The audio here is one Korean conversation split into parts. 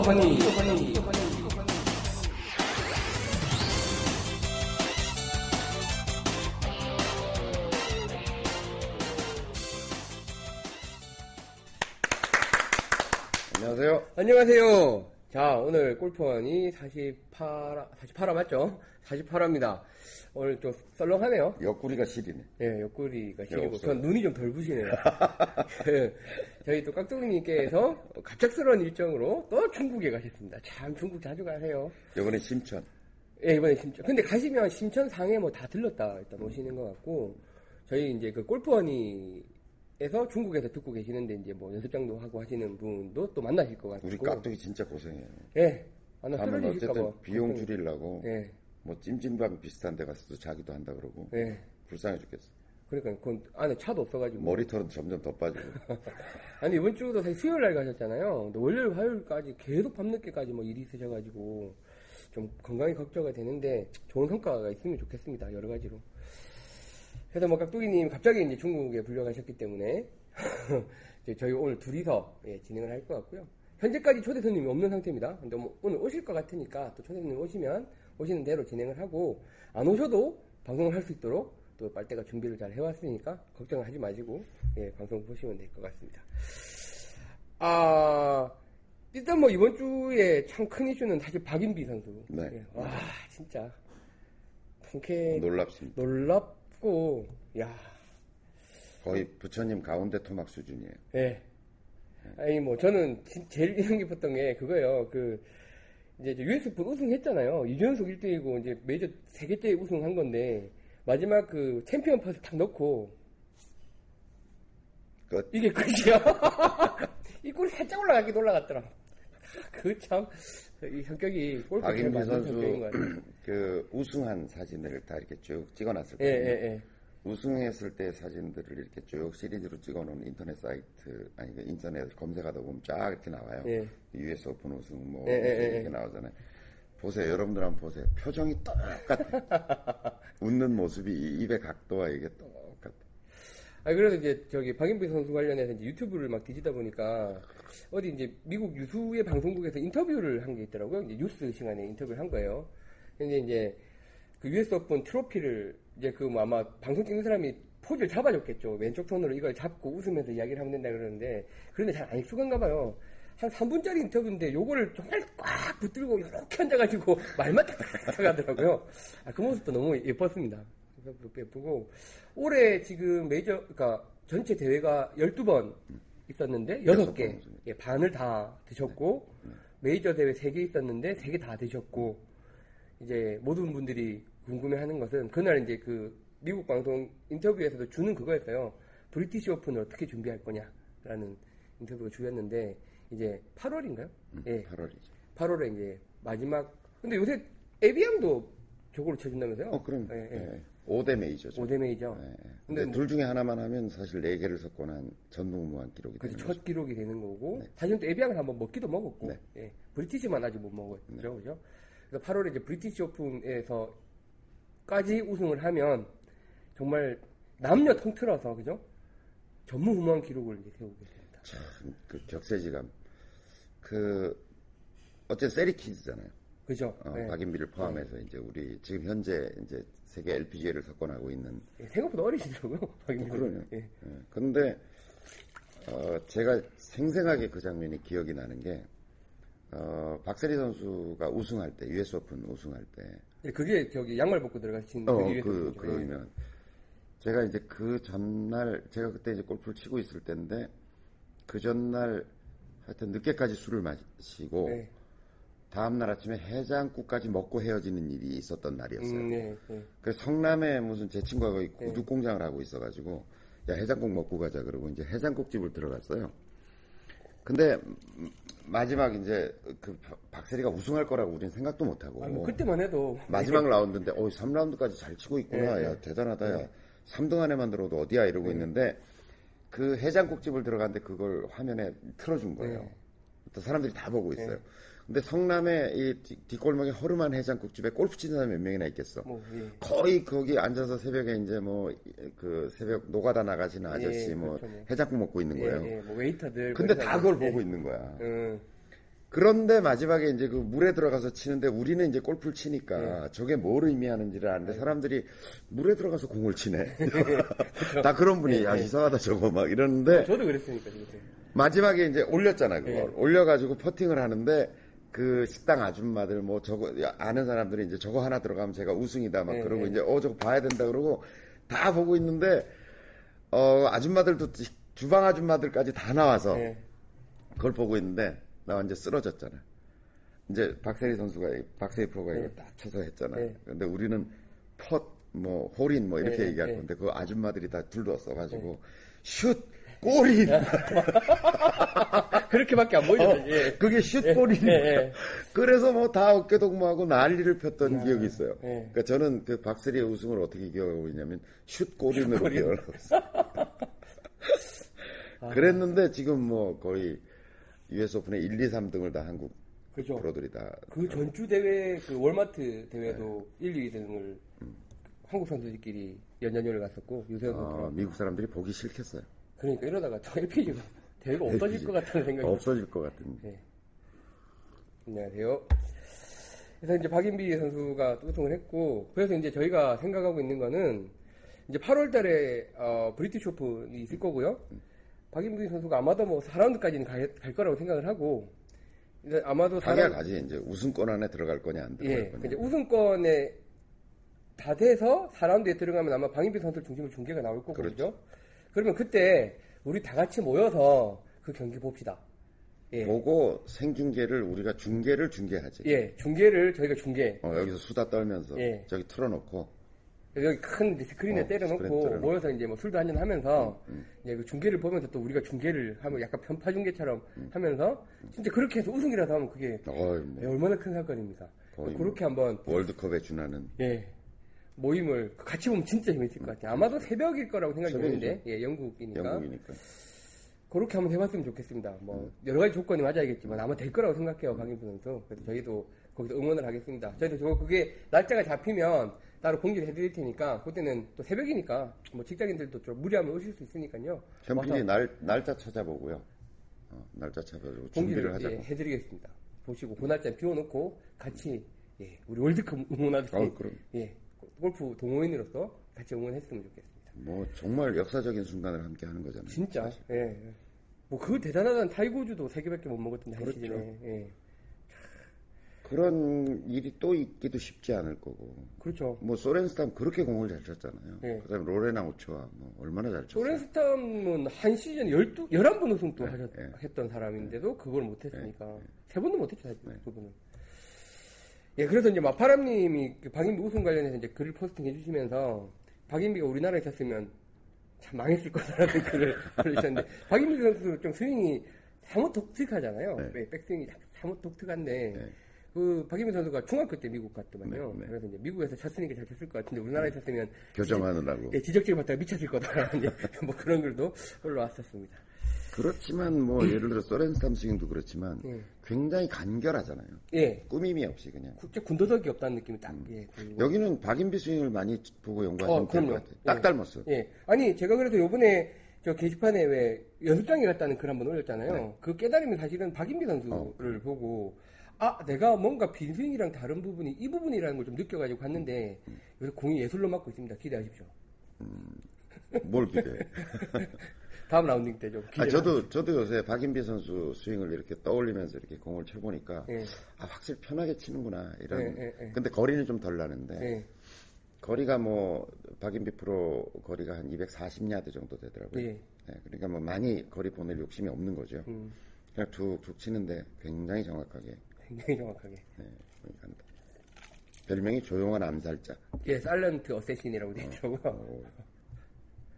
허니. 안녕하세요. 안녕하세요. 자, 오늘 골프원이 48화 맞죠? 48화입니다. 오늘 좀 썰렁하네요. 옆구리가 시리네. 예, 옆구리가 시리고. 전 눈이 좀 덜 부시네요. 예, 저희 또 깍두기님께서 갑작스러운 일정으로 또 중국에 가셨습니다. 참, 중국 자주 가세요. 이번에 심천. 예, 이번에 심천. 근데 가시면 심천 상해 뭐 다 들렀다 일단 오시는 것 같고, 저희 이제 그 골프원이 에서 중국에서 듣고 계시는데 이제 뭐 연습장도 하고 하시는 분도 또 만나실 것 같고. 우리 깍두기 진짜 고생해요. 예. 아마 쓰러지실까 봐. 비용 줄이려고. 예. 뭐 찜질방 비슷한 데 가서도 자기도 한다 그러고. 예. 불쌍해 죽겠어. 그러니까 그건 안에 차도 없어가지고. 머리털은 점점 더 빠지고. 아니 이번 주도 사실 수요일 날 가셨잖아요. 근데 월요일 화요일까지 계속 밤늦게까지 뭐 일이 있으셔가지고 좀 건강이 걱정이 되는데 좋은 성과가 있으면 좋겠습니다. 여러 가지로. 그래서 뭐 깍두기님 갑자기 이제 중국에 불려가셨기 때문에 이제 저희 오늘 둘이서 예, 진행을 할 것 같고요. 현재까지 초대 손님이 없는 상태입니다. 근데 뭐 오늘 오실 것 같으니까 또 초대 손님 오시면 오시는 대로 진행을 하고, 안 오셔도 방송을 할 수 있도록 또 빨대가 준비를 잘 해왔으니까 걱정하지 마시고 예, 방송 보시면 될 것 같습니다. 아, 일단 뭐 이번 주에 참 큰 이슈는 사실 박인비 선수. 네. 예, 와 진짜 통쾌 놀랍습니다. 고, 야 거의 부처님 가운데 토막 수준이에요. 네. 아니 뭐 저는 제일 인상 깊었던 게 그거예요. 그 이제 U.S. Open 우승했잖아요. 2연속 1등이고 이제 메이저 3개째 우승한 건데 마지막 그 챔피언 퍼스 탁 넣고 끝. 이게 끝이야. 이 골이 살짝 올라가기도 올라갔더라. 그 참 이 성격이 골프 박인비 선수 그 우승한 사진을 다 이렇게 쭉 찍어놨을 거예요. 예, 예. 우승했을 때 사진들을 이렇게 쭉 시리즈로 찍어놓은 인터넷 사이트 아니 인터넷 검색하다 보면 쫙 이렇게 나와요. 예. U.S. 오픈 우승 뭐 예, 예, 이렇게 예. 나오잖아요. 보세요, 여러분들 한번 보세요. 표정이 똑같아. 웃는 모습이 입의 각도와 이게 똑같아. 아 그래서 이제 저기 박인비 선수 관련해서 이제 유튜브를 막 뒤지다 보니까 어디 이제 미국 유수의 방송국에서 인터뷰를 한 게 있더라고요. 이제 뉴스 시간에 인터뷰를 한 거예요. 근데 이제 그 U.S. 오픈 트로피를 이제 그 뭐 아마 방송 찍는 사람이 포즈를 잡아줬겠죠. 왼쪽 손으로 이걸 잡고 웃으면서 이야기를 하면 된다 그러는데, 그런데 잘 안 익숙한가 봐요. 한 3분짜리 인터뷰인데 요거를 정말 꽉 붙들고 이렇게 앉아가지고 말만 탁탁탁 하더라고요. 아, 그 모습도 너무 예뻤습니다. 예쁘고, 올해 지금 메이저, 그러니까 전체 대회가 12번 있었는데 6개, 예, 반을 다 드셨고, 네. 네. 메이저 대회 3개 있었는데 3개 다 드셨고, 이제 모든 분들이 궁금해하는 것은 그날 이제 그 미국 방송 인터뷰에서도 주는 그거였어요. 브리티시 오픈을 어떻게 준비할 거냐라는 인터뷰가 주였는데 이제 8월인가요? 예, 8월이죠. 8월에 이제 마지막. 근데 요새 에비앙도 저걸로 쳐준다면서요? 어, 그럼. 예, 예. 예. 5대 메이저죠. 5대 메이저. 네. 근데 뭐, 둘 중에 하나만 하면 사실 4개를 섞고 난 전무후무한 기록이 되는 거죠. 첫 기록이 되는 거고. 네. 사실 또 에비앙을 한번 먹기도 먹었고. 네. 예. 브리티시만 아직 못 먹었죠. 네. 그죠? 그래서 8월에 이제 브리티시 오픈에서까지 우승을 하면 정말 남녀 통틀어서, 그죠? 전무후무한 기록을 이제 세우게 됩니다. 참, 그 격세지감. 그, 어쨌든 세리키즈잖아요. 그죠. 네. 박인비를 포함해서 이제 우리 지금 현재 이제 세계 LPGA를 석권하고 있는. 예, 생각보다 어리시더라고요, 박인비. 그러네요. 예. 예. 근데, 제가 생생하게 그 장면이 기억이 나는 게, 박세리 선수가 우승할 때, US 오픈 우승할 때. 예, 그게 저기 양말 벗고 들어가서 치는 그러면. 제가 이제 그 전날, 제가 그때 이제 골프를 치고 있을 때인데, 그 전날 하여튼 늦게까지 술을 마시고, 예. 다음날 아침에 해장국까지 먹고 헤어지는 일이 있었던 날이었어요. 네, 네. 그래서 성남에 무슨 제 친구가 거의 구두공장을 하고 있어가지고, 야, 해장국 먹고 가자. 그러고 이제 해장국집을 들어갔어요. 근데, 마지막 이제, 그, 박세리가 우승할 거라고 우린 생각도 못하고. 아니, 뭐 그때만 해도. 마지막 라운드인데, 3라운드까지 잘 치고 있구나. 네, 야, 네. 대단하다. 네. 야, 3등 안에만 들어도 어디야. 이러고 네. 있는데, 그 해장국집을 들어갔는데 그걸 화면에 틀어준 거예요. 네. 사람들이 다 보고 있어요. 네. 근데 성남에 이 뒷골목에 허름한 해장국집에 골프 치는 사람이 몇 명이나 있겠어. 뭐, 예. 거의 거기 앉아서 새벽에 이제 뭐 그 새벽 노가다 나가시는 아저씨 예, 뭐 그렇죠. 해장국 먹고 있는 거예요. 예, 예. 뭐 웨이터들. 근데 다 그걸 보고 있는 거야. 그런데 마지막에 이제 그 물에 들어가서 치는데 우리는 이제 골프를 치니까 저게 뭘 의미하는지를 아는데 사람들이 물에 들어가서 공을 치네. 다 그런 분이 야 이상하다 저거 막 이러는데 저도 그랬으니까. 마지막에 이제 올렸잖아요. 그걸. 올려가지고 퍼팅을 하는데 그 식당 아줌마들 뭐 저거 아는 사람들이 이제 저거 하나 들어가면 제가 우승이다 막 그러고 이제 저거 봐야 된다 그러고 다 보고 있는데 아줌마들도 주방 아줌마들까지 다 나와서 그걸 보고 있는데 나 완전 쓰러졌잖아. 이제 박세리 선수가 박세리 프로가 이거 딱 쳐서 했잖아. 근데 우리는 펫 뭐 홀인 뭐 이렇게 얘기할 건데 그 아줌마들이 다 둘러서 가지고 슛 골인. 그렇게밖에 안 보이잖아. 그게 슛골이니까. 그래서 뭐 다 어깨동무하고 난리를 폈던 기억이 있어요. 그러니까 저는 그 박세리의 우승을 어떻게 기억하고 있냐면 슛골인으로 기억을 하고 있어요. 그랬는데 지금 뭐 거의 U.S. 오픈의 1, 2, 3등을 다 한국 그죠. 프로들이 다. 그 전주 대회, 그 월마트 대회도 1, 2등을 한국 선수들끼리 연연을 갔었고 유세현 선수랑 미국 사람들이 보기 싫겠어요. 그러니까 이러다가 저 LPG가 대회가 없어질 것 같다는 생각이 없어질 것 같은데. 네. 안녕하세요. 그래서 이제 박인비 선수가 우승을 했고, 그래서 이제 저희가 생각하고 있는 거는 이제 8월달에 브리티시 오픈이 있을 거고요. 박인비 선수가 아마도 뭐 4라운드까지는 갈 거라고 생각을 하고, 이제 아마도 당연하지 이제 우승권 안에 들어갈 거냐 안 들어갈 거냐. 이제 우승권에 다 돼서 4라운드에 들어가면 아마 박인비 선수 중심으로 중계가 나올 거고 그렇죠. 그러면 그때 우리 다 같이 모여서 그 경기 봅시다. 보고 생긴 게를 우리가 중계하지. 중계를 저희가 중계. 여기서 수다 떨면서 저기 틀어놓고 여기 큰 스크린에 때려놓고 모여서 이제 뭐 술도 한잔 하면서 이제 그 중계를 보면서 또 우리가 중계를 하면 약간 편파 중계처럼 하면서 진짜 그렇게 해서 우승이라도 하면 그게 얼마나 큰 사건입니까? 그렇게 한번 월드컵에 준하는. 모임을 같이 보면 진짜 재밌을 것 같아요. 아마도 새벽일 거라고 생각이 드는데, 영국이니까. 그렇게 한번 해봤으면 좋겠습니다. 뭐 여러 가지 조건이 맞아야겠지만 아마 될 거라고 생각해요, 박인비 선수. 그래서 저희도 거기서 응원을 하겠습니다. 저희도 그게 날짜가 잡히면 따로 공지를 해드릴 테니까 그때는 또 새벽이니까 뭐 직장인들도 좀 무리하면 오실 수 있으니까요. 현빈이 날짜 찾아보고요. 날짜 찾아보고 준비를 하자고. 해드리겠습니다. 보시고 그 날짜 비워놓고 같이 우리 월드컵 응원하듯이. 그럼. 골프 동호인으로서 같이 응원했으면 좋겠습니다. 뭐 정말 역사적인 순간을 함께 하는 거잖아요. 진짜. 사실. 뭐 그 대단한 타이거 우즈도 3개밖에 못 먹었던 한 시즌에. 그렇죠. 그런 일이 또 있기도 쉽지 않을 거고. 그렇죠. 뭐 소렌스탐 그렇게 공을 잘 쳤잖아요. 그다음에 로레나 오초아 뭐 얼마나 잘 쳤어요. 소렌스탐은 한 시즌 11번 우승도 했던 사람인데도 그걸 못 했으니까. 3번도 못 했죠. 그분은. 그래서 이제 마파람님이 박인비 우승 관련해서 이제 글을 포스팅 해주시면서 박인비가 우리나라에 있었으면 참 망했을 거다라는 글을 올리셨는데 박인비 선수 좀 스윙이 사뭇 독특하잖아요. 백스윙이 사뭇 독특한데 그 박인비 선수가 중학교 때 미국 갔더만요. 그래서 이제 미국에서 쳤으니까 잘 쳤을 것 같은데 우리나라에 있었으면 교정하느라고 지적질 받다가 미쳤을 거다라는 뭐 그런 글도 올라왔었습니다. 그렇지만 뭐 예를 들어 소렌스탐 스윙도 그렇지만 굉장히 간결하잖아요. 꾸밈이 없이 그냥. 군더더기 없다는 느낌이 딱. 여기는 박인비 스윙을 많이 보고 연구하시면 될 것 같아요. 딱 닮았어요. 아니 제가 그래서 요번에 저 게시판에 왜 연습장에 갔다는 글 한번 올렸잖아요. 그 깨달음이 사실은 박인비 선수를 보고 내가 뭔가 빈 스윙이랑 다른 부분이 이 부분이라는 걸 좀 느껴가지고 갔는데 요새 공이 예술로 맞고 있습니다. 기대하십시오. 뭘 기대해. 다음 라운딩 때죠. 저도 요새 박인비 선수 스윙을 이렇게 떠올리면서 이렇게 공을 쳐보니까 확실히 편하게 치는구나 이런. 근데 거리는 좀 덜 나는데 거리가 뭐 박인비 프로 거리가 한 240야드 정도 되더라고요. 그러니까 뭐 많이 거리 보낼 욕심이 없는 거죠. 그냥 툭툭 치는데 굉장히 정확하게. 그러니까 별명이 조용한 암살자. 사일런트 어쌔신이라고 되어 있더라고요.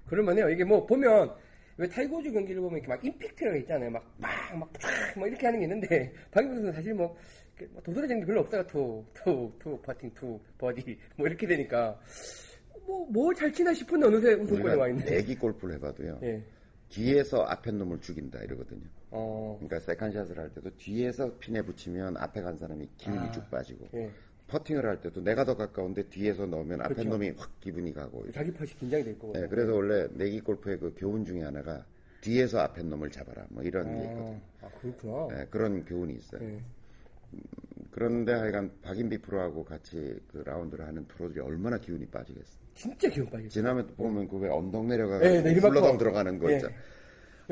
그럴만해요. 이게 뭐 보면. 왜 타이거 우즈 경기를 보면 이렇게 막 임팩트가 있잖아요. 막 이렇게 하는 게 있는데, 박인비 선수는 사실 뭐, 도드라지는 게 별로 없어요. 퍼팅, 버디. 뭐 이렇게 되니까. 뭘 잘 치나 싶은데 어느새 우승권에 와 있는데. 애기 골프를 해봐도요. 뒤에서 앞에 놈을 죽인다 이러거든요. 그러니까 세컨샷을 할 때도 뒤에서 핀에 붙이면 앞에 간 사람이 기운이 쭉 빠지고. 퍼팅을 할 때도 내가 더 가까운데 뒤에서 넣으면 앞에 놈이 확 기분이 가고. 자기 팟이 긴장이 될 거고. 그래서 원래 내기 골프의 그 교훈 중에 하나가 뒤에서 앞에 놈을 잡아라 뭐 이런 얘기거든요. 아, 그렇구나. 네, 그런 교훈이 있어요. 네. 그런데 하여간 박인비 프로하고 같이 그 라운드를 하는 프로들이 얼마나 기운이 빠지겠어. 진짜 기운 빠지겠어. 지난번에 보면 그 왜 언덕 내려가가지고 네, 굴러덩 들어가는 거 있잖아.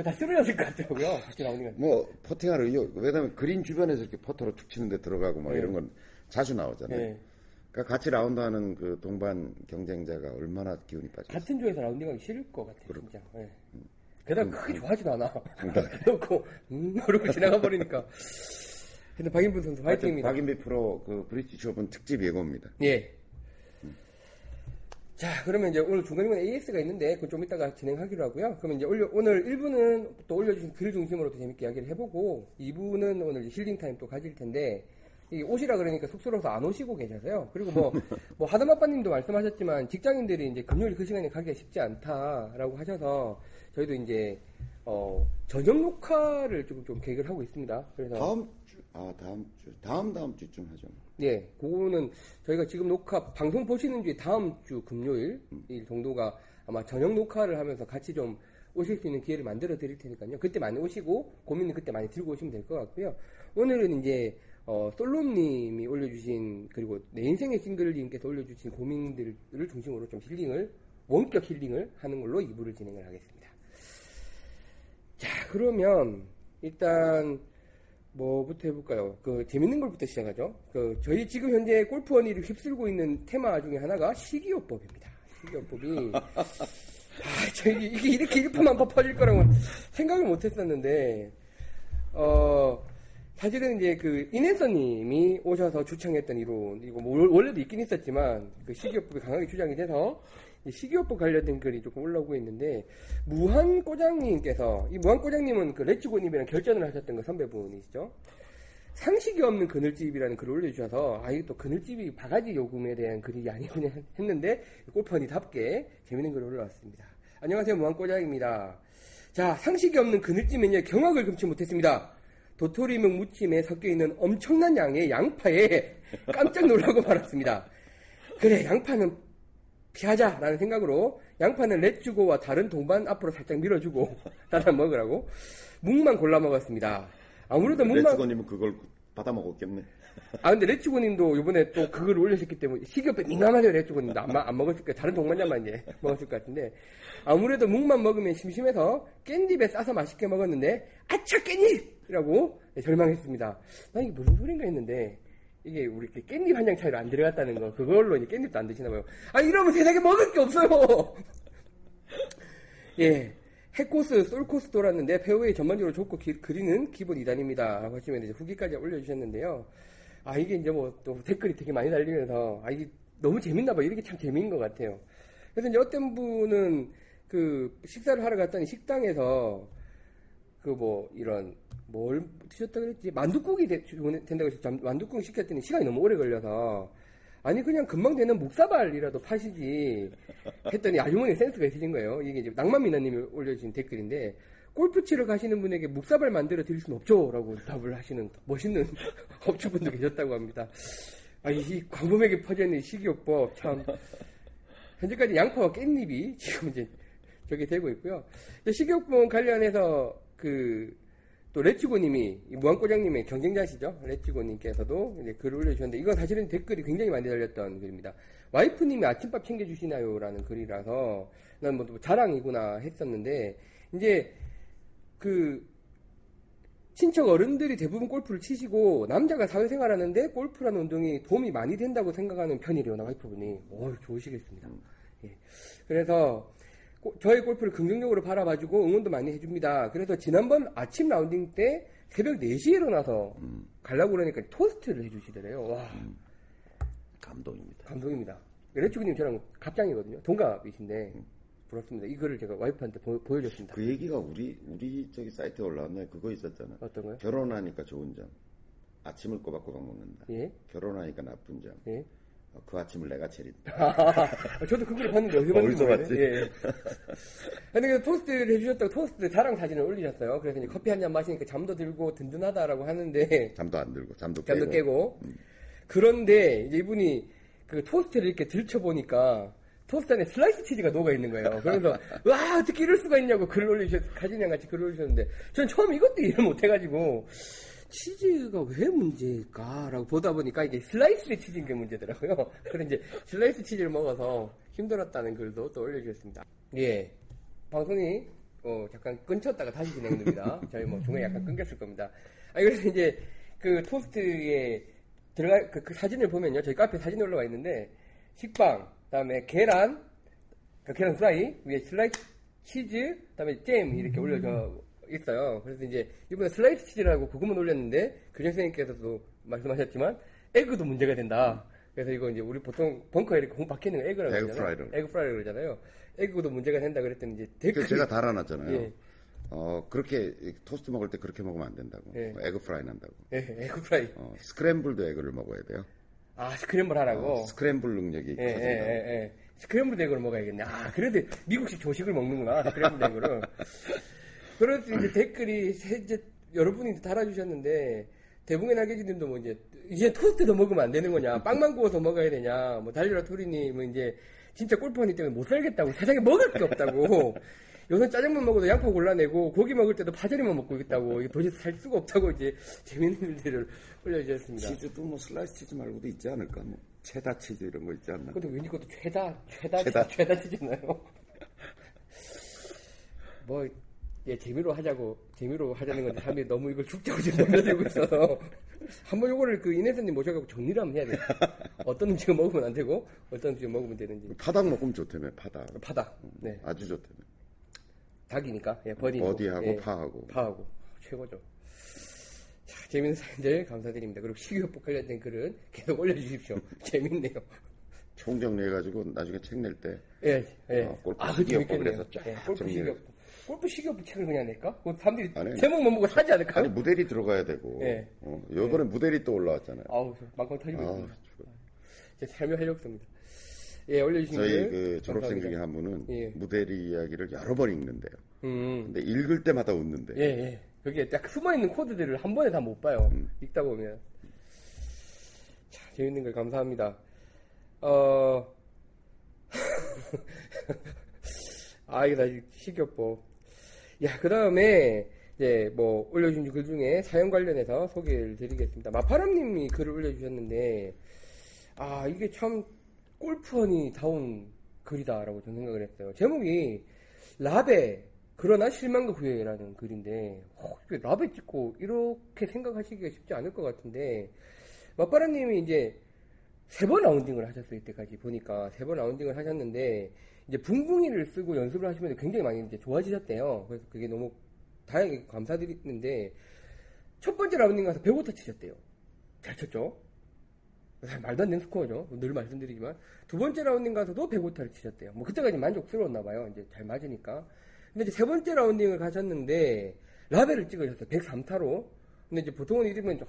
다 쓰러졌을 것 같더라고요. 같이 나오는 뭐 퍼팅하러 왜냐면 그린 주변에서 이렇게 퍼터로 툭 치는데 들어가고 막 네. 이런 건 자주 나오잖아요. 네. 그러니까 같이 라운드하는 그 동반 경쟁자가 얼마나 기운이 빠지겠어. 같은 조에서 라운딩하기 싫을 것 같아. 그렇... 진짜. 네. 게다가 크게 좋아하지도 않아. 그렇고 그러고 지나가 버리니까. 근데 박인비 선수 화이팅입니다. 박인비 프로 그 브리티시 오픈 특집 예고입니다. 예. 자, 그러면 이제 오늘 중간중간 AS가 있는데 그건 좀 이따가 진행하기로 하고요. 그러면 이제 오늘 1부는 또 올려주신 글 중심으로 또 재밌게 이야기를 해보고 2부는 오늘 힐링 타임 또 가질 텐데 이 오시라 그러니까 쑥스러워서 안 오시고 계셔서요. 그리고 뭐 하담아빠님도 말씀하셨지만 직장인들이 이제 금요일 그 시간에 가기가 쉽지 않다라고 하셔서 저희도 이제 저녁 녹화를 좀 계획을 하고 있습니다. 그래서 다음 주쯤 하죠. 네, 그거는 저희가 지금 녹화 방송 보시는 주에 다음 주 금요일 일 정도가 아마 저녁 녹화를 하면서 같이 좀 오실 수 있는 기회를 만들어 드릴 테니까요. 그때 많이 오시고 고민은 그때 많이 들고 오시면 될 것 같고요. 오늘은 이제 솔로님이 올려주신 그리고 내 인생의 싱글님께서 올려주신 고민들을 중심으로 좀 힐링을 원격 힐링을 하는 걸로 2부를 진행을 하겠습니다. 자, 그러면 일단 뭐부터 해볼까요? 그 재밌는 걸부터 시작하죠. 그 저희 지금 현재 골프 원인을 휩쓸고 있는 테마 중에 하나가 식이요법입니다. 식이요법이 저희 이게 이렇게 일품만법 퍼질 거라고 생각을 못했었는데 사실은 이제 그 인앤서님이 오셔서 주창했던 이론 이거 뭐 원래도 있긴 있었지만 그 식이요법이 강하게 주장이 돼서. 식이요법 관련된 글이 조금 올라오고 있는데 무한꼬장님께서 이 무한꼬장님은 그 레츠고님이랑 결전을 하셨던 그 선배분이시죠. 상식이 없는 그늘집이라는 글을 올려주셔서 아 이게 또 그늘집이 바가지 요금에 대한 글이 아니구나 했는데 골퍼니답게 재밌는 글이 올라왔습니다. 안녕하세요, 무한꼬장입니다. 자, 상식이 없는 그늘집 메뉴의 경악을 금치 못했습니다. 도토리묵 무침에 섞여있는 엄청난 양의 양파에 깜짝 놀라고 말았습니다. 그래, 양파는 피하자라는 생각으로 양파는 레츠고와 다른 동반 앞으로 살짝 밀어주고 따라 먹으라고 묵만 골라 먹었습니다. 아무래도 묵만 레츠고님은 그걸 받아 먹었겠네. 아 근데 레츠고님도 이번에 또 그걸 올려셨기 때문에 식욕에 민감하세요 레츠고님도 안 먹었을 거예요. 다른 동반자만 이제 먹었을 것 같은데 아무래도 묵만 먹으면 심심해서 깻잎에 싸서 맛있게 먹었는데 아차 깻잎이라고 절망했습니다. 난 이게 무슨 소린가 했는데. 이게 우리 깻잎 한 장 차이로 안 들어갔다는 거 그걸로 이제 깻잎도 안 드시나봐요. 아 이러면 세상에 먹을 게 없어요. 예, 해코스 솔코스 돌았는데 페어웨이 전반적으로 좋고 그리는 기본 2단입니다 라고 하시면 이제 후기까지 올려주셨는데요. 아 이게 이제 뭐 또 댓글이 되게 많이 달리면서 아 이게 너무 재밌나봐요. 이렇게 참 재미인 것 같아요. 그래서 이제 어떤 분은 그 식사를 하러 갔더니 식당에서 그 뭐 이런 뭘 드셨다 그랬지? 만둣국이 된다고 해서 만둣국 시켰더니 시간이 너무 오래 걸려서 아니 그냥 금방 되는 목사발이라도 파시지 했더니 아주머니 센스가 있으신 거예요. 이게 이제 낭만미나님이 올려주신 댓글인데 골프 치러 가시는 분에게 목사발 만들어 드릴 순 없죠? 라고 답을 하시는 멋있는 업주분도 계셨다고 합니다. 아, 이 광범위하게 퍼져있는 식이요법 참 현재까지 양파와 깻잎이 지금 이제 저게 되고 있고요. 식이요법 관련해서 또 레츠고님이 무한꼬장님의 경쟁자시죠. 레츠고님께서도 이제 글을 올려주셨는데 이건 사실은 댓글이 굉장히 많이 달렸던 글입니다. 와이프님이 아침밥 챙겨주시나요? 라는 글이라서 난 뭐 자랑이구나 했었는데 이제 그 친척 어른들이 대부분 골프를 치시고 남자가 사회생활하는데 골프라는 운동이 도움이 많이 된다고 생각하는 편이래요. 나 와이프분이 좋으시겠습니다. 예. 그래서 저희 골프를 긍정적으로 바라봐주고 응원도 많이 해줍니다. 그래서 지난번 아침 라운딩 때 새벽 4시에 일어나서 가려고 그러니까 토스트를 해주시더래요. 와. 감동입니다. 감동입니다. 레츠고님 저랑 갑장이거든요. 동갑이신데 부럽습니다. 이거를 제가 와이프한테 보여줬습니다. 그 얘기가 우리 저기 사이트에 올라왔네. 그거 있었잖아. 어떤 거요? 결혼하니까 좋은 점. 아침을 꼬박꼬박 먹는다. 예? 결혼하니까 나쁜 점. 예? 그 아침을 내가 차린다. 저도 그걸 봤는데 어디서 봤지? 예. 근데 토스트를 해주셨다고 토스트 자랑 사진을 올리셨어요. 그래서 이제 커피 한잔 마시니까 잠도 들고 든든하다라고 하는데 잠도 안 들고 잠도 깨고. 그런데 이제 이분이 그 토스트를 이렇게 들쳐보니까 토스트 안에 슬라이스 치즈가 녹아있는 거예요. 그래서 와 어떻게 이럴 수가 있냐고 글 올리셨, 가진이랑 같이 글 올리셨는데 전 처음 이것도 이해를 못해가지고 치즈가 왜 문제일까라고 보다 보니까 이게 슬라이스의 치즈인 게 문제더라고요. 그래서 이제 슬라이스 치즈를 먹어서 힘들었다는 글도 또 올려주셨습니다. 예, 방송이 잠깐 끊쳤다가 다시 진행됩니다. 저희 뭐 중간에 약간 끊겼을 겁니다. 아니 그래서 이제 그 토스트에 들어갈 그 사진을 보면요, 저희 카페 사진 올라와 있는데 식빵, 그다음에 계란, 그 계란 후라이 위에 슬라이스 치즈, 그다음에 잼 이렇게 올려져 있어요. 그래서 이제 이번에 슬라이스 치즈라고 그것만 올렸는데 교장 선생님께서도 말씀하셨지만 에그도 문제가 된다. 그래서 이거 이제 우리 보통 벙커에 이렇게 공 박히는 거 에그라고 그러잖아요. 에그 프라이를 그러잖아요. 에그도 문제가 된다 그랬더니 이제 댓글 제가 달아놨잖아요. 예. 그렇게 토스트 먹을 때 그렇게 먹으면 안 된다고. 예. 에그 프라이 난다고. 예, 에그 프라이. 스크램블도 에그를 먹어야 돼요. 아, 스크램블 하라고. 스크램블 능력이 커진다. 예. 스크램블 에그를 먹어야겠네. 아, 그래도 미국식 조식을 먹는구나. 스크램블 에그를. 그래서 이제 댓글이 이제 여러분이 달아주셨는데 대붕의 날개지님도 뭐 이제 토스트도 먹으면 안 되는 거냐, 빵만 구워서 먹어야 되냐, 뭐 달려라 토리님은 이제 진짜 골프언니 때문에 못 살겠다고 세상에 먹을 게 없다고. 요새 짜장면 먹어도 양파 골라내고 고기 먹을 때도 파절이만 먹고 있다고 도대체 살 수가 없다고 이제 재밌는 일들을 올려주셨습니다. 치즈도 뭐 슬라이스 치즈 말고도 있지 않을까, 뭐 체다 치즈 이런 거 있지 않나. 근데 왠지 그것도 체다 치즈나요? 뭐. 예, 재미로 하자는 건데, 사람들이 너무 이걸 죽자고 지금 넘겨들고 있어서. 한번 요거를 그 인혜선님 모셔가지고 정리를 한번 해야 돼. 어떤 음식을 먹으면 안 되고, 어떤 음식을 먹으면 되는지. 파닭 먹으면 좋다며, 파닭. 네. 아주 좋다며. 닭이니까, 예, 버디하고, 예, 파하고. 최고죠. 자, 재밌는 사연들 감사드립니다. 그리고 식이요법 관련된 글은 계속 올려주십시오. 재밌네요. 총 정리해가지고 나중에 책 낼 때. 예. 골프 식이요법을 해서 쫙. 예, 골프 식이요법. 골프 식이요법 책을 그냥 낼까? 사람들이 아니, 제목만 보고 사지 않을까? 아니, 무대리 들어가야 되고. 네. 요번에 네. 무대리 또 올라왔잖아요. 아우, 막방 터지고 있습니다. 제 삶의 활력소입니다. 예, 올려주신 분. 저희 그 졸업생 중에 한 분은 예. 무대리 이야기를 여러 번 읽는데요. 근데 읽을 때마다 웃는데. 예. 그게 딱 숨어있는 코드들을 한 번에 다 못 봐요. 읽다 보면. 자, 재밌는 걸 감사합니다. 아, 이게 다시 식이요법. 야, 그 다음에, 이제, 뭐, 올려주신 글 중에 사연 관련해서 소개를 드리겠습니다. 마파람님이 글을 올려주셨는데, 아, 이게 참, 골프원이 다운 글이다라고 저는 생각을 했어요. 제목이, 라베, 그러나 실망과 후회라는 글인데, 라베 찍고, 이렇게 생각하시기가 쉽지 않을 것 같은데, 마파람님이 이제, 3번 라운딩을 하셨어요. 이때까지 보니까, 3번 라운딩을 하셨는데, 이제 붕붕이를 쓰고 연습을 하시면 굉장히 많이 이제 좋아지셨대요. 그래서 그게 너무 다행히 감사드리는데, 첫 번째 라운딩 가서 105타 치셨대요. 잘 쳤죠? 말도 안 되는 스코어죠. 늘 말씀드리지만. 두 번째 라운딩 가서도 105타를 치셨대요. 뭐 그때까지 만족스러웠나봐요. 이제 잘 맞으니까. 근데 이제 세 번째 라운딩을 가셨는데, 라벨을 찍으셨어요. 103타로. 근데 이제 보통은 이러면,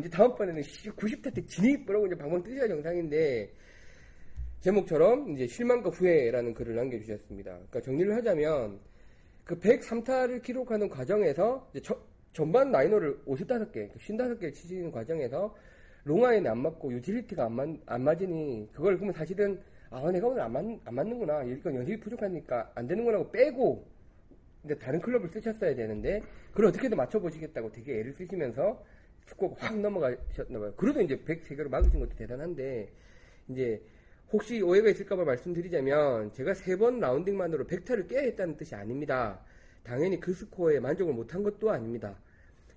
이제 다음번에는 90타 때 진입! 뭐라고 이제 방방 뜨셔야 정상인데, 제목처럼 이제 실망과 후회라는 글을 남겨주셨습니다. 그러니까 정리를 하자면 그 103타를 기록하는 과정에서 이제 전반 라이너를 55개, 55개를 치시는 과정에서 롱아인이 안 맞고 유틸리티가 안 맞으니 그걸 그러면 사실은 아 내가 오늘 안 맞는구나, 이건 연습이 부족하니까 안 되는 거라고 빼고 이제 다른 클럽을 쓰셨어야 되는데 그걸 어떻게든 맞춰보시겠다고 되게 애를 쓰시면서 스코어가 확 넘어가셨나봐요. 그래도 이제 103개로 막으신 것도 대단한데 이제 혹시 오해가 있을까봐 말씀드리자면 제가 3번 라운딩만으로 100타를 깨야 했다는 뜻이 아닙니다. 당연히 그 스코어에 만족을 못한 것도 아닙니다.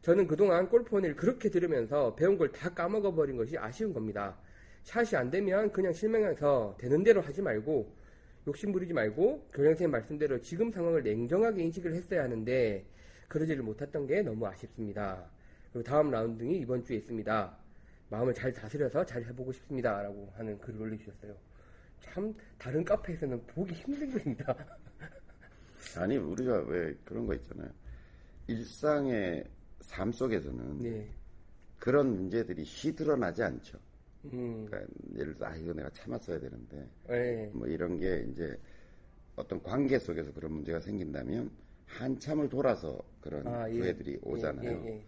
저는 그동안 골프원을 그렇게 들으면서 배운 걸 다 까먹어버린 것이 아쉬운 겁니다. 샷이 안되면 그냥 실망해서 되는 대로 하지 말고 욕심부리지 말고 교장선생님 말씀대로 지금 상황을 냉정하게 인식을 했어야 하는데 그러지를 못했던 게 너무 아쉽습니다. 그리고 다음 라운딩이 이번 주에 있습니다. 마음을 잘 다스려서 잘 해보고 싶습니다. 라고 하는 글을 올려주셨어요. 참, 다른 카페에서는 보기 힘든 글입니다. 아니, 우리가 왜 그런 거 있잖아요. 일상의 삶 속에서는 네. 그런 문제들이 시드러나지 않죠. 그러니까 예를 들어, 이거 내가 참았어야 되는데. 네. 뭐 이런 게 이제 어떤 관계 속에서 그런 문제가 생긴다면 한참을 돌아서 그런 후회들이 예. 오잖아요. 예.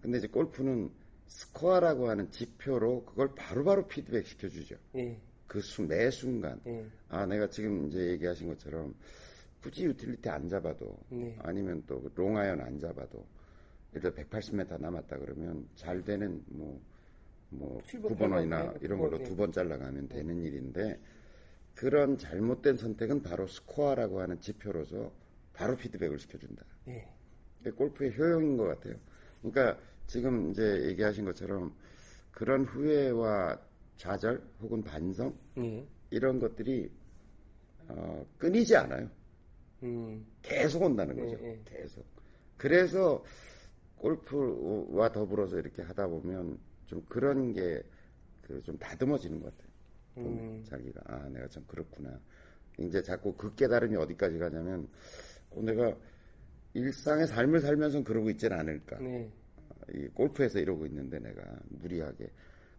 근데 이제 골프는 스코어라고 하는 지표로 그걸 바로바로 피드백 시켜주죠. 예. 그 매 순간 아 내가 지금 이제 얘기하신 것처럼 굳이 유틸리티 안 잡아도 아니면 또 롱아이언 안 잡아도 예를 들어 180m 남았다 그러면 잘 되는 뭐 9번이나 이런 걸로 두 번 잘라가면 되는 일인데 그런 잘못된 선택은 바로 스코어라고 하는 지표로서 바로 피드백을 시켜준다. 그게 골프의 효용인 것 같아요. 그러니까 지금 이제 얘기하신 것처럼 그런 후회와 좌절 혹은 반성 이런 것들이 끊이지 않아요. 계속 온다는 거죠. 계속. 그래서 골프와 더불어서 이렇게 하다 보면 좀 그런 게 그 좀 다듬어지는 것 같아요. 자기가 아 내가 참 그렇구나. 이제 자꾸 그 깨달음이 어디까지 가냐면 내가 일상의 삶을 살면서는 그러고 있지는 않을까. 이 골프에서 이러고 있는데 내가 무리하게.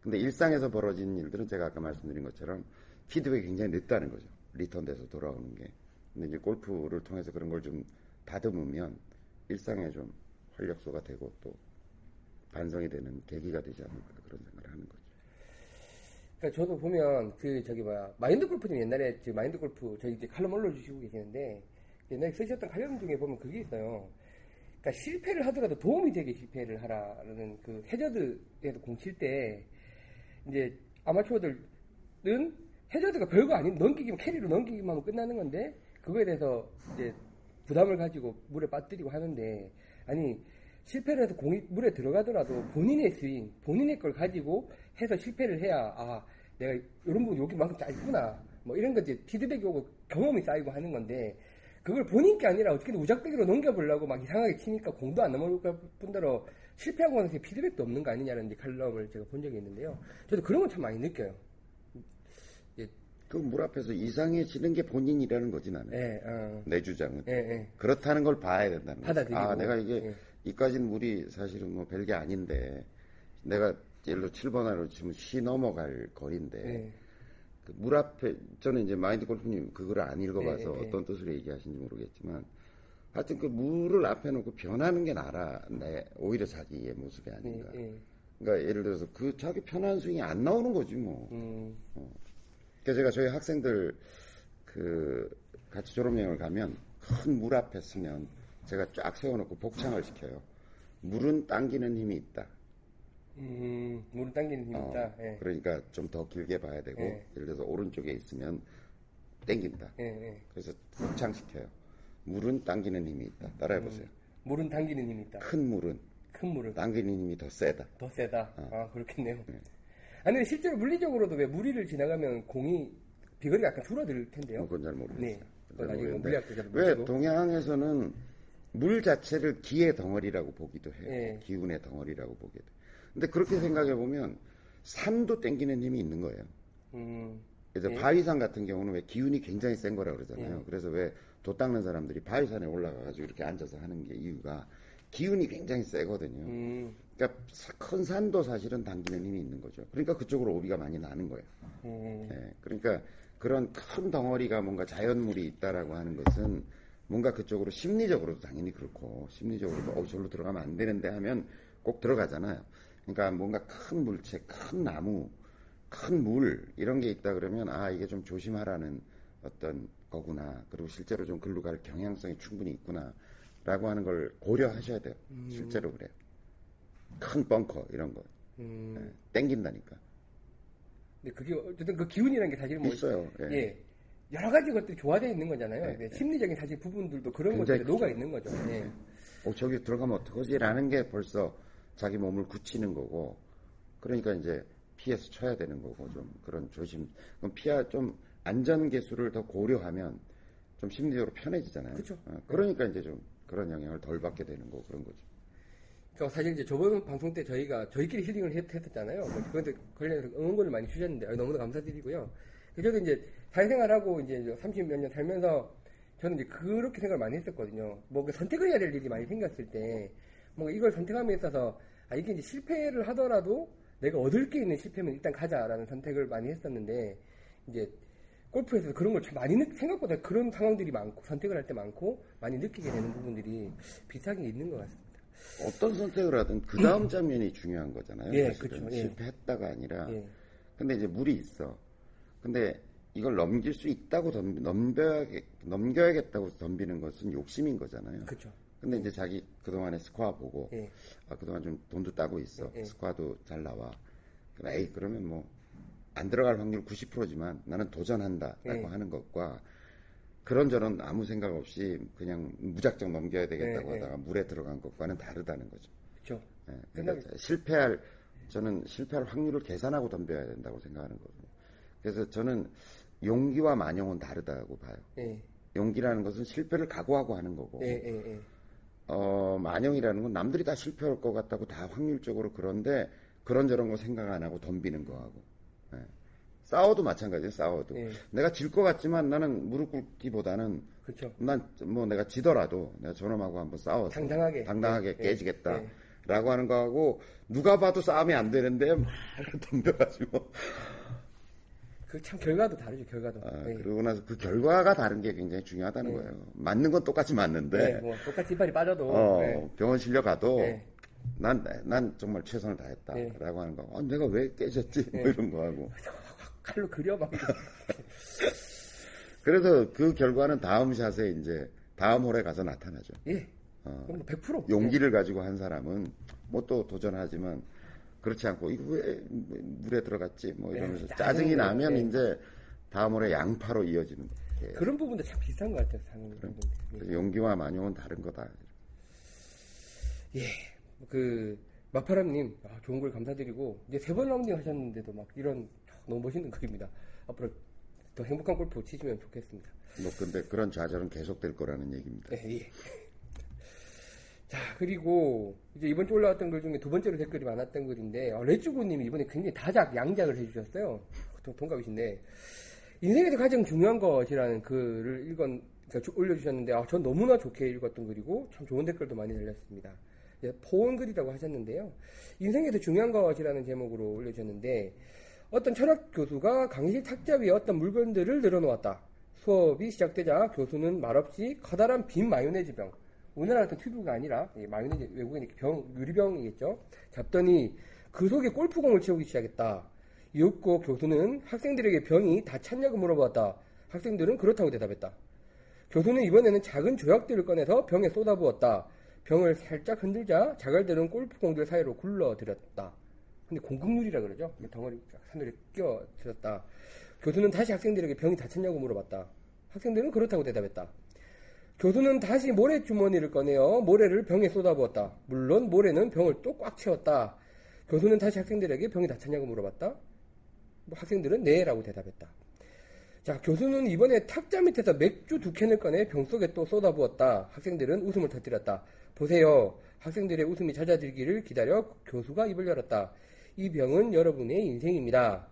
근데 일상에서 벌어진 일들은 제가 아까 말씀드린 것처럼 피드백이 굉장히 늦다는 거죠. 리턴돼서 돌아오는 게. 근데 이제 골프를 통해서 그런 걸 좀 다듬으면 일상에 좀 활력소가 되고 또 반성이 되는 계기가 되지 않을까 그런 생각을 하는 거죠. 그러니까 저도 보면 마인드골프님 옛날에 마인드골프 저희 이제 칼럼 올려주시고 계시는데 옛날에 쓰셨던 칼럼 중에 보면 그게 있어요. 그러니까 실패를 하더라도 도움이 되게 실패를 하라는 그 해저드에도 공 칠 때 이제 아마추어들은 해저드가 별거 아닌 넘기기만 캐리로 넘기기만 하면 끝나는 건데 그거에 대해서 이제 부담을 가지고 물에 빠뜨리고 하는데 아니 실패를 해서 공이 물에 들어가더라도 본인의 스윙, 본인의 걸 가지고 해서 실패를 해야 아 내가 이런 부분 여기만큼 짧구나 뭐 이런 거지 피드백이 오고 경험이 쌓이고 하는 건데 그걸 본인 게 아니라 어떻게든 우작대기로 넘겨보려고 막 이상하게 치니까 공도 안 넘어갈 뿐더러 실패하고 나서 피드백도 없는 거 아니냐는 이제 칼럼을 제가 본 적이 있는데요. 저도 그런 건 참 많이 느껴요. 예. 그 물 앞에서 이상해지는 게 본인이라는 거지 나는. 예, 내 주장은. 예. 그렇다는 걸 봐야 된다는 거지. 받아들이고. 아 내가 이게 이까진 물이 사실은 뭐 별게 아닌데 내가 예를 들어 7번 아이로 치면 시 넘어갈 거리인데 그 물 앞에 저는 이제 마인드 골프님 그걸 안 읽어봐서 어떤 뜻으로 얘기하시는지 모르겠지만 하여튼 그 물을 앞에 놓고 변하는 게 나라 내 오히려 자기의 모습이 아닌가. 그러니까 예를 들어서 그 자기 편한 스윙이 안 나오는 거지 뭐. 그래서 제가 저희 학생들 그 같이 졸업여행을 가면 큰 물 앞에 쓰면 제가 쫙 세워놓고 복창을 시켜요. 물은 당기는 힘이 있다. 물은 당기는 힘이 있다. 예. 그러니까 좀 더 길게 봐야 되고, 예를 들어서 오른쪽에 있으면 당긴다. 그래서 복창시켜요. 물은 당기는 힘이 있다. 따라해보세요. 물은 당기는 힘이 있다. 큰 물은. 당기는 힘이 더 세다. 아, 그렇겠네요. 아니, 근데 실제로 물리적으로도 왜 무리를 지나가면 공이 비거리가 약간 줄어들 텐데요? 그건 잘 모르겠어요. 네. 그건 아직 물리학도 잘 모르겠어요. 왜 동양에서는 물 자체를 기의 덩어리라고 보기도 해요. 기운의 덩어리라고 보기도 해요. 근데 그렇게 생각해보면 산도 땡기는 힘이 있는 거예요. 그래서 바위산 같은 경우는 왜 기운이 굉장히 센 거라고 그러잖아요. 그래서 왜 돛 닦는 사람들이 바위산에 올라가가지고 이렇게 앉아서 하는 게 이유가 기운이 굉장히 세거든요. 그러니까 큰 산도 사실은 당기는 힘이 있는 거죠. 그러니까 그쪽으로 오비가 많이 나는 거예요. 그러니까 그런 큰 덩어리가 뭔가 자연물이 있다라고 하는 것은 뭔가 그쪽으로 심리적으로도 당연히 그렇고 심리적으로도 절로 들어가면 안 되는데 하면 꼭 들어가잖아요. 그러니까 뭔가 큰 물체, 큰 나무, 큰 물 이런 게 있다 그러면 아 이게 좀 조심하라는 어떤 거구나. 그리고 실제로 좀 글로 갈 경향성이 충분히 있구나 라고 하는 걸 고려하셔야 돼요. 실제로 그래요. 큰 벙커 이런 거 땡긴다니까. 근데 그게 어쨌든 그 기운이라는 게 사실 뭐 있어요. 여러 가지 것들이 조화되어 있는 거잖아요. 심리적인 사실 부분들도 그런 것들이 녹아 있는 거죠. 저기 들어가면 어떡하지? 라는 게 벌써 자기 몸을 굳히는 거고, 그러니까 이제 피해서 쳐야 되는 거고, 좀 그런 조심. 그럼 좀 안전 개수를 더 고려하면 좀 심리적으로 편해지잖아요. 그렇죠. 그러니까 이제 좀 그런 영향을 덜 받게 되는 거고, 그런 거죠. 그러니까 사실 이제 저번 방송 때 저희끼리 힐링을 했었잖아요. 그런데 관련해서 응원권을 많이 주셨는데, 너무나 감사드리고요. 저도 이제 사회생활하고 이제 30몇 년 살면서 저는 이제 그렇게 생각을 많이 했었거든요. 뭐 선택을 해야 될 일이 많이 생겼을 때 뭔가 이걸 선택함에 있어서 아 이게 이제 실패를 하더라도 내가 얻을 게 있는 실패면 일단 가자라는 선택을 많이 했었는데 이제 골프에서 그런 걸 참 많이 생각보다 그런 상황들이 많고 선택을 할 때 많고 많이 느끼게 되는 부분들이 비슷하게 있는 것 같습니다. 어떤 선택을 하든 그 다음 장면이 중요한 거잖아요. 사실은. 그렇죠. 실패했다가 아니라 근데 이제 물이 있어. 근데 이걸 넘길 수 있다고 넘겨야겠다고 덤비는 것은 욕심인 거잖아요. 그렇죠. 근데 이제 자기 그동안에 스코어 보고, 예. 아, 그동안 좀 돈도 따고 있어. 예. 스코어도 잘 나와. 그럼 에이, 그러면 뭐, 안 들어갈 확률 90%지만 나는 도전한다. 라고 예. 하는 것과, 그런저런 아무 생각 없이 그냥 무작정 넘겨야 되겠다고 예. 하다가 물에 들어간 것과는 다르다는 거죠. 그렇죠. 예. 그러니까 저는 실패할 확률을 계산하고 덤벼야 된다고 생각하는 거거든요. 그래서 저는 용기와 만용은 다르다고 봐요. 예. 용기라는 것은 실패를 각오하고 하는 거고, 예. 만용이라는 건 남들이 다 실패할 것 같다고 다 확률적으로 그런데 그런저런 거 생각 안 하고 덤비는 거하고. 예. 싸워도 마찬가지예요. 싸워도. 예. 내가 질 것 같지만 나는 무릎 꿇기보다는 그렇죠. 난 뭐 내가 지더라도 내가 저놈하고 한번 싸워서 당당하게 예. 깨지겠다. 예. 라고 하는 거하고 누가 봐도 싸움이 안 되는데 막 덤벼가지고 그 참 결과도 다르죠. 결과도. 아, 예. 그러고 나서 그 결과가 다른 게 굉장히 중요하다는 예. 거예요. 맞는 건 똑같이 맞는데 예, 뭐 똑같이 이빨이 빠져도 예. 병원 실려가도 예. 난 정말 최선을 다했다. 예. 라고 하는 거. 아, 내가 왜 깨졌지? 예. 뭐 이런 거 하고 칼로 그려봐. 그래서 그 결과는 다음 샷에 이제 다음 홀에 가서 나타나죠. 예. 그럼 100% 용기를 가지고 한 사람은 뭐 또 도전하지만 그렇지 않고 이거 왜 물에 들어갔지 뭐 이러면서 예, 짜증이 나면 예. 이제 다음 홀에 양파로 이어지는 예. 그런 부분도 참 비슷한 것 같아요. 예. 용기와 만용은 다른 거다. 예, 그 마파람님 좋은 걸 감사드리고 이제 세 번 라운딩 하셨는데도 막 이런 너무 멋있는 글입니다. 앞으로 더 행복한 골프 치시면 좋겠습니다. 뭐 근데 그런 좌절은 계속 될 거라는 얘기입니다. 예. 자, 그리고 이제 이번 주 올라왔던 글 중에 두 번째로 댓글이 많았던 글인데 레츠고님이 이번에 굉장히 다작, 양작을 해주셨어요. 동갑이신데 인생에서 가장 중요한 것이라는 글을 올려주셨는데 전 너무나 좋게 읽었던 글이고 참 좋은 댓글도 많이 달렸습니다. 포옹 글이라고 하셨는데요. 인생에서 중요한 것이라는 제목으로 올려주셨는데 어떤 철학 교수가 강의실 탁자 위에 어떤 물건들을 늘어놓았다. 수업이 시작되자 교수는 말없이 커다란 빈 마요네즈 병, 오늘 같은 튜브가 아니라 마요네즈 외국인 유리병이겠죠. 잡더니 그 속에 골프공을 채우기 시작했다. 이윽고 교수는 학생들에게 병이 다 찼냐고 물어보았다. 학생들은 그렇다고 대답했다. 교수는 이번에는 작은 조약들을 꺼내서 병에 쏟아부었다. 병을 살짝 흔들자 자갈들은 골프공들 사이로 굴러들였다. 근데 공극률이라 그러죠. 덩어리 산돌이 끼어들었다. 교수는 다시 학생들에게 병이 다 찼냐고 물어봤다. 학생들은 그렇다고 대답했다. 교수는 다시 모래주머니를 꺼내어 모래를 병에 쏟아부었다. 물론 모래는 병을 또 꽉 채웠다. 교수는 다시 학생들에게 병이 다 찼냐고 물어봤다. 학생들은 네 라고 대답했다. 자, 교수는 이번에 탁자 밑에서 맥주 두 캔을 꺼내 병 속에 또 쏟아부었다. 학생들은 웃음을 터뜨렸다. 보세요. 학생들의 웃음이 잦아들기를 기다려 교수가 입을 열었다. 이 병은 여러분의 인생입니다.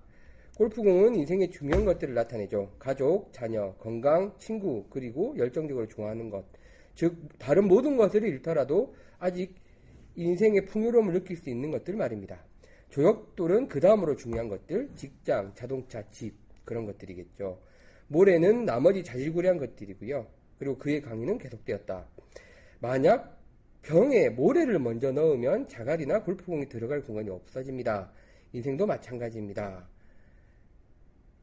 골프공은 인생의 중요한 것들을 나타내죠. 가족, 자녀, 건강, 친구, 그리고 열정적으로 좋아하는 것. 즉 다른 모든 것을 잃더라도 아직 인생의 풍요로움을 느낄 수 있는 것들 말입니다. 조약돌은 그 다음으로 중요한 것들, 직장, 자동차, 집, 그런 것들이겠죠. 모래는 나머지 자질구레한 것들이고요. 그리고 그의 강의는 계속되었다. 만약 병에 모래를 먼저 넣으면 자갈이나 골프공이 들어갈 공간이 없어집니다. 인생도 마찬가지입니다.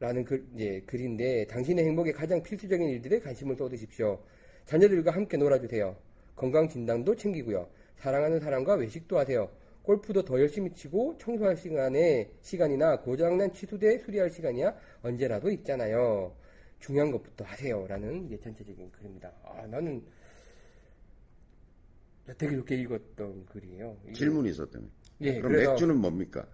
라는 글인데 당신의 행복에 가장 필수적인 일들에 관심을 쏟으십시오. 자녀들과 함께 놀아주세요. 건강 진단도 챙기고요. 사랑하는 사람과 외식도 하세요. 골프도 더 열심히 치고 청소할 시간이나 고장난 치수대 수리할 시간이야 언제라도 있잖아요. 중요한 것부터 하세요. 라는 전체적인 글입니다. 아, 나는 되게 좋게 읽었던 글이에요. 질문이 있었다면. 예, 그럼 맥주는 뭡니까?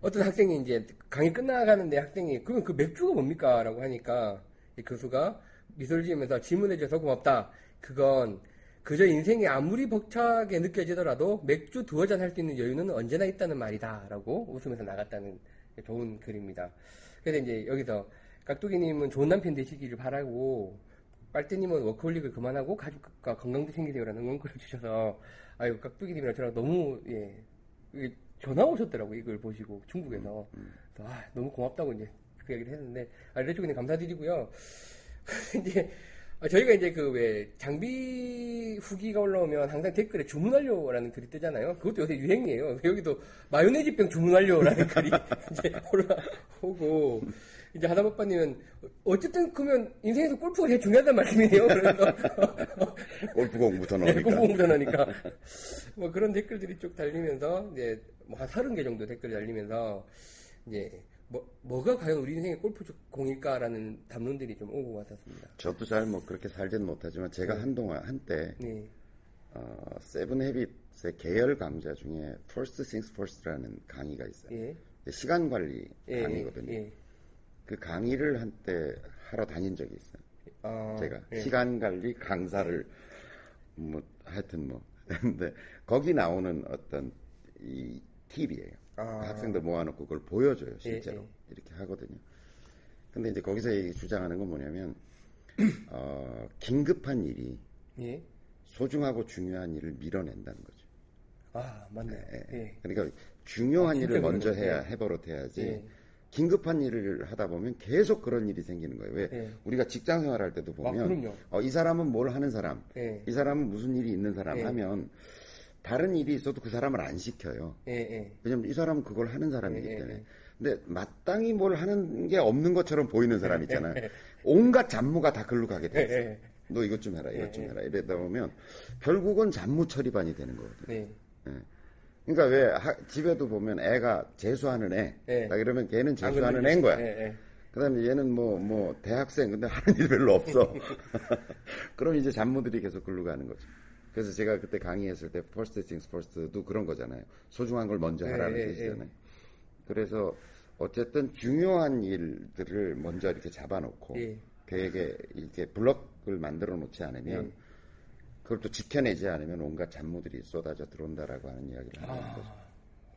어떤 학생이 이제 강의 끝나가는데 학생이 그럼 그 맥주가 뭡니까? 라고 하니까 이 교수가 미소를 지으면서 질문해줘서 고맙다. 그건 그저 인생이 아무리 벅차게 느껴지더라도 맥주 두어 잔 할 수 있는 여유는 언제나 있다는 말이다. 라고 웃으면서 나갔다는 좋은 글입니다. 그래서 이제 여기서 깍두기님은 좋은 남편 되시기를 바라고 빨대님은 워크홀릭을 그만하고 가족과 건강도 챙기세요라는 응원글을 주셔서 아유 깍두기님이랑 저랑 너무 예 전화 오셨더라고요. 이걸 보시고 중국에서 그래서, 아, 너무 고맙다고 이제 그 얘기를 했는데 레츠고님 감사드리고요. 이제 저희가 이제 그 왜 장비 후기가 올라오면 항상 댓글에 주문하려라는 글이 뜨잖아요. 그것도 요새 유행이에요. 여기도 마요네즈 병 주문하려라는 글이 이제 올라오고, 이제 하담아빠님은 어쨌든 그러면 인생에서 골프가 제일 중요하단 말씀이에요. 그래서 골프가 공부터 나오니까. 네, 골프 공부터 나니까. 뭐 그런 댓글들이 쭉 달리면서 이제 뭐 한 30개 정도 댓글이 달리면서 이제. 뭐가 과연 우리 인생의 골프공일까라는 담론들이 좀 오고 같았습니다. 저도 잘 뭐 그렇게 살진 못하지만 제가 네. 한때 네. 세븐헤빗의 계열 강좌 중에 First Things First라는 강의가 있어요. 예. 시간 관리 예. 강의거든요. 예. 그 강의를 한때 하러 다닌 적이 있어요. 제가 예. 시간 관리 강사를 뭐 하여튼 뭐 근데 거기 나오는 어떤 이 팁이에요. 학생들 모아놓고 그걸 보여줘요, 실제로. 이렇게 하거든요. 근데 이제 거기서 주장하는 건 뭐냐면, 긴급한 일이 예? 소중하고 중요한 일을 밀어낸다는 거죠. 아, 맞네요. 예, 예. 예. 그러니까 중요한 일을 먼저 해버릇해야지, 예. 긴급한 일을 하다 보면 계속 그런 일이 생기는 거예요. 왜? 예. 우리가 직장 생활할 때도 보면, 이 사람은 뭘 하는 사람, 예. 이 사람은 무슨 일이 있는 사람 예. 하면, 다른 일이 있어도 그 사람을 안 시켜요. 예, 예. 왜냐면 이 사람은 그걸 하는 사람이기 때문에. 예, 예. 근데 마땅히 뭘 하는 게 없는 것처럼 보이는 사람 있잖아요. 예, 예. 온갖 잡무가 다 글로 가게 돼 있어요. 예, 예. 너 이것 좀 해라, 이것 예, 좀 해라. 이러다 보면 결국은 잡무 처리반이 되는 거거든요. 예. 예. 그러니까 왜 집에도 보면 애가 재수하는 애. 예. 그러면 걔는 재수하는 애인 거야. 예, 예. 그 다음에 얘는 뭐 대학생. 근데 하는 일 별로 없어. 그럼 이제 잡무들이 계속 글로 가는 거죠. 그래서 제가 그때 강의했을 때 First Things First도 그런 거잖아요. 소중한 걸 먼저 하라는 뜻이잖아요. 그래서 어쨌든 중요한 일들을 먼저 이렇게 잡아놓고 계획에 이렇게 블럭을 만들어 놓지 않으면 그걸 또 지켜내지 않으면 온갖 잡무들이 쏟아져 들어온다라고 하는 이야기를 하는 거죠.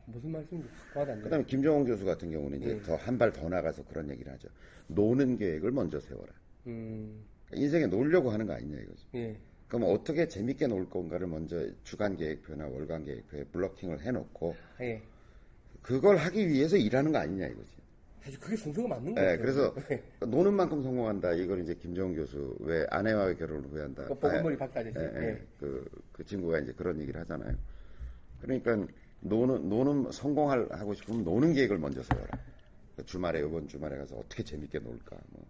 무슨 말씀인지 와닿네요. 그다음에 김정원 교수 같은 경우는 이제 더 한 발 더 나가서 그런 얘기를 하죠. 노는 계획을 먼저 세워라. 인생에 놀려고 하는 거 아니냐 이거죠. 예. 그럼 어떻게 재밌게 놀 건가를 먼저 주간 계획표나 월간 계획표에 블러킹을 해놓고 예. 그걸 하기 위해서 일하는 거 아니냐 이거지. 사실 그게 순서가 맞는 거예요. 네, 그래서 노는 만큼 성공한다. 이걸 이제 김정은 교수 왜 아내와 결혼을 후회한다. 뽀금머리 박사 아저씨. 그 친구가 이제 그런 얘기를 하잖아요. 그러니까 노는 성공하고 싶으면 노는 계획을 먼저 세워라. 주말에 이번 주말에 가서 어떻게 재밌게 놀까 뭐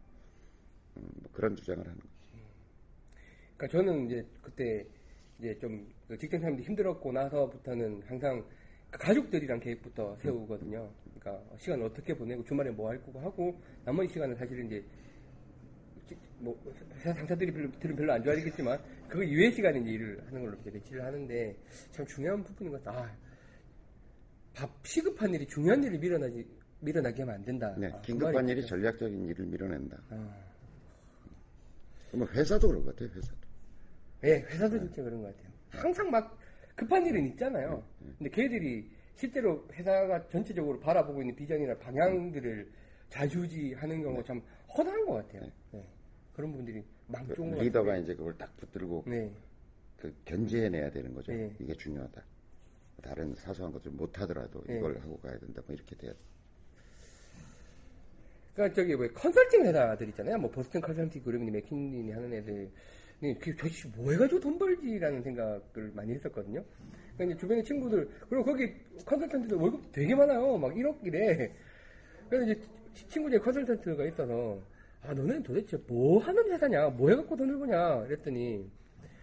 그런 주장을 하는 거예요. 저는 이제 그때 이제 좀 직장 사람들이 힘들었고 나서부터는 항상 가족들이랑 계획부터 세우거든요. 그러니까 시간을 어떻게 보내고 주말에 뭐 할 거고 하고 나머지 시간은 사실은 이제 뭐 회사 상사들이 별로 안 좋아하겠지만 그 이외 시간에 이제 일을 하는 걸로 이제 배치를 하는데 참 중요한 부분인 것 같아요. 시급한 일이 중요한 일을 밀어나게 하면 안 된다. 네, 긴급한 일이 전략적인 일을 밀어낸다. 뭐 회사도 그런 것 같아요. 회사도 진짜 그런 것 같아요. 항상 막 급한 일은 있잖아요. 근데 걔들이 실제로 회사가 전체적으로 바라보고 있는 비전이나 방향들을 자주지하는 경우가 참 허다한 것 같아요. 그런 분들이 망조인 것 같아요. 리더가 이제 그걸 딱 붙들고 그 견제해내야 되는 거죠. 이게 중요하다. 다른 사소한 것들 못하더라도 이걸 하고 가야 된다. 뭐 이렇게 돼야 돼. 그러니까 저기 뭐 컨설팅 회사들 있잖아요. 뭐 버스턴 컨설팅 그룹이니 맥킨리니 하는 애들. 그 도대체 뭐 해가지고 돈 벌지라는 생각을 많이 했었거든요. 그러니까 이제 주변에 친구들 그리고 거기 컨설턴트들 월급 되게 많아요. 막 1억이래. 그래서 이제 친구 중에 컨설턴트가 있어서 아 너는 도대체 뭐 하는 회사냐? 뭐 해갖고 돈을 버냐? 그랬더니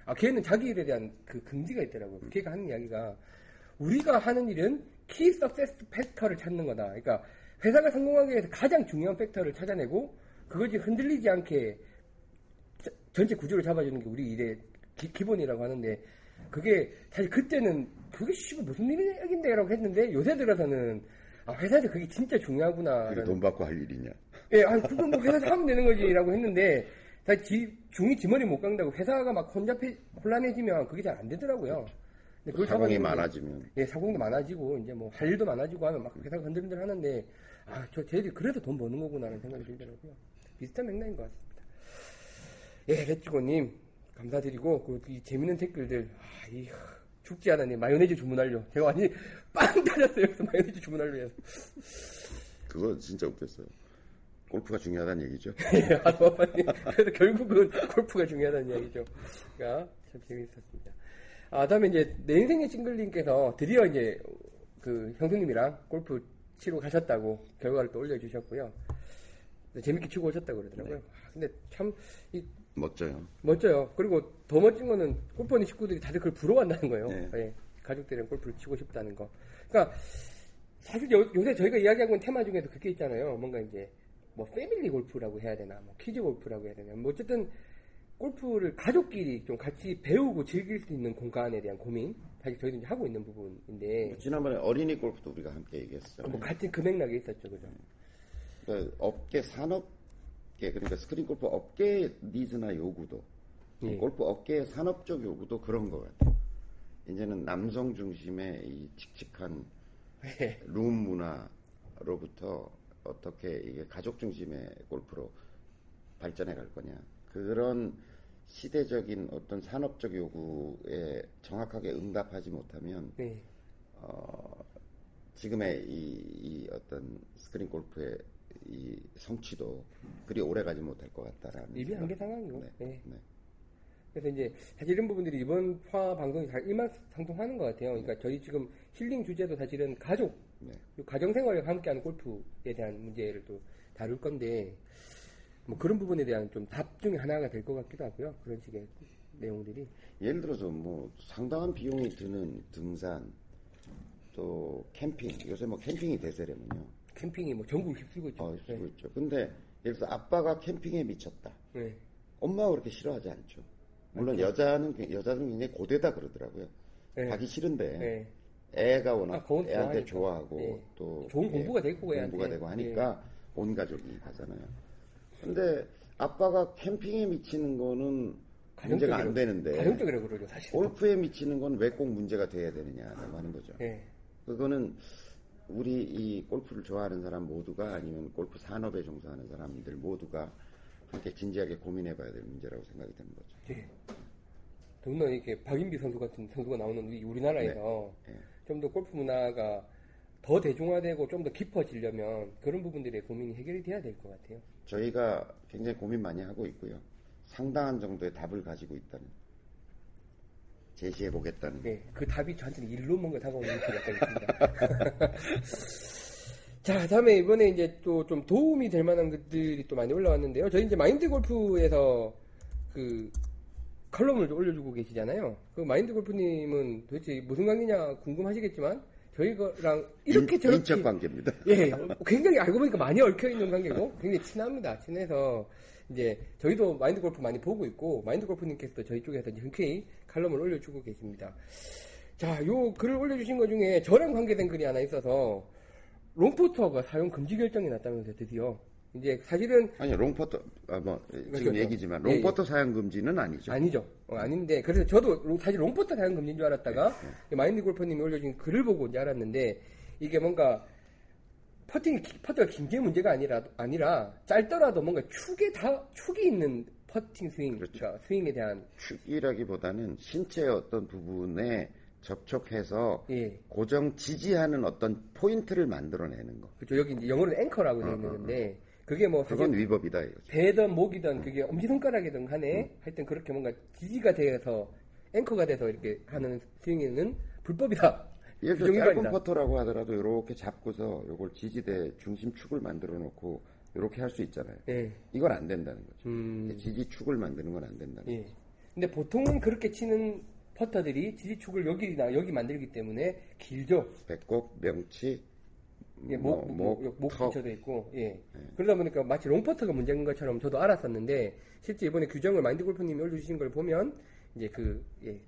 아 걔는 자기 일에 대한 그 긍지가 있더라고요. 걔가 하는 이야기가 우리가 하는 일은 키 석세스 팩터를 찾는 거다. 그러니까 회사가 성공하기 위해서 가장 중요한 팩터를 찾아내고 그것이 흔들리지 않게 전체 구조를 잡아주는 게 우리 일의 기본이라고 하는데 그게 사실 그때는 그게 씨발 무슨 일인데 라고 했는데 요새 들어서는 아 회사에서 그게 진짜 중요하구나. 그게 돈 받고 할 일이냐. 예, 아니 그건 뭐 회사에서 하면 되는 거지 라고 했는데 사실 중이 지머리 못 깎는다고 회사가 막 혼란해지면 그게 잘 안 되더라고요. 근데 사공이 많아지면 예 사공도 많아지고 이제 뭐 할 일도 많아지고 하면 막 회사가 흔들흔들 하는데 아 저 쟤들이 그래서 돈 버는 거구나라는 생각이 들더라고요. 비슷한 맥락인 것 같습니다. 예 레츠고님 감사드리고 그 이 재밌는 댓글들 아 이 죽지 않았네 마요네즈 주문하려 제가 완전히 빵 터졌어요. 그래서 마요네즈 주문하려 해서 그거 진짜 웃겼어요. 골프가 중요하다는 얘기죠. 그래서 결국은 골프가 중요하다는 얘기죠. 그러니까 참 재미있었습니다. 아, 다음에 이제 내 인생의 찡글님께서 드디어 이제 그 형수님이랑 골프 치러 가셨다고 결과를 또 올려주셨고요. 재밌게 치고 오셨다고 그러더라고요. 네. 아, 근데 참 이 멋져요. 멋져요. 그리고 더 멋진 거는 골프하는 식구들이 다들 그걸 부러워한다는 거예요. 네. 네. 가족들이랑 골프를 치고 싶다는 거. 그러니까 사실 요새 저희가 이야기한 건 테마 중에도 그게 있잖아요. 뭔가 이제 뭐 패밀리 골프라고 해야 되나, 뭐 키즈 골프라고 해야 되나, 뭐 어쨌든 골프를 가족끼리 좀 같이 배우고 즐길 수 있는 공간에 대한 고민, 사실 저희도 이제 하고 있는 부분인데. 뭐 지난번에 어린이 골프도 우리가 함께 얘기했어요. 뭐 같은 금액락에 있었죠, 그죠? 그러니까 업계 산업계, 그러니까 스크린 골프 업계의 니즈나 요구도, 예. 골프 업계의 산업적 요구도 그런 것 같아요. 이제는 남성 중심의 이 칙칙한 룸 문화로부터 어떻게 이게 가족 중심의 골프로 발전해 갈 거냐. 그런 시대적인 어떤 산업적 요구에 정확하게 응답하지 못하면, 네. 지금의 이 어떤 스크린 골프의 이 성취도 그리 오래 가지 못할 것 같다라는. 입이 한계 상황이고. 네. 네. 네. 그래서 이제 사실 이런 부분들이 이번 화 방송이 잘 일맥상통하는 것 같아요. 그러니까 저희 지금 힐링 주제도 사실은 가족, 네. 가정생활과 함께하는 골프에 대한 문제를 또 다룰 건데, 뭐 그런 부분에 대한 좀 답 중에 하나가 될 것 같기도 하고요. 그런 식의 내용들이. 예를 들어서 뭐 상당한 비용이 드는 등산, 또 캠핑, 요새 뭐 캠핑이 대세라면요. 캠핑이 뭐 전국을 휩쓸고 있죠. 휩쓸고 네. 있죠. 근데 예를 들어서 아빠가 캠핑에 미쳤다. 네. 엄마가 그렇게 싫어하지 않죠. 물론 맞죠? 여자는 굉장히 고대다 그러더라고요. 네. 가기 싫은데 네. 애가 워낙 애한테 좋아하고 네. 또 좋은 공부가 되고 공부가 되고 하니까 네. 온 가족이 가잖아요. 근데 아빠가 캠핑에 미치는 거는 문제가 안 되는데 가정적이라고 그러죠, 사실. 골프에 미치는 건 왜 꼭 문제가 돼야 되느냐라고 하는 거죠. 네. 그거는 우리 이 골프를 좋아하는 사람 모두가 아니면 골프 산업에 종사하는 사람들 모두가 함께 진지하게 고민해봐야 될 문제라고 생각이 되는 거죠. 네. 더군다나 이렇게 박인비 선수 같은 선수가 나오는 우리나라에서 네. 네. 좀 더 골프 문화가 더 대중화되고 좀 더 깊어지려면 그런 부분들의 고민이 해결이 돼야 될 것 같아요. 저희가 굉장히 고민 많이 하고 있고요. 상당한 정도의 답을 가지고 있다는, 제시해보겠다는. 네, 그 답이 저한테는 일로 뭔가 다가오는 느낌이었습니다. 자, 다음에 이번에 이제 또 좀 도움이 될 만한 것들이 또 많이 올라왔는데요. 저희 이제 마인드골프에서 그 칼럼을 올려주고 계시잖아요. 그 마인드골프님은 도대체 무슨 관계냐 궁금하시겠지만 저희랑 이렇게 저렇게 인적 관계입니다. 예, 굉장히 알고 보니까 많이 얽혀 있는 관계고 굉장히 친합니다. 친해서 이제 저희도 마인드 골프 많이 보고 있고 마인드 골프님께서도 저희 쪽에서 흔쾌히 칼럼을 올려주고 계십니다. 자, 요 글을 올려주신 것 중에 저랑 관계된 글이 하나 있어서 롱포터가 사용 금지 결정이 났다면서 드디어 이제 사실은 아니 롱포터 뭐 지금 그렇죠. 얘기지만 롱포터 예, 예. 사용 금지는 아니죠. 아니죠. 아닌데 그래서 저도 사실 롱포터 사용 금지인 줄 알았다가 예, 예. 마인드 골퍼님이 올려준 글을 보고 이제 알았는데 이게 뭔가 퍼트가 긴 게 문제가 아니라 짧더라도 뭔가 축이 있는 퍼팅 스윙, 그렇죠. 그러니까 스윙에 대한 축이라기보다는 신체의 어떤 부분에 접촉해서 예. 고정 지지하는 어떤 포인트를 만들어내는 거. 그렇죠. 여기 이제 영어로는 앵커라고 되어 있는데. 그게 뭐 그건 위법이다 이거죠. 배든 목이든 그게 엄지손가락이든 간에 하여튼 그렇게 뭔가 지지가 돼서 앵커가 돼서 이렇게 하는 스윙에는 불법이다. 예를 들어 짧은 퍼터라고 하더라도 이렇게 잡고서 요걸 지지대 중심축을 만들어 놓고 이렇게 할 수 있잖아요. 예. 이건 안 된다는 거죠. 지지축을 만드는 건 안 된다는 예. 거죠. 근데 보통은 그렇게 치는 퍼터들이 지지축을 여기나 여기 만들기 때문에 길죠. 배꼽, 명치 예, 목 근처도 있고, 예. 네. 그러다 보니까 마치 롱퍼터가 문제인 것처럼 저도 알았었는데, 실제 이번에 규정을 마인드골프님이 올려주신 걸 보면, 이제 예,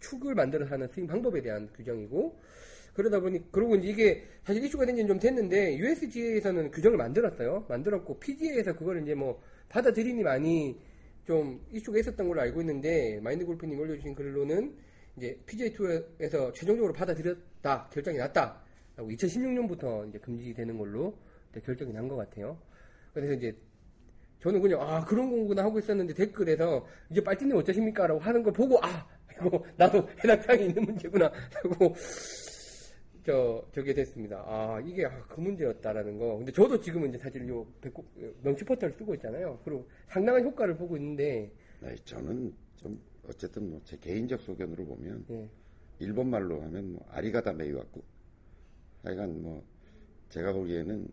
축을 만들어서 하는 스윙 방법에 대한 규정이고, 그러고 이제 이게 사실 이슈가 된 지는 좀 됐는데, USGA에서는 규정을 만들었어요. 만들었고, PGA에서 그걸 이제 뭐, 받아들이니 많이 좀 이슈가 있었던 걸로 알고 있는데, 마인드골프님이 올려주신 글로는, 이제 PGA 투어에서 최종적으로 받아들였다, 결정이 났다. 2016년부터 이제 금지되는 걸로 결정이 난 것 같아요. 그래서 이제 저는 그냥 그런 거구나 하고 있었는데 댓글에서 이제 빨띠님 어쩌십니까? 라고 하는 걸 보고 이거 나도 해당 사항이 있는 문제구나 하고 저게 됐습니다. 아, 이게 그 문제였다라는 거. 근데 저도 지금은 이제 사실 요 명치 퍼터를 쓰고 있잖아요. 그리고 상당한 효과를 보고 있는데. 네, 저는 좀 어쨌든 뭐 제 개인적 소견으로 보면 네. 일본 말로 하면 뭐 아리가다 메이와쿠. 하여간 뭐 제가 보기에는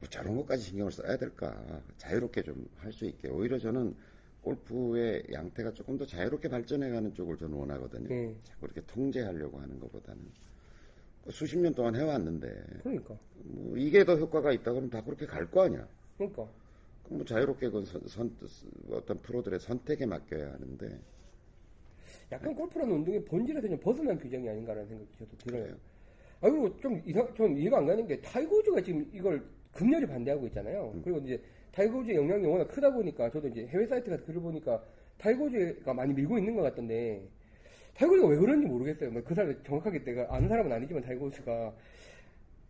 뭐 저런 것까지 신경을 써야 될까? 자유롭게 좀 할 수 있게. 오히려 저는 골프의 양태가 조금 더 자유롭게 발전해가는 쪽을 저는 원하거든요. 자꾸 이렇게 통제하려고 하는 것보다는 수십 년 동안 해왔는데. 그러니까. 뭐 이게 더 효과가 있다 그러면 다 그렇게 갈 거 아니야. 그러니까. 그럼 뭐 자유롭게 그 어떤 프로들의 선택에 맡겨야 하는데. 약간 골프라는 운동의 본질에서 좀 벗어난 규정이 아닌가라는 생각이 저도 들어요. 그래요. 아, 그리고 좀 이해가 안 가는 게 타이거 우즈가 지금 이걸 극렬히 반대하고 있잖아요. 그리고 이제 타이거 우즈의 영향이 워낙 크다 보니까 저도 이제 해외 사이트 같은 글을 보니까 타이거 우즈가 많이 밀고 있는 것 같던데 타이거 우즈가 왜 그런지 모르겠어요. 그 사람 정확하게 내가 아는 사람은 아니지만 타이거 우즈가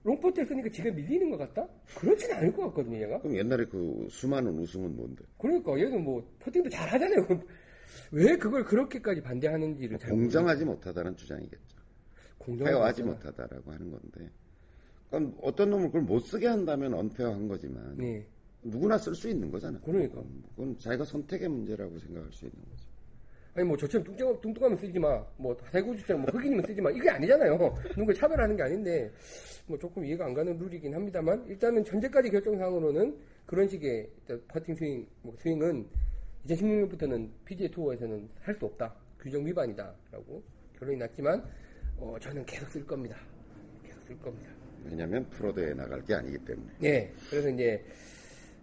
롱포트를 쓰니까 지가 밀리는 것 같다? 그렇진 않을 것 같거든요, 얘가. 그럼 옛날에 그 수많은 우승은 뭔데? 그러니까 얘는 뭐 퍼팅도 잘 하잖아요. 그럼 왜 그걸 그렇게까지 반대하는지를 잘 공정하지 못하다는 주장이겠죠. 공정하지 못하다라고 하는 건데. 그럼 어떤 놈을 그걸 못 쓰게 한다면 언페어한 거지만 네. 누구나 쓸 수 있는 거잖아. 그러니까. 그건 자기가 선택의 문제라고 생각할 수 있는 거죠. 아니 뭐 저처럼 뚱뚱하면 쓰지 마, 뭐 대구주처럼 뭐 흑인이면 쓰지 마, 이게 아니잖아요. 누군가 차별하는 게 아닌데 뭐 조금 이해가 안 가는 룰이긴 합니다만 일단은 현재까지 결정상으로는 그런 식의 퍼팅 스윙은 2016년부터는 PGA 투어에서는 할 수 없다, 규정 위반이다라고 결론이 났지만 저는 계속 쓸 겁니다. 계속 쓸 겁니다. 왜냐면 프로 대회에 나갈 게 아니기 때문에. 네, 그래서 이제.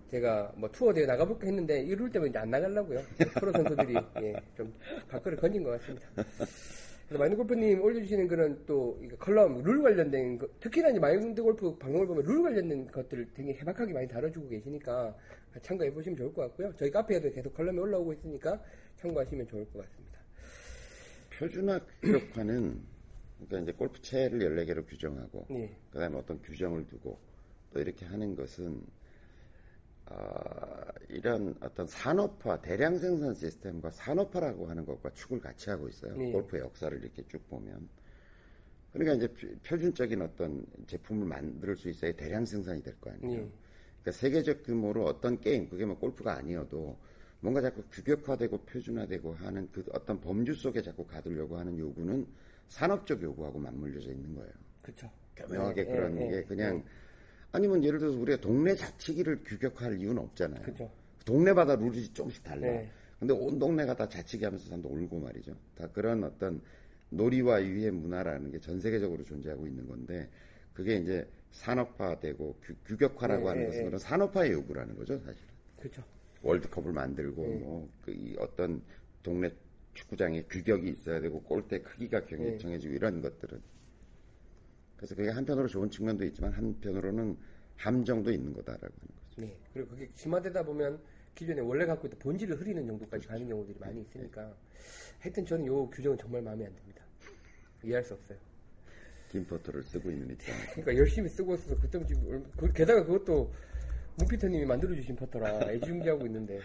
제가 뭐 투어 대회 나가볼까 했는데 이럴 때면 이제 안 나가려고요. 프로 선수들이 예, 좀 밖으로 건진 것 같습니다. 그래서 마인드골프님 올려주시는 그런 또 컬럼 룰 관련된 거, 특히나 이제 마인드골프 방송을 보면 룰 관련된 것들을 되게 해박하게 많이 다뤄주고 계시니까 참고해 보시면 좋을 것 같고요. 저희 카페에도 계속 컬럼이 올라오고 있으니까 참고하시면 좋을 것 같습니다. 표준화 규격화는 그러니까 이제 골프 채를 14개로 규정하고 예. 그다음에 어떤 규정을 두고 또 이렇게 하는 것은. 이런 어떤 산업화, 대량 생산 시스템과 산업화라고 하는 것과 축을 같이 하고 있어요. 네. 골프의 역사를 이렇게 쭉 보면. 그러니까 이제 표준적인 어떤 제품을 만들 수 있어야 대량 생산이 될 거 아니에요. 네. 그러니까 세계적 규모로 어떤 게임, 그게 뭐 골프가 아니어도 뭔가 자꾸 규격화되고 표준화되고 하는 그 어떤 범주 속에 자꾸 가두려고 하는 요구는 산업적 요구하고 맞물려져 있는 거예요. 그렇죠. 교묘하게 네, 그런 네, 게 네, 그냥 네. 아니면 예를 들어서 우리가 동네 자치기를 규격화할 이유는 없잖아요. 그쵸. 동네마다 룰이 조금씩 달라. 네. 근데 온 동네가 다 자치기 하면서 다 놀고 말이죠. 다 그런 어떤 놀이와 유의 문화라는 게 전 세계적으로 존재하고 있는 건데 그게 이제 산업화되고 규격화라고 네, 하는 네, 것은 네. 그런 산업화의 요구라는 거죠, 사실은. 그렇죠. 월드컵을 만들고 네. 뭐 그 어떤 동네 축구장에 규격이 있어야 되고 골대 크기가 네. 정해지고 이런 것들은. 그래서 그게 한편으로 좋은 측면도 있지만 한편으로는 함정도 있는 거다라고 하는 거죠. 네. 그리고 그게 심화되다 보면 기존에 원래 갖고 있던 본질을 흐리는 정도까지 그렇죠. 가는 경우들이 많이 있으니까 네. 하여튼 저는 이 규정은 정말 마음에 안 듭니다. 이해할 수 없어요. 긴 포트를 쓰고 있는 입장. 그러니까 열심히 쓰고 있어서 그때는 지금 게다가 그것도 문피터님이 만들어주신 포터라 애지중지하고 있는데.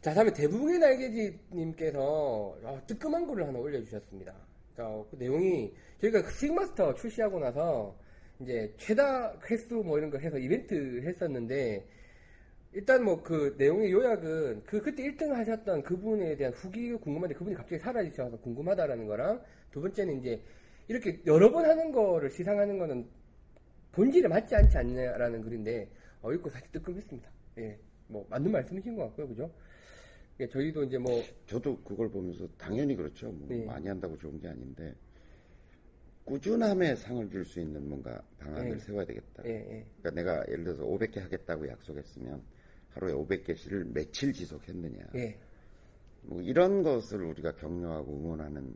자, 다음에 대부분의 날개지님께서 뜨끔한 글을 하나 올려주셨습니다. 그 내용이 저희가 스윙마스터 출시하고 나서 이제 최다 횟수 뭐 이런 거 해서 이벤트 했었는데 일단 뭐 그 내용의 요약은 그때 1등 하셨던 그분에 대한 후기가 궁금한데 그분이 갑자기 사라지셔서 궁금하다라는 거랑 두 번째는 이제 이렇게 여러 번 하는 거를 시상하는 거는 본질에 맞지 않지 않냐라는 글인데 읽고 사실 뜨끔했습니다. 예, 뭐 맞는 말씀이신 것 같고요, 그죠? 예, 저희도 이제 뭐. 저도 그걸 보면서 당연히 그렇죠. 뭐 네. 많이 한다고 좋은 게 아닌데, 꾸준함에 상을 줄 수 있는 뭔가 방안을 네. 세워야 되겠다. 네, 네. 그러니까 내가 예를 들어서 500개 하겠다고 약속했으면 하루에 500개씩을 며칠 지속했느냐. 네. 뭐 이런 것을 우리가 격려하고 응원하는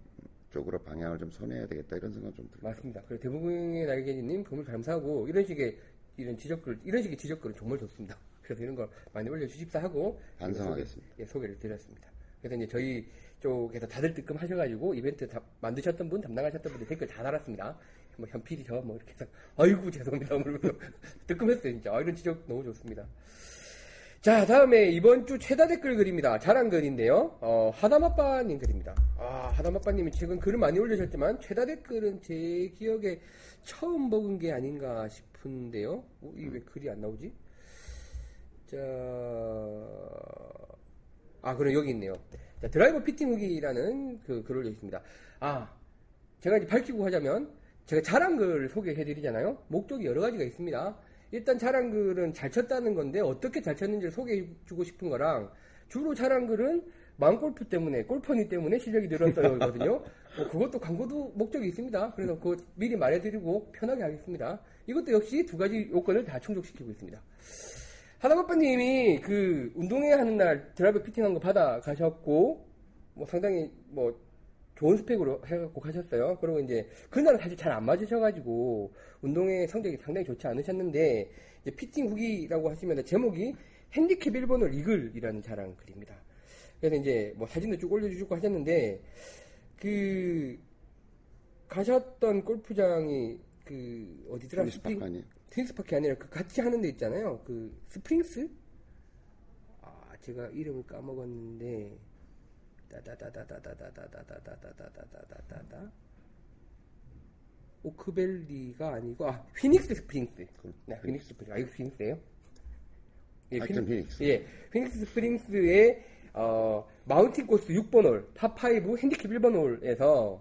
쪽으로 방향을 좀 선회해야 되겠다. 이런 생각이 좀 들어요. 맞습니다. 그리고 대부분의 날개지님, 정말 감사하고, 이런 식의 지적글은 정말 좋습니다. 그래서 이런 걸 많이 올려주십사 하고 반성하겠습니다. 예, 소개를 드렸습니다. 그래서 이제 저희 쪽에서 다들 뜨끔하셔가지고 이벤트 만드셨던 분, 담당하셨던 분들 댓글 다 달았습니다. 뭐 현필이 저 뭐 이렇게 해서 아이고 죄송합니다. 뜨끔했어요 진짜. 이런 지적 너무 좋습니다. 자, 다음에 이번 주 최다 댓글 글입니다. 자랑 글인데요. 하담아빠님 글입니다. 아, 하담아빠님이 최근 글을 많이 올리셨지만 최다 댓글은 제 기억에 처음 먹은 게 아닌가 싶은데요. 이게 왜 글이 안 나오지? 자, 아, 그럼 여기 있네요. 자, 드라이버 피팅 후기라는 그 글을 올렸습니다. 아, 제가 이제 밝히고 하자면 제가 자랑 글을 소개해드리잖아요. 목적이 여러 가지가 있습니다. 일단 자랑글은 잘 쳤다는 건데 어떻게 잘 쳤는지를 소개해주고 싶은 거랑, 주로 자랑글은 망골프 때문에, 골퍼니 때문에 실력이 늘었어요 거든요. 그것도 광고도 목적이 있습니다. 그래서 그거 미리 말해드리고 편하게 하겠습니다. 이것도 역시 두 가지 요건을 다 충족시키고 있습니다. 하다바빠님이 그 운동회 하는 날 드라이브 피팅한 거 받아 가셨고, 뭐 상당히 뭐 좋은 스펙으로 해갖고 가셨어요. 그리고 이제 그날은 사실 잘 안 맞으셔가지고 운동회 성적이 상당히 좋지 않으셨는데, 이제 피팅 후기라고 하시면 제목이 핸디캡 1번홀 이글이라는 자랑 글입니다. 그래서 이제 뭐 사진도 쭉 올려주시고 하셨는데, 그 가셨던 골프장이 그 어디더라? 테니스파크 아니에요? 테니스파크 아니라 그 같이 하는 데 있잖아요. 그 스프링스? 아, 제가 이름을 까먹었는데. 오크밸리가 아니고, 아, 휘닉스 스프링스. 네, 휘닉스 스프링스. 아, 이거 휘닉스예요? 예, 휘닉스. 예, 휘닉스 스프링스의 마운틴 코스 6번홀, 파5 핸디캡 1번홀에서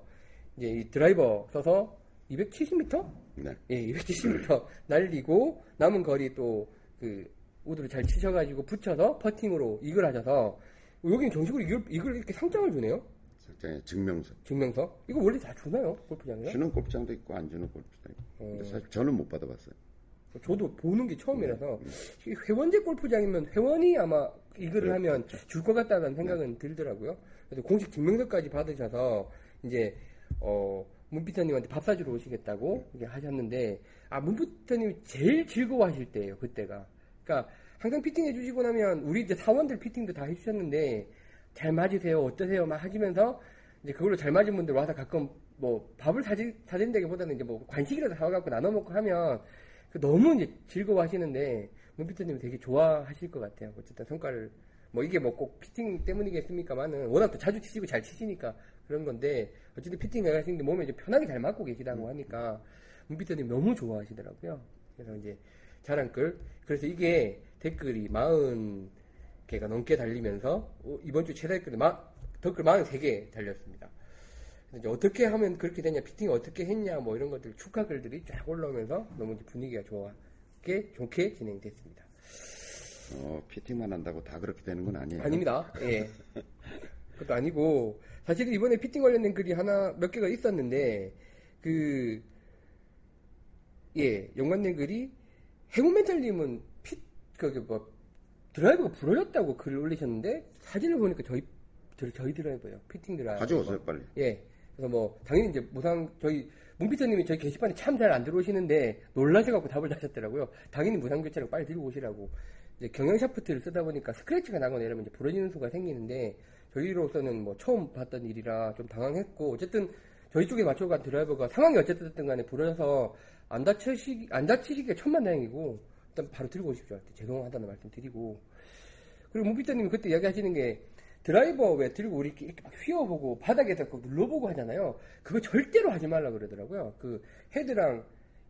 이제 이 드라이버 써서 270m? 네. 예, 270m 날리고 남은 거리 또 그 우드를 잘 치셔가지고 붙여서 퍼팅으로 이글 하셔서. 여기는 정식으로 이걸 이렇게 상장을 주네요? 상장에 증명서. 증명서? 이거 원래 다 주나요? 골프장에? 주는 골프장도 있고 안 주는 골프장도 있고. 근데 사실 저는 못 받아봤어요. 저도 보는 게 처음이라서. 회원제 골프장이면 회원이 아마 이글을 하면 그렇죠. 줄 것 같다는 생각은 들더라고요. 그래서 공식 증명서까지 받으셔서 이제 문피터님한테 밥 사주러 오시겠다고 하셨는데, 아, 문피터님이 제일 즐거워하실 때예요, 그때가. 그러니까 항상 피팅해 주시고 나면 우리 이제 사원들 피팅도 다 해주셨는데 잘 맞으세요 어떠세요 막 하시면서 이제 그걸로 잘 맞은 분들 와서 가끔 뭐 밥을 사진다기보다는 이제 뭐 간식이라도 사와갖고 나눠 먹고 하면 너무 이제 즐거워하시는데, 문피터님 되게 좋아하실 것 같아요. 어쨌든 성과를 뭐 이게 뭐 꼭 피팅 때문이겠습니까만은 워낙 또 자주 치시고 잘 치시니까 그런 건데, 어쨌든 피팅 나가시는데 몸에 이제 편하게 잘 맞고 계시다고 하니까 문피터님 너무 좋아하시더라고요. 그래서 이제 자랑글, 그래서 이게 댓글이 40개가 넘게 달리면서 이번 주 최다 댓글이 댓글 43개 달렸습니다. 이제 어떻게 하면 그렇게 되냐, 피팅 어떻게 했냐, 뭐 이런 것들 축하 글들이 쫙 올라오면서 너무 분위기가 좋게 진행됐습니다. 피팅만 한다고 다 그렇게 되는 건 아니에요. 아닙니다. 예. 그것도 아니고, 사실 이번에 피팅 관련된 글이 몇 개가 있었는데, 연관된 글이 해군멘탈님은 드라이버가 부러졌다고 글을 올리셨는데, 사진을 보니까 저희 드라이버예요. 피팅 드라이버. 가져오세요, 빨리. 예. 그래서 뭐, 당연히 이제 저희, 문피터님이 저희 게시판에 참 잘 안 들어오시는데, 놀라셔갖고 답을 다셨더라고요. 당연히 무상교체로 빨리 들고 오시라고. 이제 경영샤프트를 쓰다 보니까 스크래치가 나거나 이러면 이제 부러지는 수가 생기는데, 저희로서는 뭐 처음 봤던 일이라 좀 당황했고, 어쨌든 저희 쪽에 맞춰간 드라이버가 상황이 어쨌든 간에 부러져서 안 다치시기가 천만다행이고, 일단 바로 들고 오십시오. 죄송하다는 말씀 드리고. 그리고 문피터님이 그때 이야기하시는 게, 드라이버 왜 들고 우리 이렇게 막 휘어보고 바닥에다 눌러보고 하잖아요. 그거 절대로 하지 말라고 그러더라고요. 그 헤드랑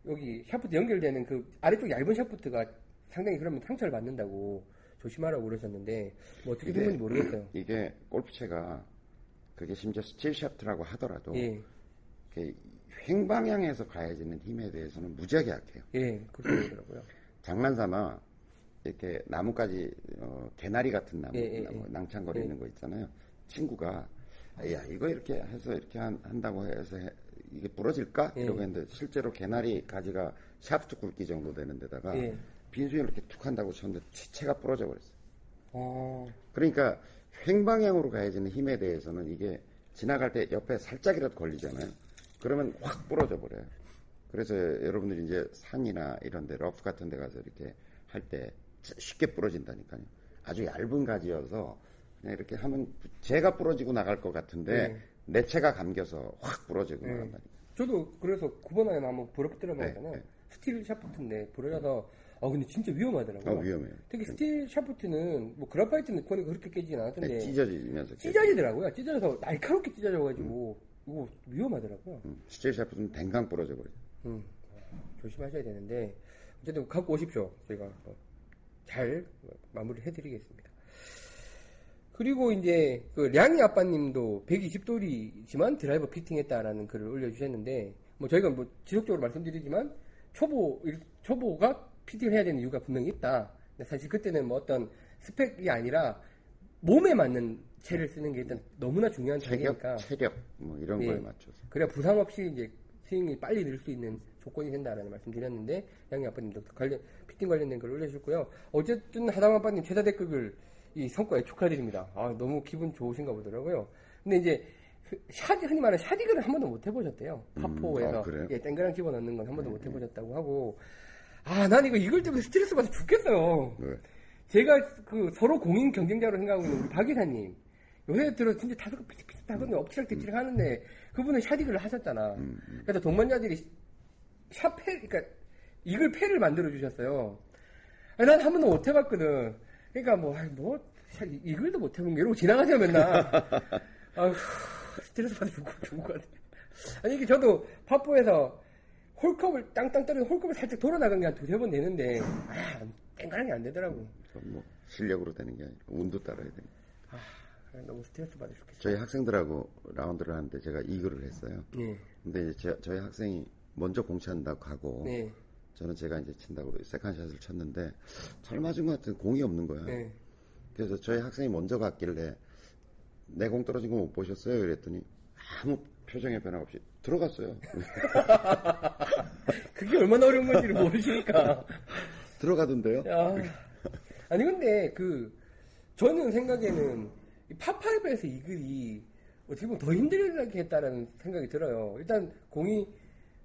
여기 샤프트 연결되는 그 아래쪽 얇은 샤프트가 상당히 그러면 상처를 받는다고 조심하라고 그러셨는데, 뭐 어떻게 된 건지 모르겠어요. 이게 골프채가, 그게 심지어 스틸 샤프트라고 하더라도, 예. 횡방향에서 가해지는 힘에 대해서는 무지하게 약해요. 예, 그렇더라고요. 장난삼아 이렇게 나뭇가지 개나리 같은 나무, 낭창거리는 거 있잖아요. 친구가 야 이거 이렇게 해서 이렇게 한다고 해서 이게 부러질까? 이러고 했는데, 실제로 개나리 가지가 샤프트 굵기 정도 되는 데다가 빈수에 이렇게 툭 한다고 쳤는데 채가 부러져 버렸어요. 그러니까 횡방향으로 가해지는 힘에 대해서는 이게 지나갈 때 옆에 살짝이라도 걸리잖아요. 그러면 확 부러져 버려요. 그래서 여러분들이 이제 산이나 이런 데 러프 같은 데 가서 이렇게 할 때 쉽게 부러진다니까요. 아주 얇은 가지여서 그냥 이렇게 하면 제가 부러지고 나갈 것 같은데 내 채가 감겨서 확 부러지고 나간다니까요. 저도 그래서 9번 아이언 한번 부럽더라고요. 스틸 샤프트인데 부러져서 근데 진짜 위험하더라고요. 위험해요. 특히 스틸 샤프트는 뭐 그라파이트는 거의 그렇게 깨지진 않았던데 찢어지더라고요. 찢어져서 날카롭게 찢어져가지고 이거 위험하더라고요. 스틸 샤프트는 댕강 부러져 버려요. 조심하셔야 되는데 어쨌든 갖고 오십시오. 저희가 잘 마무리를 해드리겠습니다. 그리고 이제 그 량이 아빠님도 120돌이지만 드라이버 피팅했다라는 글을 올려주셨는데 뭐 저희가 뭐 지속적으로 말씀드리지만 초보가 피팅을 해야 되는 이유가 분명히 있다. 근데 사실 그때는 뭐 어떤 스펙이 아니라 몸에 맞는 채를 쓰는 게 일단 너무나 중요한 차이니까 체력 뭐 이런 거에 맞춰서 그래야 부상 없이 이제 스윙이 빨리 늘 수 있는 조건이 된다라는 말씀드렸는데 양이 아빠님도 피팅 관련된 걸 올려주셨고요. 어쨌든 하담아빠님 최다 댓글을 이 성과에 축하드립니다. 너무 기분 좋으신가 보더라고요. 근데 이제 흔히 말하는 샷이글을 한 번도 못 해보셨대요. 파포에서 땡그랑 집어넣는 건 한 번도 못 해보셨다고 하고 난 이거 이걸 때문에 스트레스 받아서 죽겠어요. 네. 제가 그 서로 공인 경쟁자로 생각하고 있는 우리 박 이사님 요새 들어 진짜 다소가 비슷비슷하거든요. 엎치락뒤치락 하는데 그분은 샷이글을 하셨잖아. 그래서 동반자들이 그러니까 이글 패를 만들어 주셨어요. 난 한 번도 못 해봤거든. 그러니까 이글도 못 해본 게 이러고 지나가세요 맨날. 아휴 스트레스 받아 죽을 것 같아. 아니 이게 저도 파포에서 홀컵을 땅땅 떨어진 홀컵을 살짝 돌아나간 게 한 두세 번 되는데 땡가랑이 안 되더라고. 뭐 실력으로 되는 게 아니라 운도 따라야 되니까. 너무 스트레스 받아 죽겠어요. 저희 학생들하고 라운드를 하는데 제가 이글을 했어요. 네. 근데 이제 저희 학생이 먼저 공찬다고 하고 네. 저는 제가 이제 친다고 세컨샷을 쳤는데 잘 맞은 것 같은 공이 없는 거야. 네. 그래서 저희 학생이 먼저 갔길래 내 공 떨어진 거 못 보셨어요? 이랬더니 아무 표정의 변화 없이 들어갔어요. 그게 얼마나 어려운 건지를 모르시니까. 들어가던데요? 아니 근데 저는 생각에는 파5에서 이글이 어떻게 보면 더 힘들게 했다라는 생각이 들어요. 일단 공이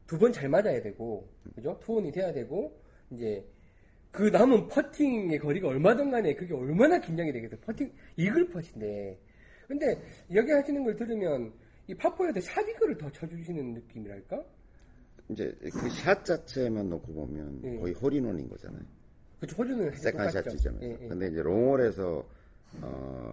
두 번 잘 맞아야 되고, 그죠? 투혼이 돼야 되고, 이제, 그 남은 퍼팅의 거리가 얼마든 간에 그게 얼마나 긴장이 되겠어요. 이글 퍼신데. 근데, 여기 하시는 걸 들으면, 이 파포에서 샷 이글을 더 쳐주시는 느낌이랄까? 이제, 그 샷 자체만 놓고 보면 거의 홀인원인 거잖아요. 그쵸, 홀인원은 세컨샷이잖아요. 근데 이제 롱홀에서,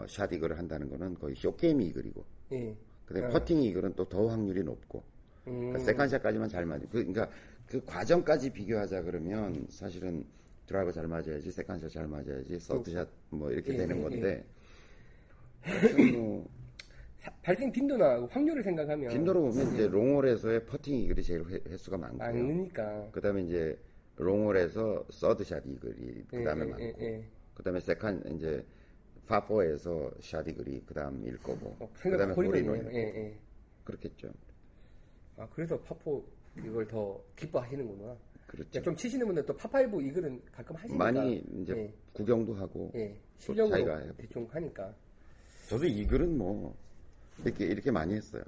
샷 이글을 한다는 거는 거의 쇼게임 이글이고. 근데 퍼팅 이글은 또 더 확률이 높고. 그러니까 세컨샷까지만 잘 맞아. 그러니까 그 과정까지 비교하자 그러면 사실은 드라이버 잘 맞아야지, 세컨샷 잘 맞아야지, 서드샷 뭐 이렇게 되는 건데. 뭐 발생 빈도나 확률을 생각하면 빈도로 보면 이제 롱홀에서의 퍼팅 이글이 제일 횟수가 많고. 많으니까. 그다음에 이제 롱홀에서 서드샷 이글이 그다음에 많고. 그다음에 세컨 이제 파포에서 샷 이글이 그다음일 거고. 그다음에 홀인원. 그렇겠죠. 그래서 파포 이걸 더 기뻐하시는구나. 그렇죠. 좀 치시는 분들 또 파파이브 이글은 가끔 하시니까 많이 이제 구경도 하고 실력으로 대충 하니까. 저도 이글은 뭐 이렇게 많이 했어요.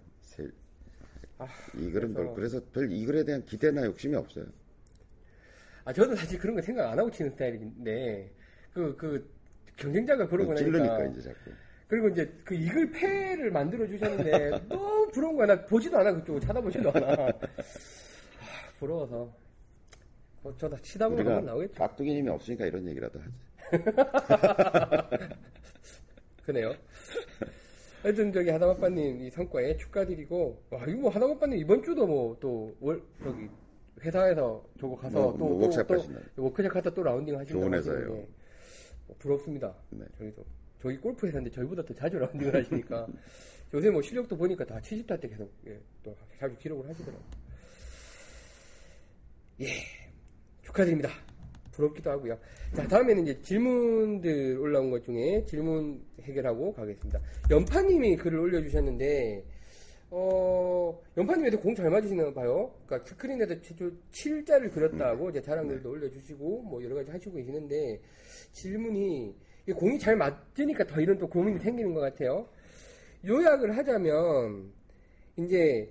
이글은 그래서 별 이글에 대한 기대나 욕심이 없어요. 저는 사실 그런 거 생각 안 하고 치는 스타일인데 그 경쟁자가 그러고 나니까 찔르니까 이제 자꾸. 그리고 이제 그 이글 패를 만들어 주셨는데 너무 부러운 거야. 나 보지도 않아. 그쪽을 쳐다보지도 않아. 부러워서. 저다 치다 보면 한번 나오겠죠. 깍두기님이 없으니까 이런 얘기라도 하지. 그네요. 하여튼 저기 하담아빠님 이 성과에 축하드리고 이거 하담아빠님 이번 주도 저기 회사에서 저거 가서 워크샵 갔다 또 라운딩 하신다고. 좋은 회사예요. 부럽습니다. 네. 저희 골프 회사인데 저희보다 더 자주 라운딩을 하시니까 요새 뭐 실력도 보니까 다 70타 때 계속 또 자주 기록을 하시더라고요. 축하드립니다. 부럽기도 하고요. 자, 다음에는 이제 질문들 올라온 것 중에 질문 해결하고 가겠습니다. 연파님이 글을 올려주셨는데 연파님에도 공 잘 맞으시나 봐요. 그러니까 스크린에도 최초 7자를 그렸다고 이제 자랑들도 올려주시고 뭐 여러 가지 하시고 계시는데 질문이 공이 잘 맞으니까 더 이런 또 고민이 생기는 것 같아요. 요약을 하자면 이제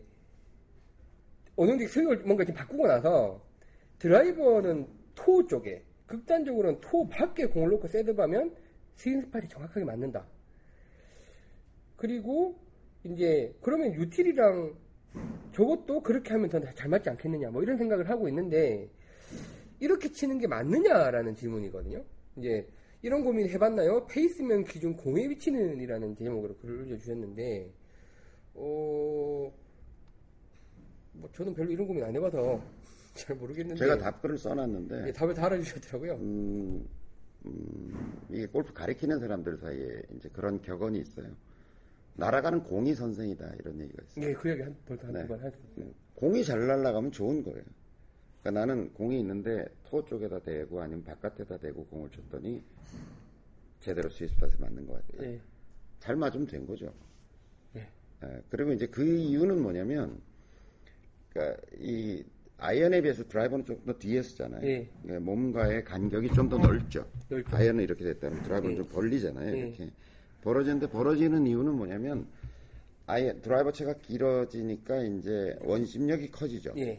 어느 정도 스윙을 뭔가 좀 바꾸고 나서 드라이버는 토 쪽에 극단적으로는 토 밖에 공을 놓고 셋업하면 스윙 스팟이 정확하게 맞는다. 그리고 이제 그러면 유틸이랑 저것도 그렇게 하면 더 잘 맞지 않겠느냐 뭐 이런 생각을 하고 있는데 이렇게 치는 게 맞느냐라는 질문이거든요. 이제 이런 고민 해봤나요? 페이스면 기준 공에 비치는 이라는 제목으로 글을 올려주셨는데, 뭐 저는 별로 이런 고민 안 해봐서 잘 모르겠는데 제가 답글을 써놨는데, 예, 답을 달아주셨더라고요. 이게 골프 가리키는 사람들 사이에 이제 그런 격언이 있어요. 날아가는 공이 선생이다, 이런 얘기가 있어요. 네, 그 얘기 한두번 하셨어요. 공이 잘 날아가면 좋은 거예요. 그러니까 나는 공이 있는데 토 쪽에다 대고 아니면 바깥에다 대고 공을 쳤더니 제대로 스위스팟에 맞는 것 같아요. 네. 잘 맞으면 된 거죠. 네. 네. 그러면 이제 그 이유는 뭐냐면, 그러니까 이 아이언에 비해서 드라이버는 조금 더 뒤에 서잖아요. 네. 그러니까 몸과의 간격이 좀 더 넓죠. 넓죠. 아이언은 이렇게 됐다면 드라이버는 네. 좀 벌리잖아요. 네. 이렇게. 벌어지는데 벌어지는 이유는 뭐냐면 아예 드라이버체가 길어지니까 이제 원심력이 커지죠. 예.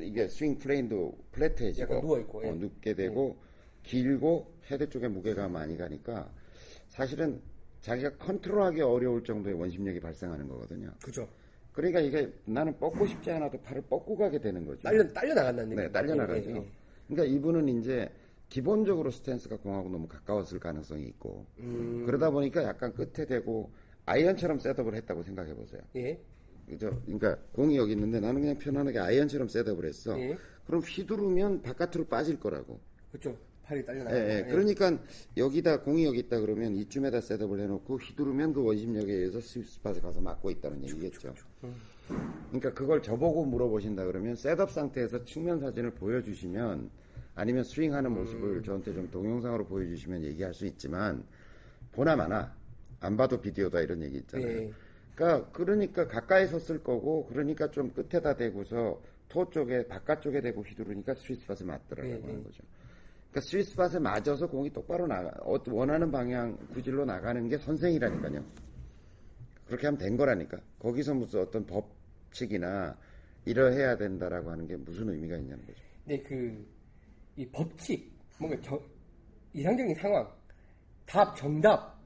이게 스윙 플레인도 플랫해지고 누워있고, 예. 눕게 되고 예. 길고 헤드 쪽에 무게가 많이 가니까 사실은 자기가 컨트롤하기 어려울 정도의 원심력이 발생하는 거거든요. 그죠. 그러니까 이게 나는 뻗고 싶지 않아도 팔을 뻗고 가게 되는 거죠. 딸려 나간다는 얘기죠. 네, 딸려 나가죠. 예. 그러니까 이분은 이제 기본적으로 스탠스가 공하고 너무 가까웠을 가능성이 있고 그러다 보니까 약간 끝에 대고 아이언처럼 셋업을 했다고 생각해보세요. 예. 그죠? 그러니까 공이 여기 있는데 나는 그냥 편안하게 아이언처럼 셋업을 했어. 예. 그럼 휘두르면 바깥으로 빠질 거라고. 그렇죠. 팔이 딸려나요. 예, 예. 예. 그러니까 여기다 공이 여기 있다 그러면 이쯤에다 셋업을 해놓고 휘두르면 그 원심력에 의해서 스팟에 가서 맞고 있다는 얘기겠죠. 그러니까 그걸 저보고 물어보신다 그러면 셋업 상태에서 측면 사진을 보여주시면 아니면 스윙하는 모습을 저한테 좀 동영상으로 보여주시면 얘기할 수 있지만 보나 마나 안 봐도 비디오다 이런 얘기 있잖아요. 예. 그러니까 가까이 섰을 거고 그러니까 좀 끝에다 대고서 토 쪽에 바깥쪽에 대고 휘두르니까 스위스팟에 맞더라고요. 예. 하는 거죠. 그러니까 스위스팟에 맞아서 공이 똑바로 나가 원하는 방향 구질로 나가는 게 선생이라니까요. 그렇게 하면 된 거라니까. 거기서 무슨 어떤 법칙이나 이러해야 된다라고 하는 게 무슨 의미가 있냐는 거죠. 네, 이 법칙, 뭔가 이상적인 상황, 정답,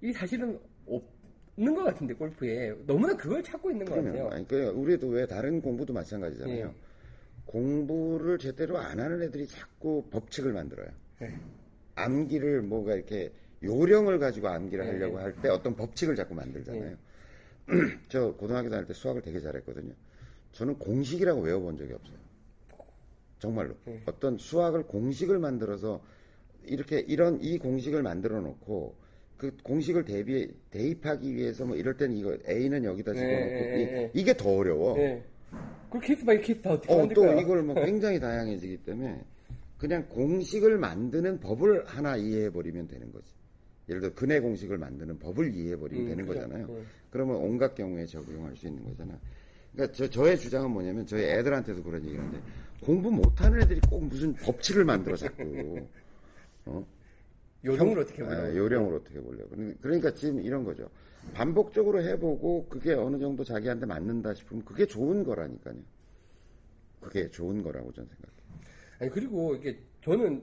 이 사실은 없는 것 같은데, 골프에. 너무나 그걸 찾고 있는 것 같아요. 그러니까 우리도 왜 다른 공부도 마찬가지잖아요. 네. 공부를 제대로 안 하는 애들이 자꾸 법칙을 만들어요. 네. 암기를 이렇게 요령을 가지고 암기를 하려고 할 때 어떤 법칙을 자꾸 만들잖아요. 네. 저 고등학교 다닐 때 수학을 되게 잘했거든요. 저는 공식이라고 외워본 적이 없어요. 정말로. 네. 어떤 수학을 공식을 만들어서 이렇게 이 공식을 만들어 놓고 그 공식을 대입하기 위해서 이럴 땐 이거 A는 여기다 집어넣고 이게 더 어려워. 네. 그 케이스 바이 케이스 다 어떻게 만들까요? 또 이걸 굉장히 다양해지기 때문에 그냥 공식을 만드는 법을 하나 이해해 버리면 되는 거지. 예를 들어 근해 공식을 만드는 법을 이해해 버리면 되는 거잖아요. 네. 그러면 온갖 경우에 적용할 수 있는 거잖아. 그러니까 저의 주장은 뭐냐면 저희 애들한테도 그런 얘기를 하는데 공부 못하는 애들이 꼭 무슨 법칙을 만들어 자꾸 요령을 어떻게 보려고 그러니까 지금 이런 거죠. 반복적으로 해보고 그게 어느 정도 자기한테 맞는다 싶으면 그게 좋은 거라니까요. 그게 좋은 거라고 저는 생각해요. 아니 그리고 이게 저는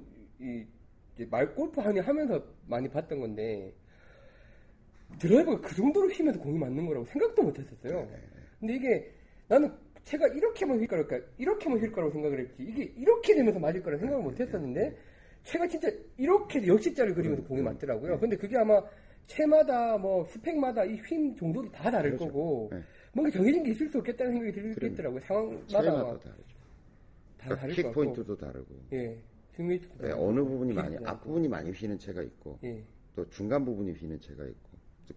골프 하면서 많이 봤던 건데 드라이버가 그 정도로 힘에서 공이 맞는 거라고 생각도 못 했었어요. 네. 근데 이게 나는 제가 이렇게만 휠 거라고 생각을 했지 이게 이렇게 되면서 맞을 거라고 생각을 못 했었는데 채가 진짜 이렇게 역식자를 그리면서 공이 맞더라고요. 근데 그게 아마 채마다 스펙마다 이 휨 정도도 다 다를 그렇죠. 거고 뭔가 정해진 게 있을 수 없겠다는 생각이 들더라고요. 상황마다 다 다르죠. 킥포인트도 다르고 스윙웨이트도 다르고 어느 부분이 많이 앞부분이 많이 휘는 채가 있고 또 중간 부분이 휘는 채가 있고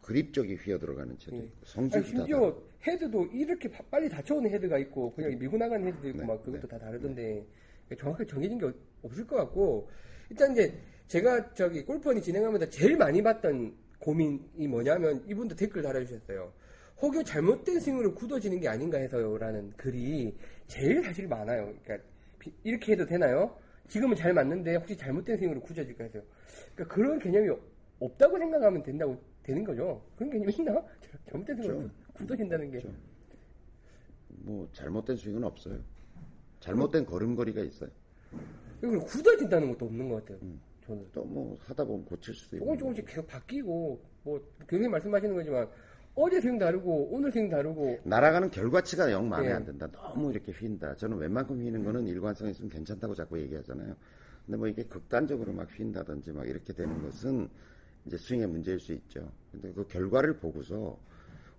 그립 쪽이 휘어 들어가는 채도 있고 성질도 심지어 헤드도 이렇게 빨리 닫혀오는 헤드가 있고 그냥 밀고 나가는 헤드도 있고 그것도 다 다르던데 정확하게 정해진 게 없을 것 같고 일단 이제 제가 골프원이 진행하면서 제일 많이 봤던 고민이 뭐냐면 이분도 댓글 달아주셨어요. 혹여 잘못된 스윙으로 굳어지는 게 아닌가 해서요 라는 글이 제일 사실 많아요. 그러니까 이렇게 해도 되나요? 지금은 잘 맞는데 혹시 잘못된 스윙으로 굳어질까 해서요. 그러니까 그런 개념이 없다고 생각하면 된다고 되는 거죠. 그런 개념이 있나? 잘못된 스윙은 굳어진다는 게. 그렇죠. 잘못된 스윙은 없어요. 잘못된 걸음걸이가 있어요. 그리고 굳어진다는 것도 없는 것 같아요. 저는. 또 하다 보면 고칠 수도 있고. 조금씩 계속 바뀌고, 교수님 말씀하시는 거지만, 어제 스윙 다르고 오늘 스윙 다르고 날아가는 결과치가 영 마음에 안 든다. 너무 이렇게 휜다. 저는 웬만큼 휘는 거는 일관성이 있으면 괜찮다고 자꾸 얘기하잖아요. 근데 뭐 이게 극단적으로 막 휜다든지 막 이렇게 되는 것은 이제 스윙의 문제일 수 있죠. 근데 그 결과를 보고서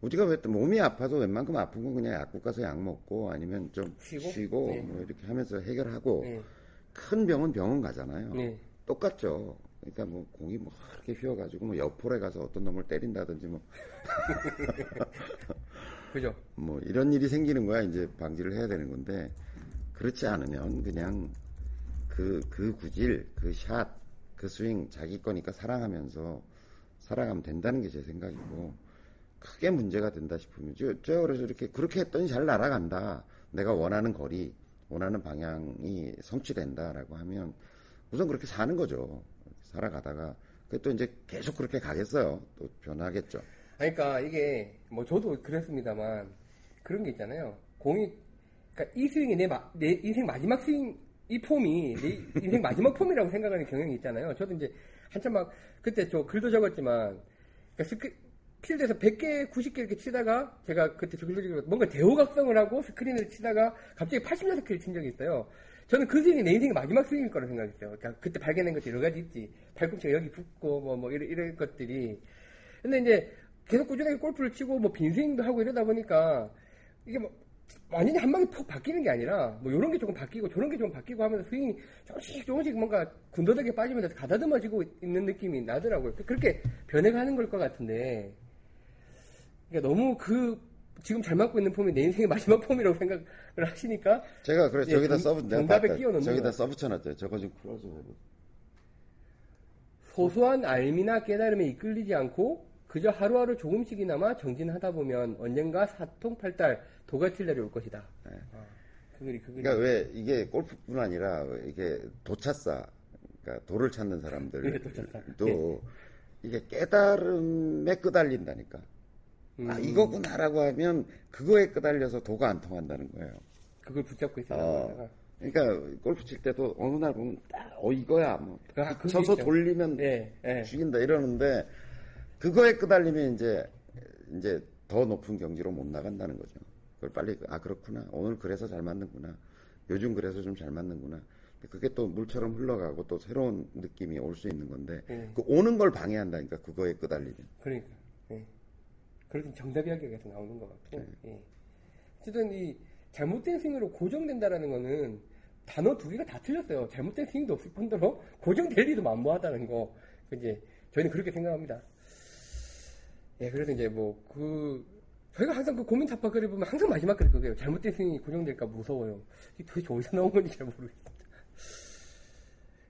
우리가 왜 또 몸이 아파도 웬만큼 아픈 건 그냥 약국 가서 약 먹고 아니면 좀 쉬고 네. 뭐 이렇게 하면서 해결하고 네. 큰 병은 병원 가잖아요. 네. 똑같죠. 그러니까 뭐 공이 뭐 이렇게 휘어가지고 뭐 옆홀에 가서 어떤 놈을 때린다든지 뭐 그죠. 뭐 이런 일이 생기는 거야 이제 방지를 해야 되는 건데 그렇지 않으면 그냥 그 구질, 그 샷, 그 스윙 자기 거니까 사랑하면서 살아가면 된다는 게 제 생각이고 크게 문제가 된다 싶으면 제가 그래서 이렇게 그렇게 했더니 잘 날아간다. 내가 원하는 거리, 원하는 방향이 성취된다라고 하면 우선 그렇게 사는 거죠. 살아가다가 그 또 이제 계속 그렇게 가겠어요. 또 변하겠죠. 그러니까 이게 뭐 저도 그랬습니다만 그런 게 있잖아요. 공이 그러니까 이 스윙이 내 인생 마지막 스윙 이 폼이 내 인생 마지막 폼이라고 생각하는 경향이 있잖아요. 저도 이제 한참 막 그때 저 글도 적었지만 그러니까 필드에서 100개, 90개 이렇게 치다가 제가 그때 저 글도 적었지만 뭔가 대호각성을 하고 스크린을 치다가 갑자기 86개를 친 적이 있어요. 저는 그 스윙이 내 인생의 마지막 스윙일 거라고 생각했어요. 그러니까 그때 발견한 것들이 여러 가지 있지. 발꿈치가 여기 붓고 뭐 이런 것들이. 근데 이제 계속 꾸준하게 골프를 치고 뭐 빈 스윙도 하고 이러다 보니까 이게 뭐 완전히 한 방에 푹 바뀌는 게 아니라 뭐 이런 게 조금 바뀌고 저런 게 조금 바뀌고 하면서 스윙이 조금씩 뭔가 군더더기에 빠지면서 가다듬어지고 있는 느낌이 나더라고요. 그렇게 변해가는 걸 것 같은데 그러니까 너무 지금 잘 맞고 있는 폼이 내 인생의 마지막 폼이라고 생각을 하시니까 제가 그래서 예, 저기다 써붙여놨죠. 저거 지금 클로즈 해보 소소한 알미나 깨달음에 이끌리지 않고 그저 하루하루 조금씩이나마 정진하다 보면 언젠가 사통팔달 도가칠 날이 올 것이다. 네. 아, 그러니까 왜 이게 골프뿐 아니라 이게 도찾사 그러니까 도를 찾는 사람들도 예. 이게 깨달음에 끄달린다니까. 아, 이거구나라고 하면 그거에 끄달려서 도가 안 통한다는 거예요. 그걸 붙잡고 있어요. 그러니까 골프 칠 때도 어느 날 보면 딱 이거야 뭐 쳐서 돌리면 예. 죽인다 이러는데 그거에 끄달리면 이제 더 높은 경지로 못 나간다는 거죠. 그걸 빨리 그렇구나 오늘 그래서 잘 맞는구나 요즘 그래서 좀 잘 맞는구나 그게 또 물처럼 흘러가고 또 새로운 느낌이 올 수 있는 건데 그 오는 걸 방해한다니까 그거에 끄달리면. 그러니까. 예. 그래서 정답 이야기가 계속 나오는 것 같고 예. 어쨌든 이 잘못된 스윙으로 고정된다라는 거는 단어 두 개가 다 틀렸어요. 잘못된 스윙도 없을 뿐더러 고정될 리도 만무하다는 거 이제 저희는 그렇게 생각합니다. 예, 그래서 이제 저희가 항상 그 고민 잡박글을 보면 항상 마지막 글이 그거예요. 잘못된 스윙이 고정될까 무서워요. 이게 도대체 어디서 나온 건지 잘 모르겠습니다.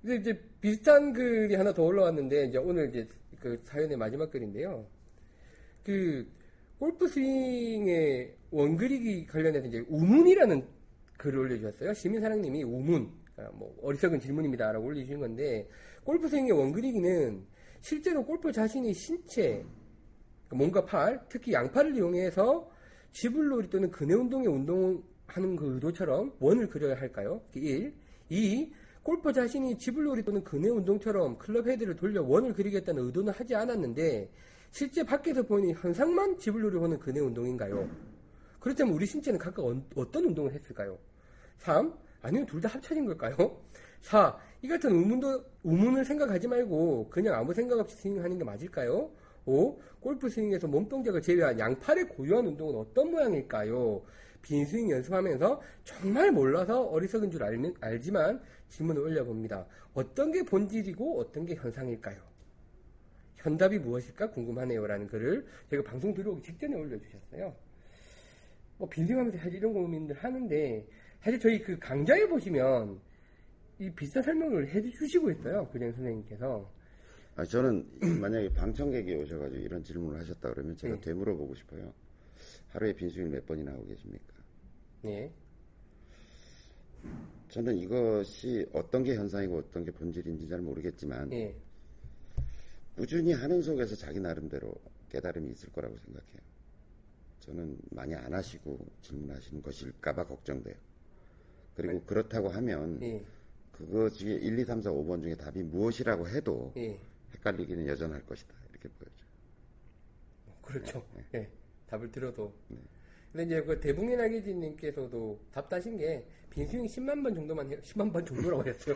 근데 이제 비슷한 글이 하나 더 올라왔는데 이제 오늘 이제 그 사연의 마지막 글인데요. 그 골프 스윙의 원그리기 관련해서 이제 우문이라는 글을 올려주셨어요. 시민사랑님이 우문, 그러니까 뭐 어리석은 질문입니다라고 올려주신 건데 골프 스윙의 원그리기는 실제로 골퍼 자신이 신체, 몸과 팔, 특히 양팔을 이용해서 지불놀이 또는 근해 운동에 운동하는 그 의도처럼 원을 그려야 할까요? 1. 2. 골퍼 자신이 지불놀이 또는 근해 운동처럼 클럽 헤드를 돌려 원을 그리겠다는 의도는 하지 않았는데 실제 밖에서 보이는 현상만 지불놀이 하는 근해 운동인가요? 그렇다면 우리 신체는 각각 어떤 운동을 했을까요? 3. 아니면 둘 다 합쳐진 걸까요? 4. 이 같은 우문을 생각하지 말고 그냥 아무 생각 없이 스윙하는 게 맞을까요? 5. 골프 스윙에서 몸동작을 제외한 양팔의 고유한 운동은 어떤 모양일까요? 빈 스윙 연습하면서 정말 몰라서 어리석은 줄 알지만 질문을 올려봅니다. 어떤 게 본질이고 어떤 게 현상일까요? 현답이 무엇일까 궁금하네요. 라는 글을 저희가 방송 들어오기 직전에 올려주셨어요. 뭐, 빈승하면서 사실 이런 고민들 하는데, 사실 저희 그 강좌에 보시면, 이 비슷한 설명을 해주시고 있어요. 교장 선생님께서. 저는 만약에 방청객이 오셔가지고 이런 질문을 하셨다 그러면 제가 되물어보고 싶어요. 하루에 빈승이 몇 번이나 하고 계십니까? 네. 저는 이것이 어떤 게 현상이고 어떤 게 본질인지 잘 모르겠지만, 네. 꾸준히 하는 속에서 자기 나름대로 깨달음이 있을 거라고 생각해요. 저는 많이 안 하시고 질문하시는 것일까봐 걱정돼요. 그리고 그렇다고 하면 그것이 1, 2, 3, 4, 5번 중에 답이 무엇이라고 해도 헷갈리기는 여전할 것이다. 이렇게 보여줘요. 그렇죠. 예. 네. 답을 드려도. 네. 근데 이제 그 대붕이 날개지님께서도 답 따신 게 빈스윙 10만 번 정도만 10만 번 정도라고 했어요.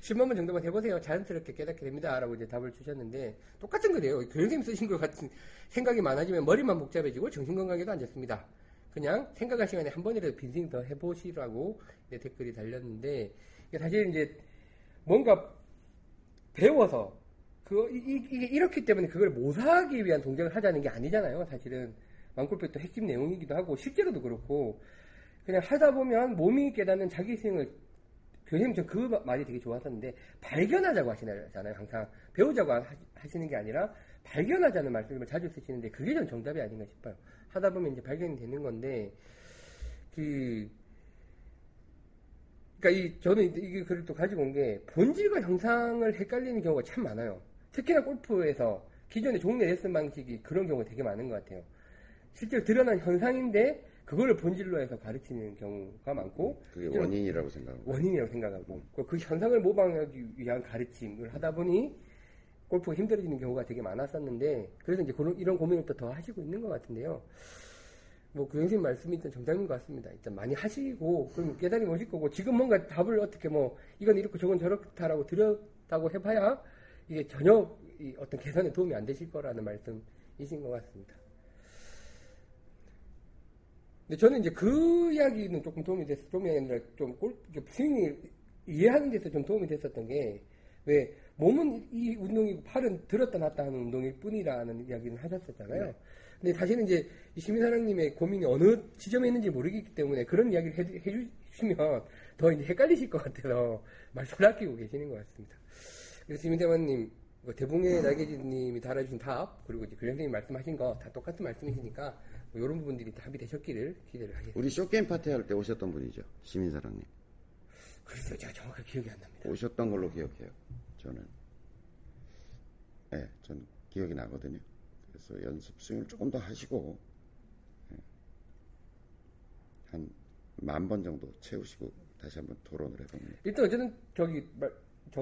10만 번 정도만 해보세요. 자연스럽게 깨닫게 됩니다라고 이제 답을 주셨는데 똑같은 거래요. 교수님 쓰신 것 같은 생각이 많아지면 머리만 복잡해지고 정신 건강에도 안 좋습니다. 그냥 생각할 시간에 한 번이라도 빈스윙 더 해보시라고 이제 댓글이 달렸는데 사실 이제 뭔가 배워서 이게 이렇기 때문에 그걸 모사하기 위한 동작을 하자는 게 아니잖아요. 사실은. 왕골프의 또 핵심 내용이기도 하고 실제로도 그렇고 그냥 하다 보면 몸이 깨닫는 자기 스윙을 교수님 저 그 말이 되게 좋았었는데 발견하자고 하시잖아요. 항상 배우자고 하시는 게 아니라 발견하자는 말씀을 자주 쓰시는데 그게 전 정답이 아닌가 싶어요. 하다 보면 이제 발견이 되는 건데 그러니까 저는 이 글을 또 가지고 온 게 본질과 형상을 헷갈리는 경우가 참 많아요. 특히나 골프에서 기존의 종래 레슨 방식이 그런 경우가 되게 많은 것 같아요. 실제로 드러난 현상인데 그걸 본질로 해서 가르치는 경우가 많고 그게 원인이라고 생각하고 그 현상을 모방하기 위한 가르침을 하다 보니 골프가 힘들어지는 경우가 되게 많았었는데 그래서 이제 이런 고민을 또 더 하시고 있는 것 같은데요. 뭐 교수님 말씀이 일단 정답인 것 같습니다. 일단 많이 하시고 그럼 깨달음이 오실 거고 지금 뭔가 답을 어떻게 뭐 이건 이렇고 저건 저렇다라고 드렸다고 해봐야 이게 전혀 어떤 개선에 도움이 안 되실 거라는 말씀이신 것 같습니다. 근데 저는 이제 그 이야기는 조금 도움이 됐어. 도움이 아니라 좀 스윙이 이해하는 데서 좀 도움이 됐었던 게, 왜, 몸은 이 운동이고 팔은 들었다 놨다 하는 운동일 뿐이라는 이야기는 하셨었잖아요. 네. 근데 사실은 이제 이 시민사랑님의 고민이 어느 지점에 있는지 모르기 때문에 그런 이야기를 해주시면 더 이제 헷갈리실 것 같아서 말씀을 아끼고 계시는 것 같습니다. 그래서 시민대만님, 대붕의 날개지님이 달아주신 답, 그리고 이제 교수님이 말씀하신 거 다 똑같은 말씀이시니까, 뭐 이런 부분들이 답이 되셨기를 기대를 하겠습니다. 우리 쇼게임 파티 할 때 오셨던 분이죠, 시민사랑님. 글쎄요, 제가 정확하게 기억이 안 납니다. 오셨던 걸로 기억해요. 저는, 네, 저는 기억이 나거든요. 그래서 연습 스윙을 조금 더 하시고 한 10,000번 정도 채우시고 다시 한번 토론을 해봅니다. 일단 어쨌든 저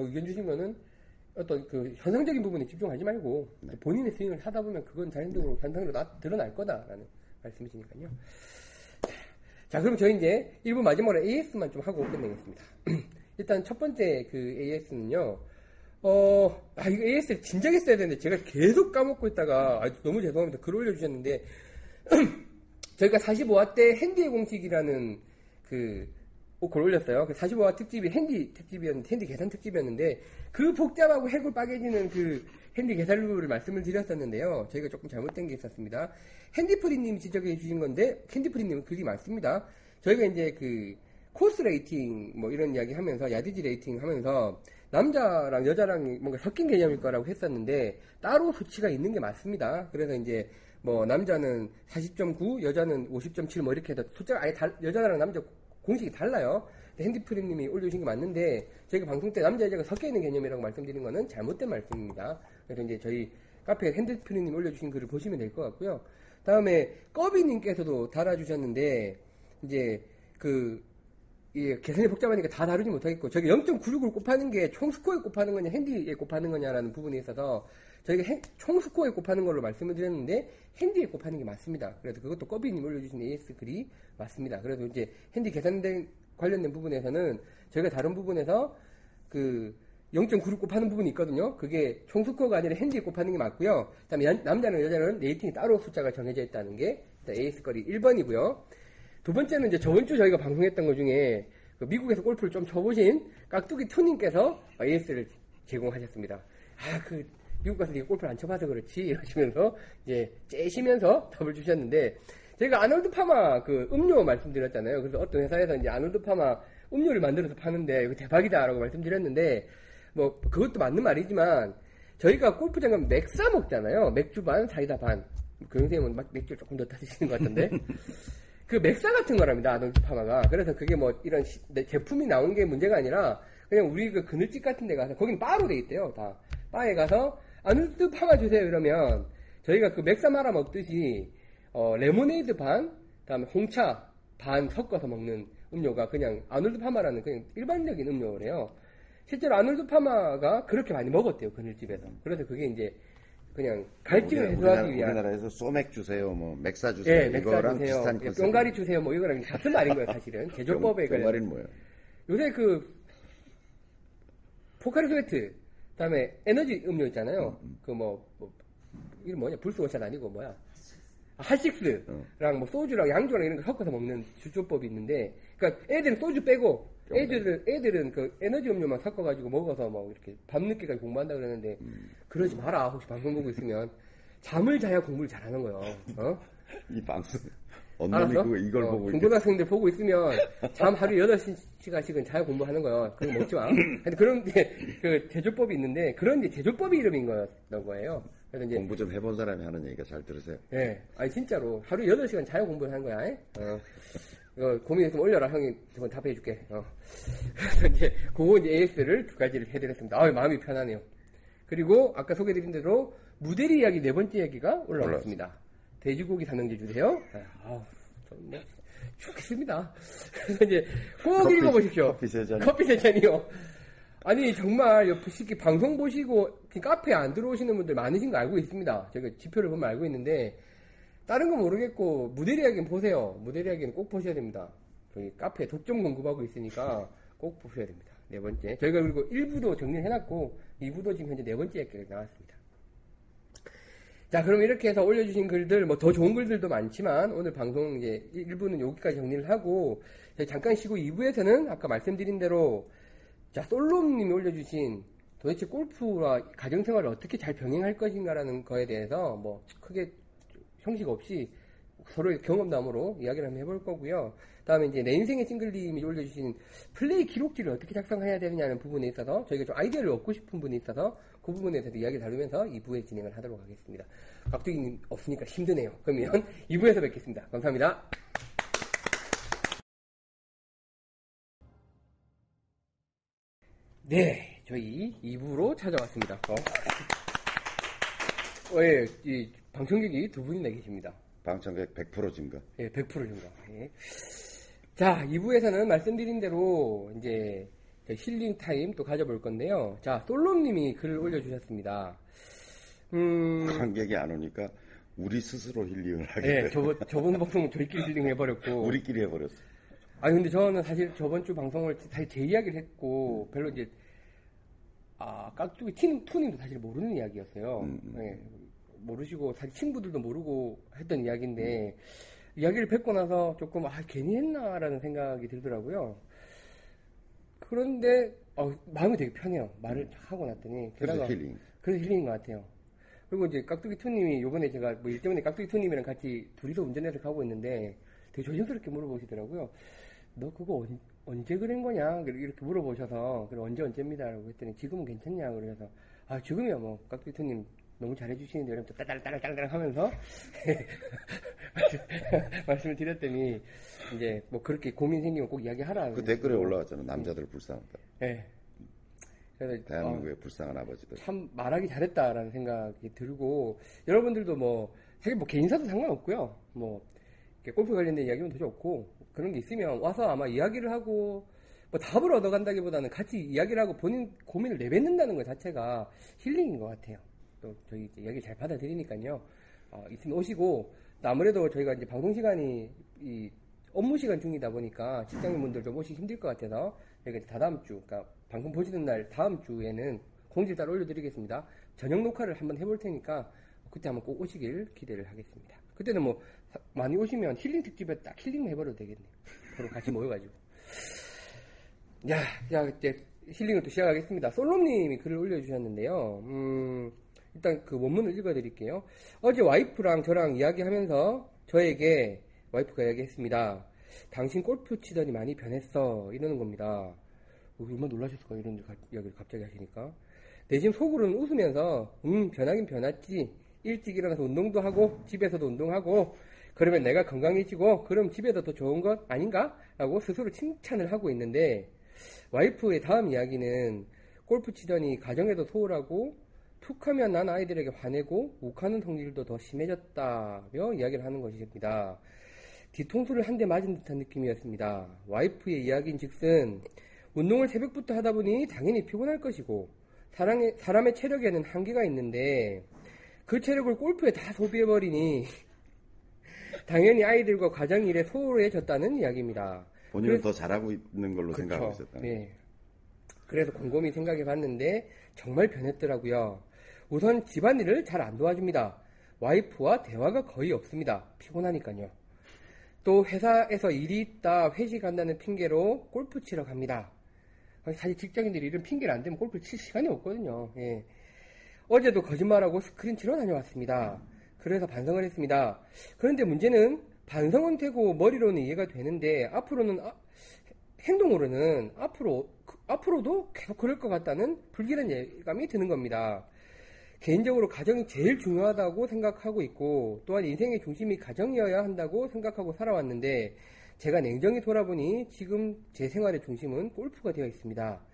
의견 주신 거는 어떤 그 현상적인 부분에 집중하지 말고 네. 본인의 스윙을 하다 보면 그건 자연적으로 네. 현상으로 드러날 거다라는 말씀이시니까요. 자, 그럼 저희 이제 1부 마지막으로 AS만 좀 하고 끝내겠습니다. 일단 첫 번째 그 AS는요. 이거 AS를 진작에 써야 되는데 제가 계속 까먹고 있다가 너무 죄송합니다. 글 올려주셨는데 저희가 45화 때 핸디의 공식이라는 글 올렸어요. 그 45화 특집이 핸디 특집이었는데, 핸디 계산 특집이었는데, 그 복잡하고 해골 빠개지는 그 핸디 계산룰을 말씀을 드렸었는데요. 저희가 조금 잘못된 게 있었습니다. 핸디프리님이 지적해 주신 건데, 핸디프리님은 글이 많습니다. 저희가 이제 코스 레이팅, 뭐 이런 이야기 하면서, 야디지 레이팅 하면서, 남자랑 여자랑 뭔가 섞인 개념일 거라고 했었는데, 따로 수치가 있는 게 맞습니다. 그래서 이제, 뭐, 남자는 40.9, 여자는 50.7, 뭐 이렇게 해서, 숫자가 아예 여자랑 남자, 공식이 달라요. 핸디프리님이 올려주신 게 맞는데 저희가 방송 때 남자 여자가 섞여있는 개념이라고 말씀드린 거는 잘못된 말씀입니다. 그래서 이제 저희 카페에 핸디프리님 올려주신 글을 보시면 될 것 같고요. 다음에 꺼비님께서도 달아주셨는데 이제 계산이 복잡하니까 다 다루지 못하겠고 저기 0.96을 곱하는 게 총스코어에 곱하는 거냐 핸디에 곱하는 거냐라는 부분에 있어서 저희가 총스코어에 곱하는 걸로 말씀을 드렸는데 핸디에 곱하는 게 맞습니다. 그래서 그것도 꺼비님 올려주신 AS 글이 맞습니다. 그래서 이제 핸디 계산된 관련된 부분에서는 저희가 다른 부분에서 0.96 곱하는 부분이 있거든요. 그게 총스코어가 아니라 핸디에 곱하는 게 맞고요. 그다음에 남자는 여자는 레이팅이 따로 숫자가 정해져 있다는 게 AS 글이 1번이고요. 두 번째는 이제 저번 주 저희가 방송했던 것 중에 미국에서 골프를 좀 쳐보신 깍두기2님께서 AS를 제공하셨습니다. 미국 가서 골프를 안 쳐봐서 그렇지 이러시면서 이제 째시면서 답을 주셨는데 저희가 아놀드 파마 음료 말씀드렸잖아요. 그래서 어떤 회사에서 이제 아놀드 파마 음료를 만들어서 파는데 이거 대박이다라고 말씀드렸는데 뭐 그것도 맞는 말이지만 저희가 골프장 가면 맥사 먹잖아요. 맥주 반, 사이다 반. 교수님은 맥주를 조금 더 타시는 것 같은데 맥사 같은 거랍니다. 아놀드 파마가. 그래서 그게 뭐 이런 제품이 나온 게 문제가 아니라 그냥 우리 그늘집 같은 데 가서 거기는 바로 돼 있대요. 다 바에 가서 아놀드 파마 주세요 이러면 저희가 맥사 말아 먹듯이 레모네이드 반, 그다음에 홍차 반 섞어서 먹는 음료가 그냥 아놀드 파마라는 그냥 일반적인 음료래요. 실제로 아놀드 파마가 그렇게 많이 먹었대요. 그늘집에서. 그래서 그게 이제 그냥 갈증을 해소하기 위한. 우리나라에서 소맥 주세요, 뭐 맥사 주세요, 예, 맥사 이거랑 주세요. 비슷한 컨셉. 뿅가리 주세요, 뭐 이거랑 같은 말인 거예요, 사실은. 제조법에 걸려. 뿅가리는 뭐예요? 요새 그 포카리스웨트, 그다음에 에너지 음료 있잖아요. 그 뭐 이름 뭐냐, 불스워샷 아니고 뭐야? 핫식스랑 뭐 소주랑 양주랑 이런 거 섞어서 먹는 주조법이 있는데, 그러니까 애들은 소주 빼고 애들은 그 에너지 음료만 섞어가지고 먹어서 막 이렇게 밤늦게까지 공부한다 그러는데, 그러지 마라. 혹시 방송 보고 있으면 잠을 자야 공부를 잘하는 거예요. 어? 이 방송 언론이고 이걸 보고 중고등학생들 보고 있으면 잠 하루 8시간씩은 자야 공부하는 거예요. 그런 거 먹지 마. 근데 그런 이제 그 제조법이 있는데, 그런 이제 제조법이 이름인 거예요. 그래서 이제 공부 좀 해본 사람이 하는 얘기가 잘 들으세요. 예. 네. 아니 진짜로 하루 8시간 자야 공부를 하는 거야. 이거 고민했으면 올려라, 형이 저번 답해 줄게. 그래서 이제 그거 이제 AS를 2가지를 해드렸습니다. 아, 마음이 편하네요. 그리고 아까 소개드린 대로 무대리 이야기 4번째 이야기가 올라왔습니다. 돼지고기 삼형제 주세요. 아우, 정말 죽겠습니다. 그래서 이제 꼭 커피, 읽어보십시오. 커피 세 잔이요. 아니 정말 쉽게 방송 보시고 카페에 안 들어오시는 분들 많으신 거 알고 있습니다. 제가 지표를 보면 알고 있는데, 다른 건 모르겠고 무대리 이야기는 보세요. 무대리 이야기는 꼭 보셔야 됩니다. 저희 카페에 독점 공급하고 있으니까 꼭 보셔야 됩니다. 4번째. 저희가 그리고 1부도 정리를 해놨고 2부도 지금 현재 4번째 이야기가 나왔습니다. 자, 그럼 이렇게 해서 올려주신 글들, 뭐 더 좋은 글들도 많지만, 오늘 방송 이제 1부는 여기까지 정리를 하고, 잠깐 쉬고 2부에서는 아까 말씀드린 대로, 자, 솔로님이 올려주신 도대체 골프와 가정생활을 어떻게 잘 병행할 것인가라는 거에 대해서 뭐 크게 형식 없이 서로의 경험담으로 이야기를 한번 해볼 거고요. 다음에 이제 내 인생의 싱글님이 올려주신 플레이 기록지를 어떻게 작성해야 되느냐는 부분에 있어서 저희가 좀 아이디어를 얻고 싶은 분이 있어서 그 부분에 대해서 이야기를 다루면서 2부에 진행을 하도록 하겠습니다. 깍두기님 없으니까 힘드네요. 그러면 2부에서 뵙겠습니다. 감사합니다. 네, 저희 2부로 찾아왔습니다. 예, 이 방청객이 2분이나 계십니다. 방청객 100% 증가. 예, 100% 증가. 예. 자, 2부에서는 말씀드린 대로 이제 힐링 타임 또 가져볼 건데요. 자, 솔로님이 글을 올려주셨습니다. 관객이 안 오니까 우리 스스로 힐링을 하게 돼요. 예, 저번 방송 저희끼리 힐링 해버렸고. 우리끼리 해버렸어. 아니 근데 저는 사실 저번 주 방송을 사실 제 이야기를 했고, 별로 이제 깍두기 투님도 사실 모르는 이야기였어요. 예, 모르시고 사실 친구들도 모르고 했던 이야기인데, 이야기를 뵙고 나서 조금 괜히 했나라는 생각이 들더라고요. 그런데 마음이 되게 편해요. 말을 하고 났더니. 그래서 힐링인 것 같아요. 그리고 이제 깍두기2님이 요번에 제가 뭐 일 때문에 깍두기2님이랑 같이 둘이서 운전해서 가고 있는데 되게 조심스럽게 물어보시더라고요. 너 그거 언제 그린 거냐? 이렇게 물어보셔서, 그래 언제입니다 라고 했더니 지금은 괜찮냐? 그래서 지금이야 뭐 깍두기2님 너무 잘해주시는데, 여러분 또 따달따달따달 하면서 말씀을 드렸더니, 이제 뭐 그렇게 고민 생기면 꼭 이야기하라. 그 댓글에 올라왔잖아. 남자들 불쌍하다. 네. 그래서 대한민국의 불쌍한 아버지들. 참 말하기 잘했다라는 생각이 들고, 여러분들도 뭐 사실 뭐 개인사도 상관없고요. 뭐 골프 관련된 이야기면 더 좋고, 그런 게 있으면 와서 아마 이야기를 하고, 뭐 답을 얻어간다기보다는 같이 이야기를 하고 본인 고민을 내뱉는다는 것 자체가 힐링인 것 같아요. 또 저희 이제 이야기 잘 받아들이니까요. 있으면 오시고, 아무래도 저희가 이제 방송 시간이 이 업무 시간 중이다 보니까 직장인분들 좀 오시기 힘들 것 같아서 저희가 이제 다다음 주, 그러니까 방송 보시는 날 다음 주에는 공지를 따로 올려드리겠습니다. 저녁 녹화를 한번 해볼 테니까 그때 한번 꼭 오시길 기대를 하겠습니다. 그때는 뭐 많이 오시면 힐링 특집에 딱 힐링 해버려도 되겠네요. 서로 같이 모여가지고. 야 이제 힐링을 또 시작하겠습니다. 솔로님이 글을 올려주셨는데요. 일단 그 원문을 읽어드릴게요. 어제 와이프랑 저랑 이야기하면서 저에게 와이프가 이야기했습니다. 당신 골프 치더니 많이 변했어, 이러는 겁니다. 얼마나 놀라셨을까, 이런 이야기를 갑자기 하시니까. 내심 속으로는 웃으면서 변하긴 변했지. 일찍 일어나서 운동도 하고 집에서도 운동하고 그러면 내가 건강해지고 그럼 집에서 더 좋은 것 아닌가? 라고 스스로 칭찬을 하고 있는데, 와이프의 다음 이야기는 골프 치더니 가정에도 소홀하고 툭하면 난 아이들에게 화내고 욱하는 성질도 더 심해졌다며 이야기를 하는 것입니다. 뒤통수를 한 대 맞은 듯한 느낌이었습니다. 와이프의 이야기인 즉슨 운동을 새벽부터 하다 보니 당연히 피곤할 것이고, 사람의 체력에는 한계가 있는데 그 체력을 골프에 다 소비해버리니 당연히 아이들과 가장 일에 소홀해졌다는 이야기입니다. 본인은 더 잘하고 있는 걸로 그쵸, 생각하고 있었다. 네. 그래서 곰곰이 생각해봤는데 정말 변했더라고요. 우선 집안일을 잘 안 도와줍니다. 와이프와 대화가 거의 없습니다. 피곤하니까요. 또 회사에서 일이 있다 회식한다는 핑계로 골프 치러 갑니다. 사실 직장인들이 이런 핑계를 안 대면 골프 칠 시간이 없거든요. 예. 어제도 거짓말하고 스크린 치러 다녀왔습니다. 그래서 반성을 했습니다. 그런데 문제는 반성은 되고 머리로는 이해가 되는데 앞으로는 행동으로는 앞으로도 계속 그럴 것 같다는 불길한 예감이 드는 겁니다. 개인적으로 가정이 제일 중요하다고 생각하고 있고 또한 인생의 중심이 가정이어야 한다고 생각하고 살아왔는데 제가 냉정히 돌아보니 지금 제 생활의 중심은 골프가 되어 있습니다.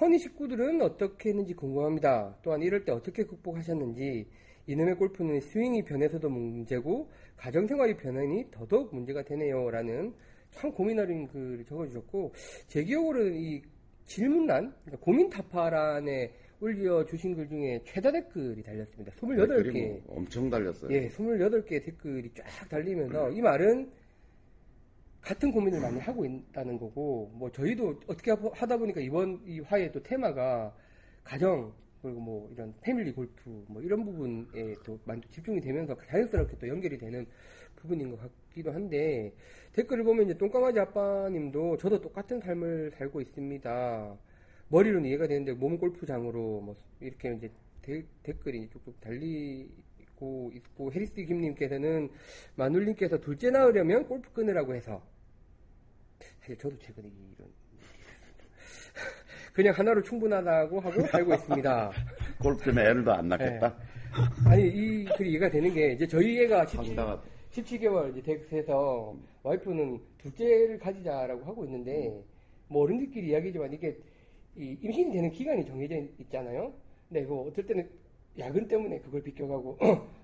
허니 식구들은 어떻게 했는지 궁금합니다. 또한 이럴 때 어떻게 극복하셨는지 이놈의 골프는 스윙이 변해서도 문제고 가정생활이 변하니 더더욱 문제가 되네요. 라는 참 고민 어린 글을 적어주셨고 제 기억으로는 이 질문란, 그러니까 고민타파란에 올려주신 글 중에 최다 댓글이 달렸습니다. 28개. 네, 엄청 달렸어요. 예, 28개의 댓글이 쫙 달리면서 이 말은 같은 고민을 많이 하고 있다는 거고, 뭐, 저희도 어떻게 하다 보니까 이번 이 화의 또 테마가 가정, 그리고 뭐, 이런 패밀리 골프, 뭐, 이런 부분에 또 많이 집중이 되면서 자연스럽게 또 연결이 되는 부분인 것 같기도 한데, 댓글을 보면 이제 똥강아지 아빠님도 저도 똑같은 삶을 살고 있습니다. 머리로는 이해가 되는데 몸 골프장으로 뭐 이렇게 이제 댓글이 쭉쭉 달리고 있고 해리스 김님께서는 마눌님께서 둘째 낳으려면 골프 끊으라고 해서 사실 저도 최근에 이런 그냥 하나로 충분하다고 하고 살고 있습니다. 골프 때문에 애를 더 안 낳겠다. 네. 아니 이 글이 이해가 되는 게 이제 저희 애가 17개월 이제 돼서 와이프는 둘째를 가지자라고 하고 있는데 뭐 어른들끼리 이야기지만 이게 이 임신이 되는 기간이 정해져 있잖아요. 근데 이거 어떨 때는 야근 때문에 그걸 비껴가고,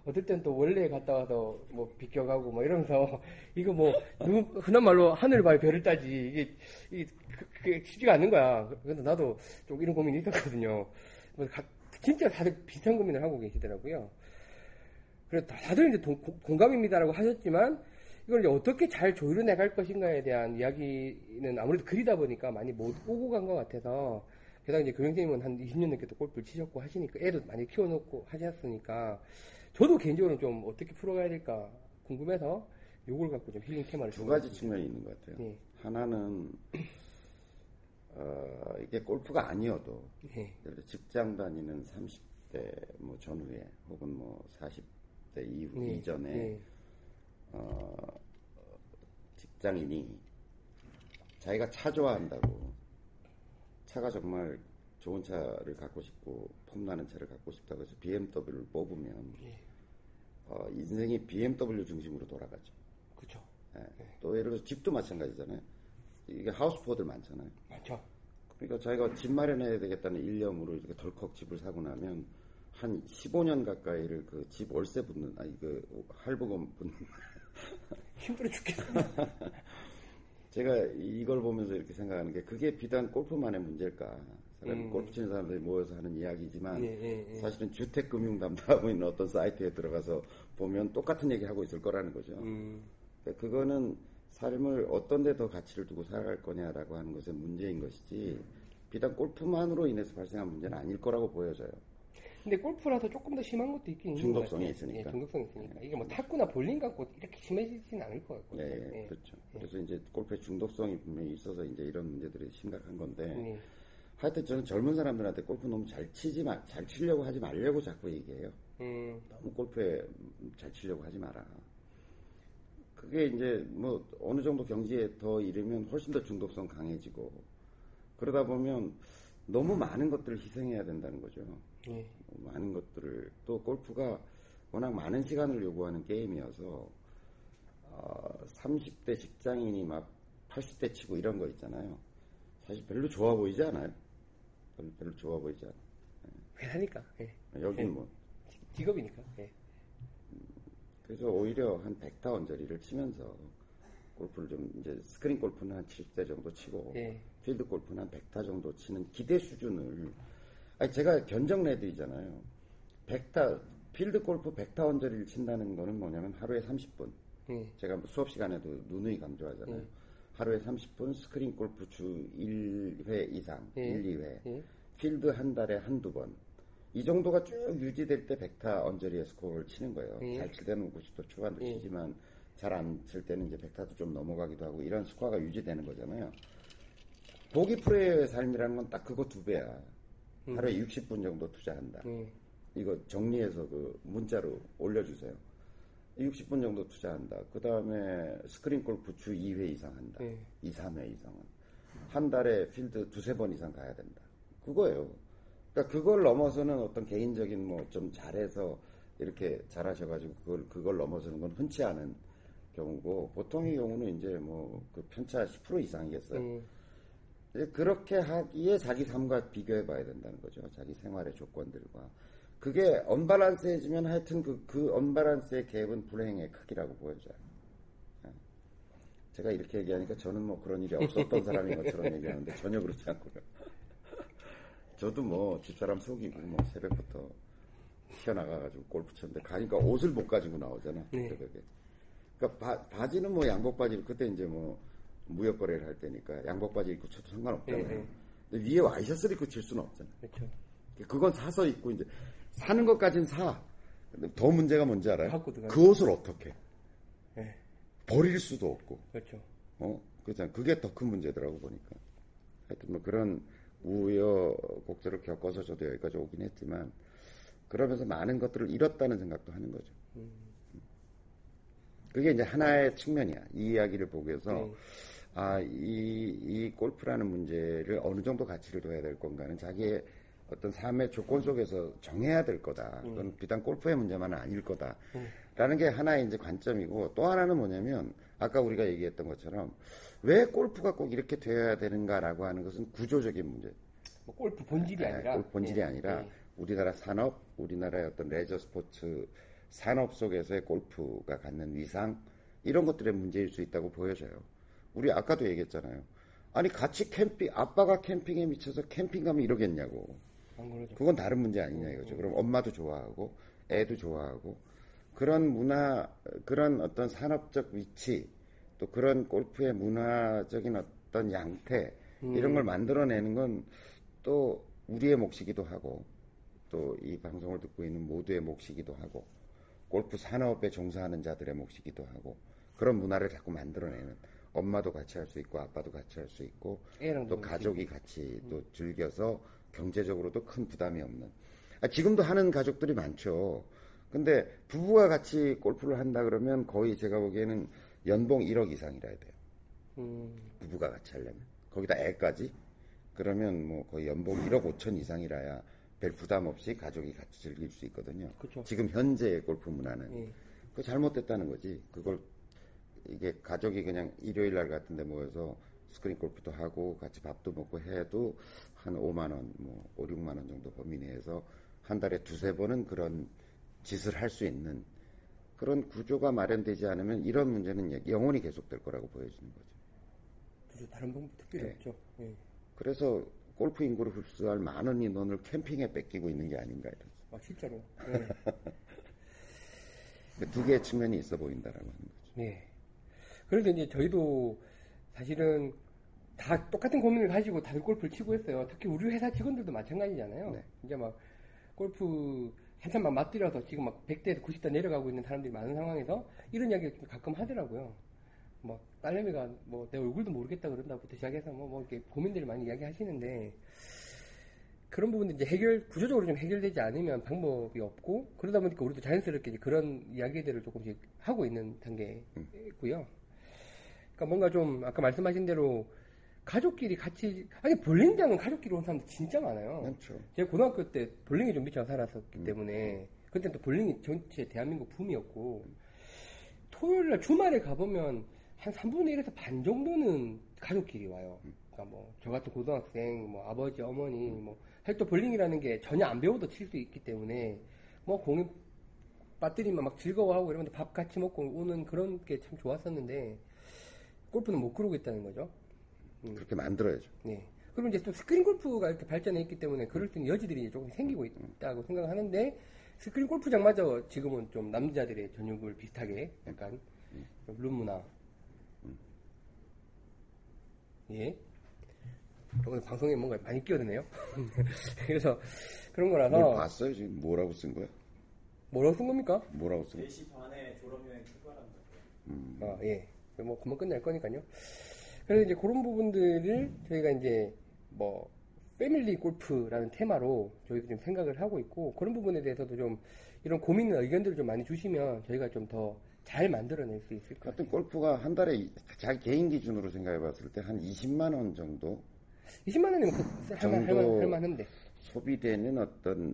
어떨 때는 또 원래 갔다 와서 뭐 비껴가고, 뭐 이러면서, 이거 뭐, 흔한 말로 하늘 봐야 별을 따지. 이게 그게 쉽지가 않는 거야. 그래서 나도 좀 이런 고민이 있었거든요. 진짜 다들 비슷한 고민을 하고 계시더라고요. 그래서 다들 이제 공감입니다라고 하셨지만, 이걸 이제 어떻게 잘 조율해 갈 것인가에 대한 이야기는 아무래도 글이다 보니까 많이 못 오고 간 것 같아서 게다가 이제 교장님은 한 20년 넘게 또 골프를 치셨고 하시니까 애도 많이 키워놓고 하셨으니까 저도 개인적으로 좀 어떻게 풀어가야 될까 궁금해서 요걸 갖고 좀 힐링 테마를 두 가지 측면이 있는 것 같아요. 네. 하나는 이게 골프가 아니어도 네. 직장 다니는 30대 뭐 전후에 혹은 뭐 40대 이후 네. 이전에 네. 직장인이 자기가 차 좋아한다고 차가 정말 좋은 차를 갖고 싶고 폼나는 차를 갖고 싶다고 해서 BMW를 뽑으면 예. 인생이 BMW 중심으로 돌아가죠. 그렇죠. 예. 예. 또 예를 들어서 집도 마찬가지잖아요. 이게 하우스포들 많잖아요. 많죠. 그러니까 자기가 집 마련해야 되겠다는 일념으로 이렇게 덜컥 집을 사고 나면 한 15년 가까이를 그 집 월세 붙는 할부금 붙는 힘들어 죽겠다. 제가 이걸 보면서 이렇게 생각하는 게 그게 비단 골프만의 문제일까? 골프 치는 사람들이 모여서 하는 이야기지만 예, 예, 예. 사실은 주택금융 담당하고 있는 어떤 사이트에 들어가서 보면 똑같은 얘기 하고 있을 거라는 거죠. 그러니까 그거는 삶을 어떤 데 더 가치를 두고 살아갈 거냐라고 하는 것의 문제인 것이지 비단 골프만으로 인해서 발생한 문제는 아닐 거라고 보여져요. 근데 골프라서 조금 더 심한 것도 있긴 중독성이 있는 것 같아요. 중독성이 있으니까. 이게 뭐 탁구나 볼링 같고 이렇게 심해지진 않을 것 같거든요. 네, 예, 예. 그렇죠. 예. 그래서 이제 골프에 중독성이 분명히 있어서 이제 이런 문제들이 심각한 건데 예. 하여튼 저는 젊은 사람들한테 골프 너무 잘 치려고 하지 말려고 자꾸 얘기해요. 너무 골프에 잘 치려고 하지 마라. 그게 이제 뭐 어느 정도 경지에 더 이르면 훨씬 더 중독성 강해지고 그러다 보면 너무 많은 것들을 희생해야 된다는 거죠. 예. 많은 것들을 또 골프가 워낙 많은 시간을 요구하는 게임이어서 30대 직장인이 막 80대 치고 이런 거 있잖아요. 사실 별로 좋아 보이지 않아요. 별로 좋아 보이지 않아요. 회사니까. 예. 여긴 예. 뭐 직업이니까. 예. 그래서 오히려 한 100타 언저리를 치면서 골프를 좀 이제 스크린 골프는 한 70대 정도 치고 예. 필드 골프는 한 100타 정도 치는 기대 수준을 제가 견적 레드이잖아요. 100타 필드골프 100타 언저리를 친다는 거는 뭐냐면 하루에 30분. 제가 수업 시간에도 누누이 강조하잖아요. 하루에 30분 스크린 골프 주 1회 이상, 1, 2회. 필드 한 달에 한두 번. 이 정도가 쭉 유지될 때 100타 언저리의 스코어를 치는 거예요. 잘 칠 때는 90도 초반도 치지만 잘 안 칠 때는 이제 100타도 좀 넘어가기도 하고 이런 스코어가 유지되는 거잖아요. 보기 프로의 삶이라는 건 딱 그거 두 배야. 하루에 60분 정도 투자한다. 이거 정리해서 그 문자로 올려주세요. 60분 정도 투자한다. 그 다음에 스크린 골프 주 2회 이상 한다. 2, 3회 이상은. 한 달에 필드 두세 번 이상 가야 된다. 그거예요. 그러니까 그걸 넘어서는 어떤 개인적인 뭐 좀 잘해서 이렇게 잘하셔가지고 그걸 넘어서는 건 흔치 않은 경우고, 보통의 경우는 이제 뭐 그 편차 10% 이상이겠어요. 그렇게 하기에 자기 삶과 비교해봐야 된다는 거죠. 자기 생활의 조건들과. 그게 언밸런스해지면 하여튼 그 언밸런스의 갭은 불행의 크기라고 보여져요. 제가 이렇게 얘기하니까 저는 뭐 그런 일이 없었던 사람인 것처럼 얘기하는데 전혀 그렇지 않고요. 저도 뭐 집사람 속이고 뭐 새벽부터 튀어나가가지고 골프 쳤는데 가니까 옷을 못 가지고 나오잖아. 네. 그러니까 바지는 뭐 양복바지를 그때 이제 뭐 무역거래를 할 때니까 양복바지 입고 쳐도 상관없잖아요. 네. 근데 위에 와이셔츠를 입고 칠 수는 없잖아요. 그렇죠. 그건 사서 입고 이제 사는 것까진 사. 근데 더 문제가 뭔지 알아요? 그 옷을 어떻게? 네. 버릴 수도 없고. 그렇죠. 그렇잖아요. 그게 더 큰 문제더라고 보니까. 하여튼 뭐 그런 우여곡절을 겪어서 저도 여기까지 오긴 했지만 그러면서 많은 것들을 잃었다는 생각도 하는 거죠. 그게 이제 하나의 측면이야. 이 이야기를 보기 위해서 이 골프라는 문제를 어느 정도 가치를 둬야 될 건가는 자기의 어떤 삶의 조건 속에서 정해야 될 거다. 그건 비단 골프의 문제만은 아닐 거다. 라는 게 하나의 이제 관점이고, 또 하나는 뭐냐면 아까 우리가 얘기했던 것처럼 왜 골프가 꼭 이렇게 되어야 되는가라고 하는 것은 구조적인 문제. 뭐 골프 본질이 아니라. 골프 본질이 아니라 우리나라 산업, 우리나라의 어떤 레저 스포츠 산업 속에서의 골프가 갖는 위상, 이런 것들의 문제일 수 있다고 보여져요. 우리 아까도 얘기했잖아요. 아니 같이 아빠가 캠핑에 미쳐서 캠핑 가면 이러겠냐고. 그건 다른 문제 아니냐 이거죠. 그럼 엄마도 좋아하고 애도 좋아하고 그런 문화, 그런 어떤 산업적 위치, 또 그런 골프의 문화적인 어떤 양태, 이런 걸 만들어내는 건 또 우리의 몫이기도 하고, 또 이 방송을 듣고 있는 모두의 몫이기도 하고, 골프 산업에 종사하는 자들의 몫이기도 하고, 그런 문화를 자꾸 만들어내는, 엄마도 같이 할 수 있고 아빠도 같이 할 수 있고 또 가족이 같이 또 즐겨서 경제적으로도 큰 부담이 없는. 지금도 하는 가족들이 많죠. 근데 부부가 같이 골프를 한다 그러면 거의 제가 보기에는 연봉 1억 이상이라 해야 돼요. 부부가 같이 하려면. 거기다 애까지? 그러면 뭐 거의 연봉 1억 5천 이상이라야 별 부담 없이 가족이 같이 즐길 수 있거든요. 그쵸. 지금 현재의 골프 문화는. 그거 잘못됐다는 거지. 그걸 이게 가족이 그냥 일요일 날 같은 데 모여서 스크린 골프도 하고 같이 밥도 먹고 해도 한 5만원, 뭐 5, 6만원 정도 범위 내에서 한 달에 두세 번은 그런 짓을 할 수 있는 그런 구조가 마련되지 않으면 이런 문제는 영원히 계속될 거라고 보여지는 거죠. 그래서 다른 방법 특별히 없죠. 예. 그래서 골프 인구를 흡수할 많은 인원을 캠핑에 뺏기고 있는 게 아닌가 이런. 아, 실제로? 네. 두 개의 측면이 있어 보인다라고 하는 거죠. 네. 그래서 이제 저희도 사실은 다 똑같은 고민을 가지고 다들 골프를 치고 했어요. 특히 우리 회사 직원들도 마찬가지잖아요. 네. 이제 막 골프 한참 막 맞들여서 지금 막 100대에서 90대 내려가고 있는 사람들이 많은 상황에서 이런 이야기를 좀 가끔 하더라고요. 막 딸내미가 뭐 내 얼굴도 모르겠다 그런다부터 시작해서 뭐 이렇게 고민들을 많이 이야기하시는데, 그런 부분도 이제 구조적으로 좀 해결되지 않으면 방법이 없고, 그러다 보니까 우리도 자연스럽게 이제 그런 이야기들을 조금씩 하고 있는 단계고요. 그러니까 뭔가 좀 아까 말씀하신 대로 가족끼리 같이, 아니 볼링장은 가족끼리 온 사람들 진짜 많아요. 그렇죠. 제가 고등학교 때 볼링이 좀 미쳐 살았었기 때문에 그때 또 볼링이 전체 대한민국 붐이었고, 토요일날 주말에 가보면 한 3분의 1에서 반 정도는 가족끼리 와요. 그러니까 뭐 저 같은 고등학생, 뭐 아버지, 어머니, 뭐 사실 또 볼링이라는 게 전혀 안 배워도 칠 수 있기 때문에 뭐 공이 빠뜨리면 막 즐거워하고 이러면서 밥 같이 먹고 오는 그런 게 참 좋았었는데, 골프는 못 그러고 있다는 거죠. 그렇게 만들어야죠. 네. 그럼 이제 또 스크린 골프가 이렇게 발전해 있기 때문에 그럴 수 있는 여지들이 조금 생기고 있다고 생각하는데, 스크린 골프장마저 지금은 좀 남자들의 전용을 비슷하게 약간 룸문화. 예. 오늘 방송에 뭔가 많이 끼어드네요. 그래서 그런 거라서. 뭘 봤어요? 지금 뭐라고 쓴 거야? 뭐라고 쓴 겁니까? 뭐라고 쓴 거야? 4시 반에 졸업여행 출발합니다. 아, 예. 뭐 금방 끝날 거니까요. 그래서 이제 그런 부분들을 저희가 이제 뭐 패밀리 골프라는 테마로 저희도 좀 생각을 하고 있고, 그런 부분에 대해서도 좀 이런 고민이나 의견들을 좀 많이 주시면 저희가 좀 더 잘 만들어낼 수 있을 것 같아요. 골프가 한 달에 자기 개인 기준으로 생각해봤을 때 한 20만 원 정도? 20만 원이면 그 할만한데 소비되는 어떤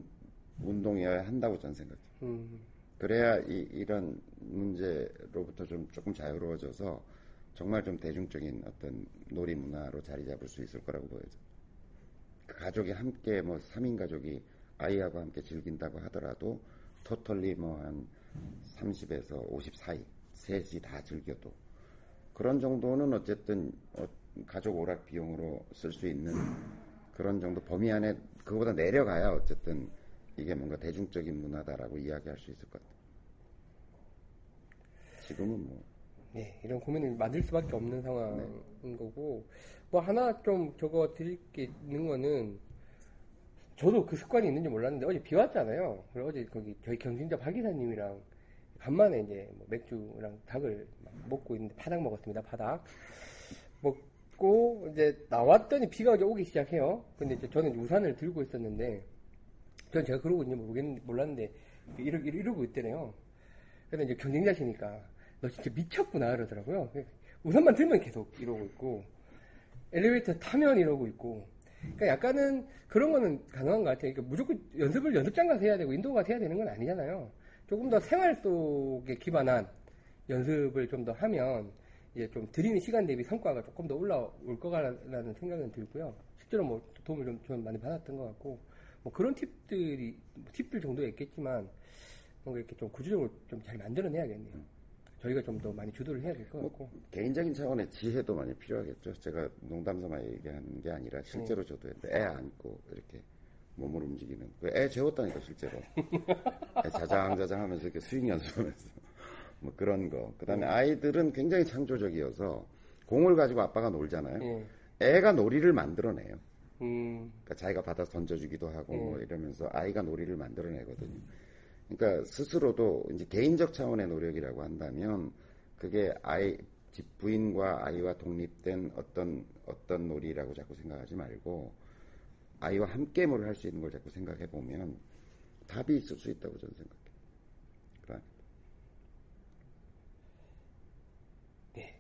운동이어야 한다고 저는 생각해요. 그래야 이런 문제로부터 좀 조금 자유로워져서 정말 좀 대중적인 어떤 놀이 문화로 자리 잡을 수 있을 거라고 보여져요. 가족이 함께 뭐 3인 가족이 아이하고 함께 즐긴다고 하더라도 토털리 뭐 한 30에서 50 사이 셋이 다 즐겨도 그런 정도는 어쨌든 가족 오락 비용으로 쓸 수 있는 그런 정도 범위 안에, 그거보다 내려가야 어쨌든 이게 뭔가 대중적인 문화다라고 이야기할 수 있을 것 같아요. 지금은 뭐 네, 이런 고민을 만들 수밖에 없는 상황인 네. 거고, 뭐 하나 좀 적어 드릴 게 있는 거는, 저도 그 습관이 있는지 몰랐는데 어제 비 왔잖아요. 그래서 어제 거기 저희 경진자 박 기사님이랑 간만에 이제 뭐 맥주랑 닭을 먹고 있는데 파닭 먹었습니다. 파닭 먹고 이제 나왔더니 비가 이제 오기 시작해요. 근데 이제 저는 우산을 들고 있었는데, 전 제가 그러고 있는지 몰랐는데 이러고 있더래요. 그래서 이제 경쟁자시니까 너 진짜 미쳤구나 그러더라고요. 우산만 들면 계속 이러고 있고, 엘리베이터 타면 이러고 있고, 그러니까 약간은 그런 거는 가능한 것 같아요. 그러니까 무조건 연습을 연습장 가서 해야 되고 인도 가서 해야 되는 건 아니잖아요. 조금 더 생활 속에 기반한 연습을 좀 더 하면 이제 좀 드리는 시간 대비 성과가 조금 더 올라올 거라는 생각은 들고요. 실제로 뭐 도움을 좀 많이 받았던 것 같고, 뭐 그런 팁들 정도가 있겠지만 뭔가 이렇게 좀 구조적으로 좀 잘 만들어내야겠네요. 저희가 좀 더 많이 주도를 해야 될 것 같고. 뭐, 개인적인 차원의 지혜도 많이 필요하겠죠. 제가 농담삼아 얘기하는 게 아니라 실제로 네. 저도 애 안고 이렇게 몸을 움직이는, 그 애 재웠다니까 실제로 애 자장자장 하면서 이렇게 스윙 연습하면서 뭐 그런 거. 그다음에 아이들은 굉장히 창조적이어서 공을 가지고 아빠가 놀잖아요. 애가 놀이를 만들어내요. 그러니까 자기가 받아서 던져주기도 하고 뭐 이러면서 아이가 놀이를 만들어내거든요. 그러니까 스스로도 이제 개인적 차원의 노력이라고 한다면, 그게 아이, 집부인과 아이와 독립된 어떤 놀이라고 자꾸 생각하지 말고 아이와 함께 뭘 할 수 있는 걸 자꾸 생각해 보면 답이 있을 수 있다고 저는 생각해요. 그러니까. 네.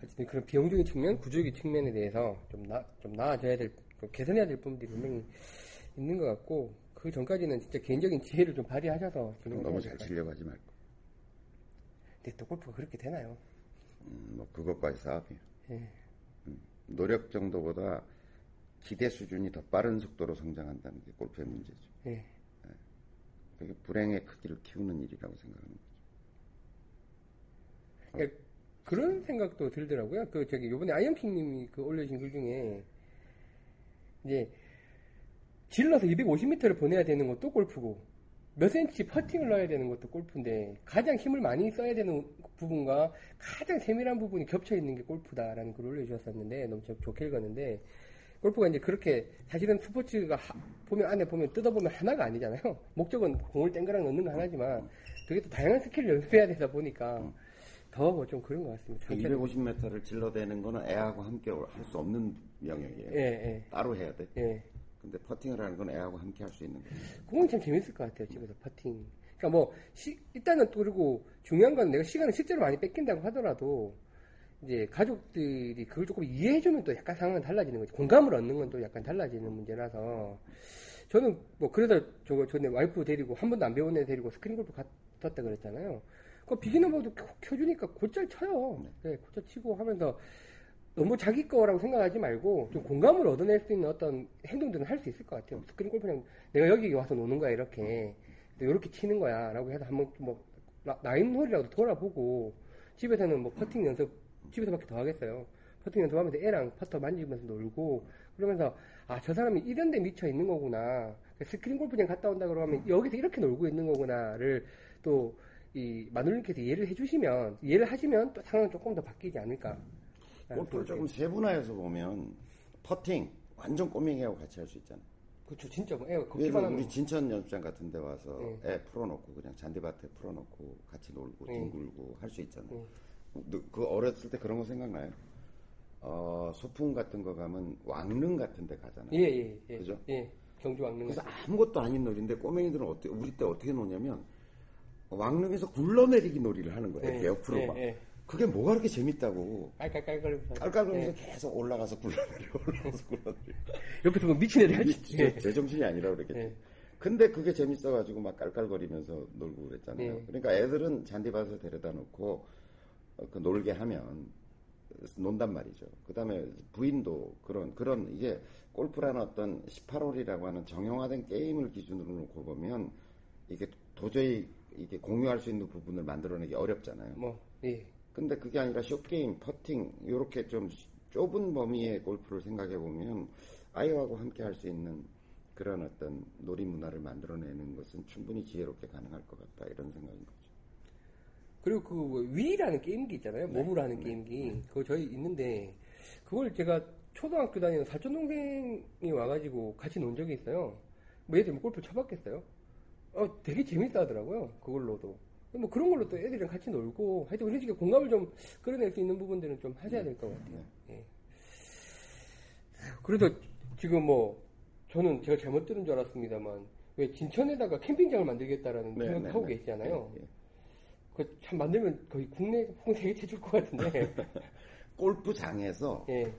하여튼 그런 비용적인 측면, 구조적인 측면에 대해서 좀 나아져야 될, 좀 개선해야 될 부분들이 분명히 있는 것 같고, 그 전까지는 진짜 개인적인 지혜를 좀 발휘하셔서. 너무 잘 치려고 하지 말고. 근데 또 골프가 그렇게 되나요? 뭐 그것까지 사업이에요. 예. 노력 정도보다 기대 수준이 더 빠른 속도로 성장한다는 게 골프의 문제죠. 예. 예. 그게 불행의 크기를 키우는 일이라고 생각하는 거죠. 그러니까 그런 생각도 들더라고요. 그 저기 요번에 아이언킹님이 그 올려주신 글 중에 이제. 질러서 250m를 보내야 되는 것도 골프고, 몇 센치 퍼팅을 넣어야 되는 것도 골프인데, 가장 힘을 많이 써야 되는 부분과 가장 세밀한 부분이 겹쳐있는 게 골프다라는 글을 올려주셨었는데, 너무 좋게 읽었는데, 골프가 이제 그렇게, 사실은 스포츠가 보면 안에 보면 뜯어보면 하나가 아니잖아요. 목적은 공을 땡그랑 넣는 거 하나지만, 되게 또 다양한 스킬을 연습해야 되다 보니까, 더 뭐 좀 그런 것 같습니다. 250m를 질러대는 거는 애하고 함께 할 수 없는 영역이에요. 예, 예. 따로 해야 돼. 예. 근데 퍼팅을 하는 건 애하고 함께 할 수 있는 거예요. 그건 참 재밌을 것 같아요. 집에서 퍼팅. 그러니까 뭐 일단은 또, 그리고 중요한 건 내가 시간을 실제로 많이 뺏긴다고 하더라도 이제 가족들이 그걸 조금 이해해주면 또 약간 상황은 달라지는 거지. 공감을 얻는 건 또 약간 달라지는 문제라서, 저는 뭐 그러다 전에 와이프 데리고 한 번도 안 배운 애 데리고 스크린 골프 갔다 그랬잖아요. 그 비기너 모드 켜주니까 곧잘 쳐요. 네, 곧잘 치고 하면서. 너무 자기 거라고 생각하지 말고 좀 공감을 얻어낼 수 있는 어떤 행동들은 할 수 있을 것 같아요. 스크린 골프는 내가 여기 와서 노는 거야, 이렇게. 이렇게 치는 거야. 라고 해서 한번 뭐, 라인홀이라도 돌아보고, 집에서는 뭐 퍼팅 연습, 집에서밖에 더 하겠어요. 퍼팅 연습하면서 애랑 퍼터 만지면서 놀고, 그러면서, 아, 저 사람이 이런 데 미쳐 있는 거구나. 스크린 골프장 갔다 온다 그러면 여기서 이렇게 놀고 있는 거구나를 또 이 마눌님께서 이해를 해주시면, 이해를 하시면 또 상황은 조금 더 바뀌지 않을까. 골프를 조금 세분화해서 보면 퍼팅 완전 꼬맹이하고 같이 할 수 있잖아요. 그렇죠, 진짜. 그래서 우리 진천 연습장 같은 데 와서 네. 애 풀어놓고 그냥 잔디밭에 풀어놓고 같이 놀고 네. 뒹굴고 할 수 있잖아요. 네. 그 어렸을 때 그런 거 생각나요? 소풍 같은 거 가면 왕릉 같은 데 가잖아요. 예예예. 예, 그죠? 예. 경주 왕릉. 그래서 아무것도 아닌 놀인데 꼬맹이들은 어떻게 우리 때 어떻게 노냐면 왕릉에서 굴러내리기 놀이를 하는 거예요. 예, 옆으로 예, 막. 예. 그게 뭐가 그렇게 재밌다고. 깔깔깔거리면서. 깔깔거리면서 예. 계속 올라가서 굴러내려, 올라가서 굴러내려. 옆에서 뭐 미친 애들 하지. 제정신이 아니라 그랬겠지. 예. 근데 그게 재밌어가지고 막 깔깔거리면서 놀고 그랬잖아요. 예. 그러니까 애들은 잔디밭에 데려다 놓고 그 놀게 하면 논단 말이죠. 그 다음에 부인도 그런 이게 골프라는 어떤 18홀이라고 하는 정형화된 게임을 기준으로 놓고 보면 이게 도저히 이게 공유할 수 있는 부분을 만들어내기 어렵잖아요. 뭐, 예. 근데 그게 아니라 숏게임, 퍼팅 요렇게 좀 좁은 범위의 골프를 생각해보면 아이하고 함께 할 수 있는 그런 어떤 놀이 문화를 만들어내는 것은 충분히 지혜롭게 가능할 것 같다 이런 생각인 거죠. 그리고 그 위라는 게임기 있잖아요. 네. 몸으로 하는 게임기. 네. 그거 저희 있는데 그걸 제가 초등학교 다니는 사촌동생이 와가지고 같이 논 적이 있어요. 뭐 얘들 골프 쳐봤겠어요? 되게 재밌어 하더라고요. 그걸로도. 뭐 그런 걸로 또 애들이랑 같이 놀고 하여튼 이런 식의 공감을 좀 끌어낼 수 있는 부분들은 좀 하셔야 될 것 같아요. 네. 예. 그래서 지금 뭐 저는 제가 잘못 들은 줄 알았습니다만 왜 진천에다가 캠핑장을 만들겠다라는 생각을 하고 계시잖아요. 네. 그 참 만들면 거의 국내 혹은 세계 최초일 것 같은데 골프장에서 예.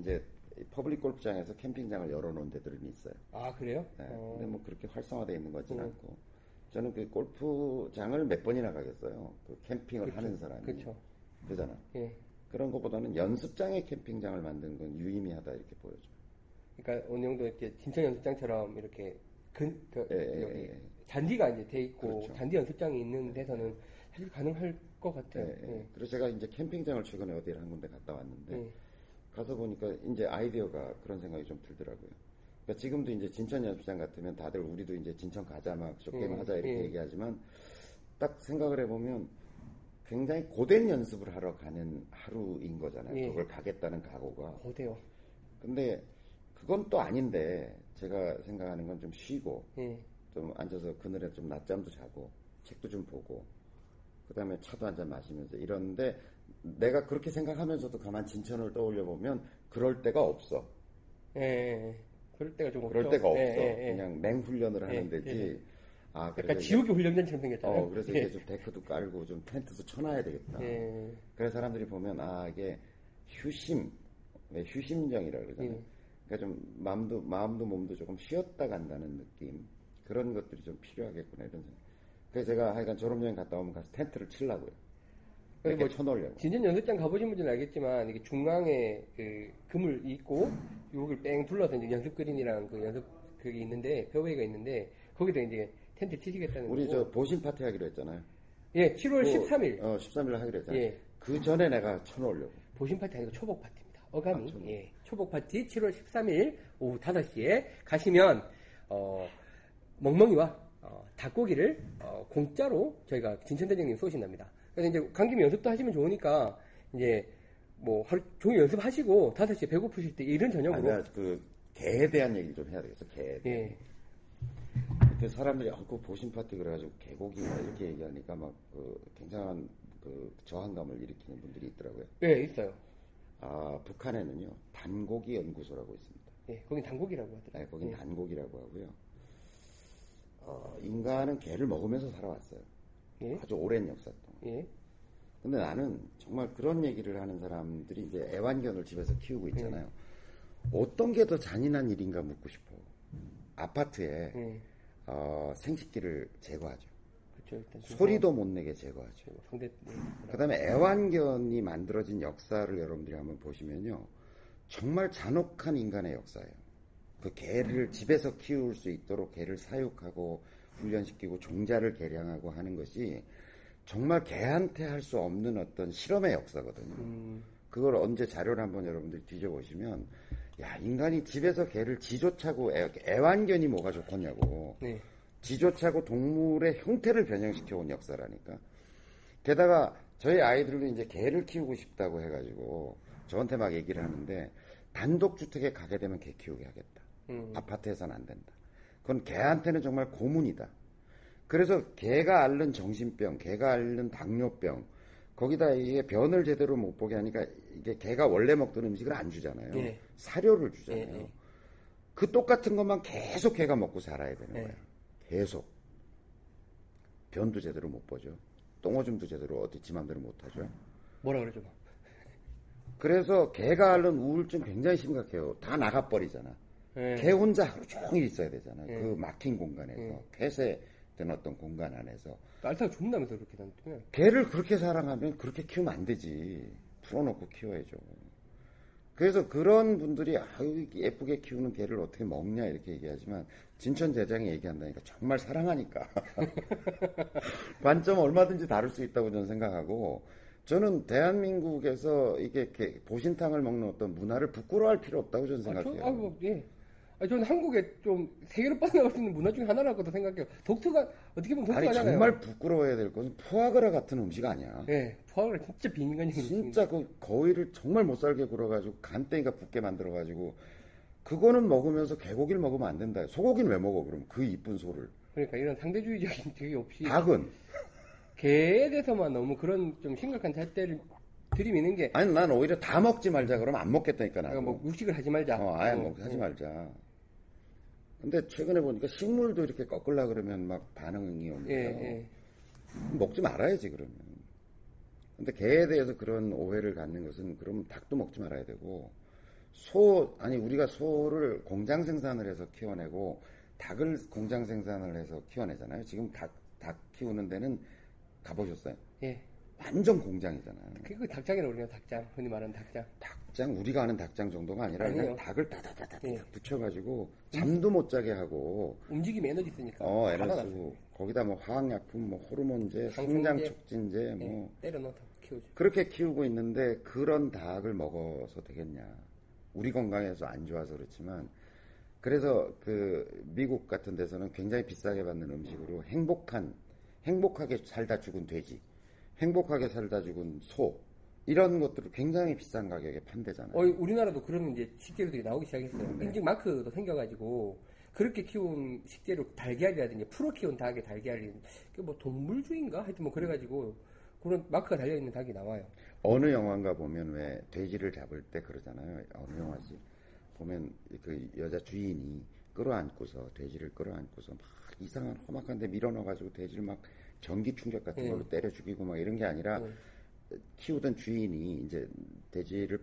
이제 퍼블릭 골프장에서 캠핑장을 열어놓은 데들은 있어요. 아 그래요? 네. 근데 뭐 그렇게 활성화되어 있는 거진 않고. 저는 그 골프장을 몇 번이나 가겠어요. 그 캠핑을 그쵸, 하는 사람이. 그렇죠. 그잖아. 예. 그런 것보다는 연습장에 캠핑장을 만드는 건 유의미하다 이렇게 보여줘요. 그러니까 어느 정도 이렇게 진천 연습장처럼 이렇게 여기 잔디가 이제 돼 있고 그렇죠. 잔디 연습장이 있는 데서는 사실 가능할 것 같아요. 예, 예. 예. 그래서 제가 이제 캠핑장을 최근에 어디를 한 군데 갔다 왔는데 예. 가서 보니까 이제 아이디어가 그런 생각이 좀 들더라고요. 그러니까 지금도 이제 진천 연습장 같으면 다들 우리도 이제 진천 가자 막 쇼게임 하자 이렇게 얘기하지만 딱 생각을 해보면 굉장히 고된 연습을 하러 가는 하루인 거잖아요. 그걸 가겠다는 각오가. 고대요. 근데 그건 또 아닌데 제가 생각하는 건 좀 쉬고 좀 앉아서 그늘에 좀 낮잠도 자고 책도 좀 보고 그 다음에 차도 한잔 마시면서 이러는데 내가 그렇게 생각하면서도 가만 진천을 떠올려보면 그럴 데가 없어. 예. 그럴 때가 좀 없죠. 그럴 데가 없어. 예, 예. 그냥 맹훈련을 하는 데지. 예. 아, 약간 지옥의 훈련장처럼 생겼잖아요. 그래서 이게 좀 데크도 깔고 좀 텐트도 쳐놔야 되겠다. 예. 그래서 사람들이 보면 아 이게 휴심정이라 그러잖아요. 예. 그러니까 좀 마음도 몸도 조금 쉬었다 간다는 느낌 그런 것들이 좀 필요하겠구나 이런 생각. 그래서 제가 하여간 졸업여행 갔다 오면 가서 텐트를 치려고요. 뭐 쳐놓으려고. 진천 연습장 가보신 분들은 알겠지만 이게 중앙에 그 그물 있고 여기를 뺑 둘러서 이제 연습 그린이랑 그 연습 그게 있는데 페어웨이가 있는데 거기다 이제 텐트 치시겠다는 우리 거고. 저 보신 파티 하기로 했잖아요. 예, 7월 13일. 13일 하기로 했잖아요. 예. 그 전에 내가 쳐놓으려고. 보신 파티 아니고 초복 파티입니다. 어감이. 초복. 예. 초복 파티 7월 13일 오후 5시에 가시면 멍멍이와 닭고기를 공짜로 저희가 진천 대장님 쏘신답니다. 그래서 이제 간 김에 연습도 하시면 좋으니까 이제 뭐 하루 종일 연습하시고 5시에 배고프실 때 이른 저녁으로. 아, 그 개에 대한 얘기를 좀 해야 되겠어. 개. 예. 그때 사람들이 그 보신 파티 그래가지고 개고기 막 이렇게 얘기하니까 막 그 굉장한 그 저항감을 일으키는 분들이 있더라고요. 예, 있어요. 아 북한에는요 단고기 연구소라고 있습니다. 예, 거긴 단고기라고 하더라고요. 네, 거긴 예. 단고기라고 하고요. 인간은 개를 먹으면서 살아왔어요. 예? 아주 오랜 역사 동안. 예? 근데 나는 정말 그런 얘기를 하는 사람들이 이제 애완견을 집에서 키우고 있잖아요. 어떤 게 더 잔인한 일인가 묻고 싶어. 아파트에 생식기를 제거하죠. 그쵸, 일단 소리도 못 내게 제거하죠. 그 다음에 애완견이 만들어진 역사를 여러분들이 한번 보시면요. 정말 잔혹한 인간의 역사예요. 그 개를 집에서 키울 수 있도록 개를 사육하고 훈련시키고 종자를 개량하고 하는 것이 정말 개한테 할 수 없는 어떤 실험의 역사거든요. 그걸 언제 자료를 한번 여러분들이 뒤져보시면 야, 인간이 집에서 개를 지조차고 애완견이 뭐가 좋겠냐고. 네. 지조차고 동물의 형태를 변형시켜 온 역사라니까. 게다가 저희 아이들도 이제 개를 키우고 싶다고 해가지고 저한테 막 얘기를 하는데, 단독주택에 가게 되면 개 키우게 하겠다. 아파트에서는 안 된다. 그건 개한테는 정말 고문이다. 그래서 개가 앓는 정신병, 개가 앓는 당뇨병, 거기다 이게 변을 제대로 못 보게 하니까 이게 개가 원래 먹던 음식을 안 주잖아요. 예. 사료를 주잖아요. 예, 예. 그 똑같은 것만 계속 개가 먹고 살아야 되는 거예요. 계속. 변도 제대로 못 보죠. 똥오줌도 제대로 어디 지 맘대로 못 하죠. 뭐라 그러죠? 그래서 개가 앓는 우울증 굉장히 심각해요. 다 나가버리잖아. 예. 개 혼자 하루 종일 있어야 되잖아. 예. 그 막힌 공간에서. 예. 폐쇄된 어떤 공간 안에서. 알타가 죽는다면서 그렇게 다니면. 개를 그렇게 사랑하면 그렇게 키우면 안 되지. 풀어놓고 키워야죠. 그래서 그런 분들이 아유 예쁘게 키우는 개를 어떻게 먹냐 이렇게 얘기하지만, 진천 대장이 얘기한다니까 정말 사랑하니까 관점 얼마든지 다룰 수 있다고 저는 생각하고, 저는 대한민국에서 이게 보신탕을 먹는 어떤 문화를 부끄러워할 필요 없다고 저는 생각해요. 저는 한국에 좀 세계로 빠져나갈 수 있는 문화 중에 하나라고 생각해요. 독특한, 어떻게 보면 독특하잖아요. 아니, 정말 부끄러워해야 될 것은 푸아그라 같은 음식 아니야. 네, 푸아그라 진짜 비인간적인 음식. 진짜 그 거위를 정말 못 살게 굴어가지고 간땡이가 붙게 만들어가지고, 그거는 먹으면서 개고기를 먹으면 안 된다. 소고기는 왜 먹어 그러면? 그 이쁜 소를. 그러니까 이런 상대주의적인 되게 없이. 닭은. 개에 대해서만 너무 그런 좀 심각한 잣대를 들이미는 게. 아니, 난 오히려 다 먹지 말자 그러면 안 먹겠다니까. 나도. 그러니까 뭐 육식을 하지 말자. 하지 말자. 근데 최근에 보니까 식물도 이렇게 꺾으려고 그러면 막 반응이 옵니다. 예. 먹지 말아야지 그러면. 근데 개에 대해서 그런 오해를 갖는 것은, 그럼 닭도 먹지 말아야 되고, 우리가 소를 공장 생산을 해서 키워내고 닭을 공장 생산을 해서 키워내잖아요. 지금 닭 키우는 데는 가보셨어요? 예. 완전 공장이잖아요. 그 닭장이라고 그래요. 닭장. 흔히 말하는 닭장. 닭장, 우리가 아는 닭장 정도가 아니라 그냥 닭을 다다다다 붙여가지고 잠도 못 자게 하고, 움직이면 에너지 쓰니까. 에너지 쓰고, 거기다 뭐 화학약품, 뭐 호르몬제, 성장촉진제 뭐 때려넣어서 키우죠. 그렇게 키우고 있는데 그런 닭을 먹어서 되겠냐. 우리 건강에서 안 좋아서 그렇지만. 그래서 그 미국 같은 데서는 굉장히 비싸게 받는 음식으로 행복하게 살다 죽은 돼지, 행복하게 살다 죽은 소, 이런 것들을 굉장히 비싼 가격에 판대잖아요. 우리나라도 그런 이제 식재료들이 나오기 시작했어요. 인증 마크도 생겨가지고 그렇게 키운 식재료, 달걀이라든지 풀어 키운 닭의 달걀이 뭐 동물주의인가 하여튼 뭐 그래가지고 그런 마크가 달려 있는 닭이 나와요. 어느 영화인가 보면 왜 돼지를 잡을 때 그러잖아요. 어느 영화지 보면 그 여자 주인이 끌어안고서, 돼지를 끌어안고서 막 이상한 험악한데 밀어넣어가지고 돼지를 막 전기 충격 같은 걸로 때려 죽이고 막 이런 게 아니라, 키우던 주인이 이제 돼지를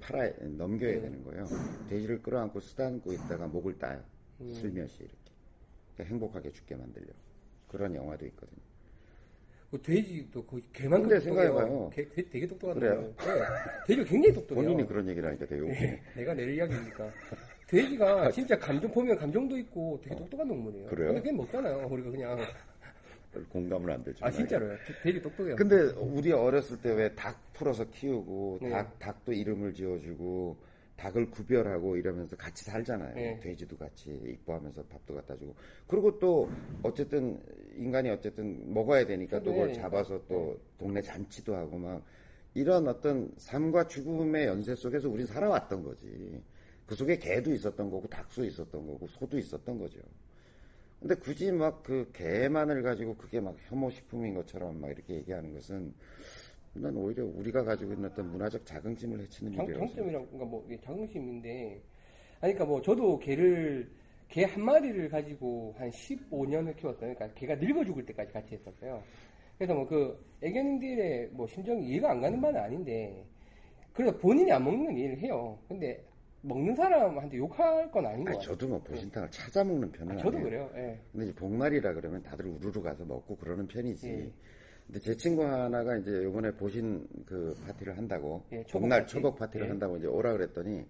넘겨야 되는 거예요. 돼지를 끌어안고 쓰다듬고 있다가 목을 따요. 슬며시 이렇게. 그러니까 행복하게 죽게 만들려고. 그런 영화도 있거든요. 돼지도 거의 개만큼. 근데 생각해봐요. 개 되게 똑똑하더라고요. 돼지가 굉장히 똑똑해요. 본인이 그런 얘기를 하니까 되게 웃기네. 내가 낼 이야기입니까? 돼지가 진짜 감정, 보면 감정도 있고 되게 똑똑한 동물이에요. 그래요? 근데 그냥 먹잖아요. 우리가 그냥. 공감을 안 되죠. 진짜로요? 되게 똑똑해요. 근데 우리 어렸을 때 왜 닭 풀어서 키우고, 닭도 이름을 지어주고, 닭을 구별하고 이러면서 같이 살잖아요. 돼지도 같이 이뻐하면서 밥도 갖다 주고. 그리고 또 어쨌든 인간이 어쨌든 먹어야 되니까 또 그걸 잡아서 또 동네 잔치도 하고 막 이런 어떤 삶과 죽음의 연쇄 속에서 우린 살아왔던 거지. 그 속에 개도 있었던 거고, 닭도 있었던 거고, 소도 있었던 거죠. 근데 굳이 막 그 개만을 가지고 그게 막 혐오식품인 것처럼 막 이렇게 얘기하는 것은, 난 오히려 우리가 가지고 있는 어떤 문화적 자긍심을 해치는 일이라고 생각해요. 장점이랑, 그러니까 뭐 자긍심인데, 아니 그러니까 뭐 저도 개 한 마리를 가지고 한 15년을 키웠어요. 그러니까 개가 늙어 죽을 때까지 같이 했었어요. 그래서 뭐 그 애견인들의 뭐 심정이 이해가 안 가는 바는 아닌데, 그래서 본인이 안 먹는 일을 해요. 근데 먹는 사람한테 욕할 건 아닌 것 같아요. 저도 뭐 보신탕을 찾아 먹는 편은 아니에요. 저도 그래요. 근데 이제 복날이라 그러면 다들 우르르 가서 먹고 그러는 편이지. 근데 제 친구 하나가 이제 요번에 보신 그 파티를 한다고, 복날 초복 파티를 한다고 이제 오라 그랬더니,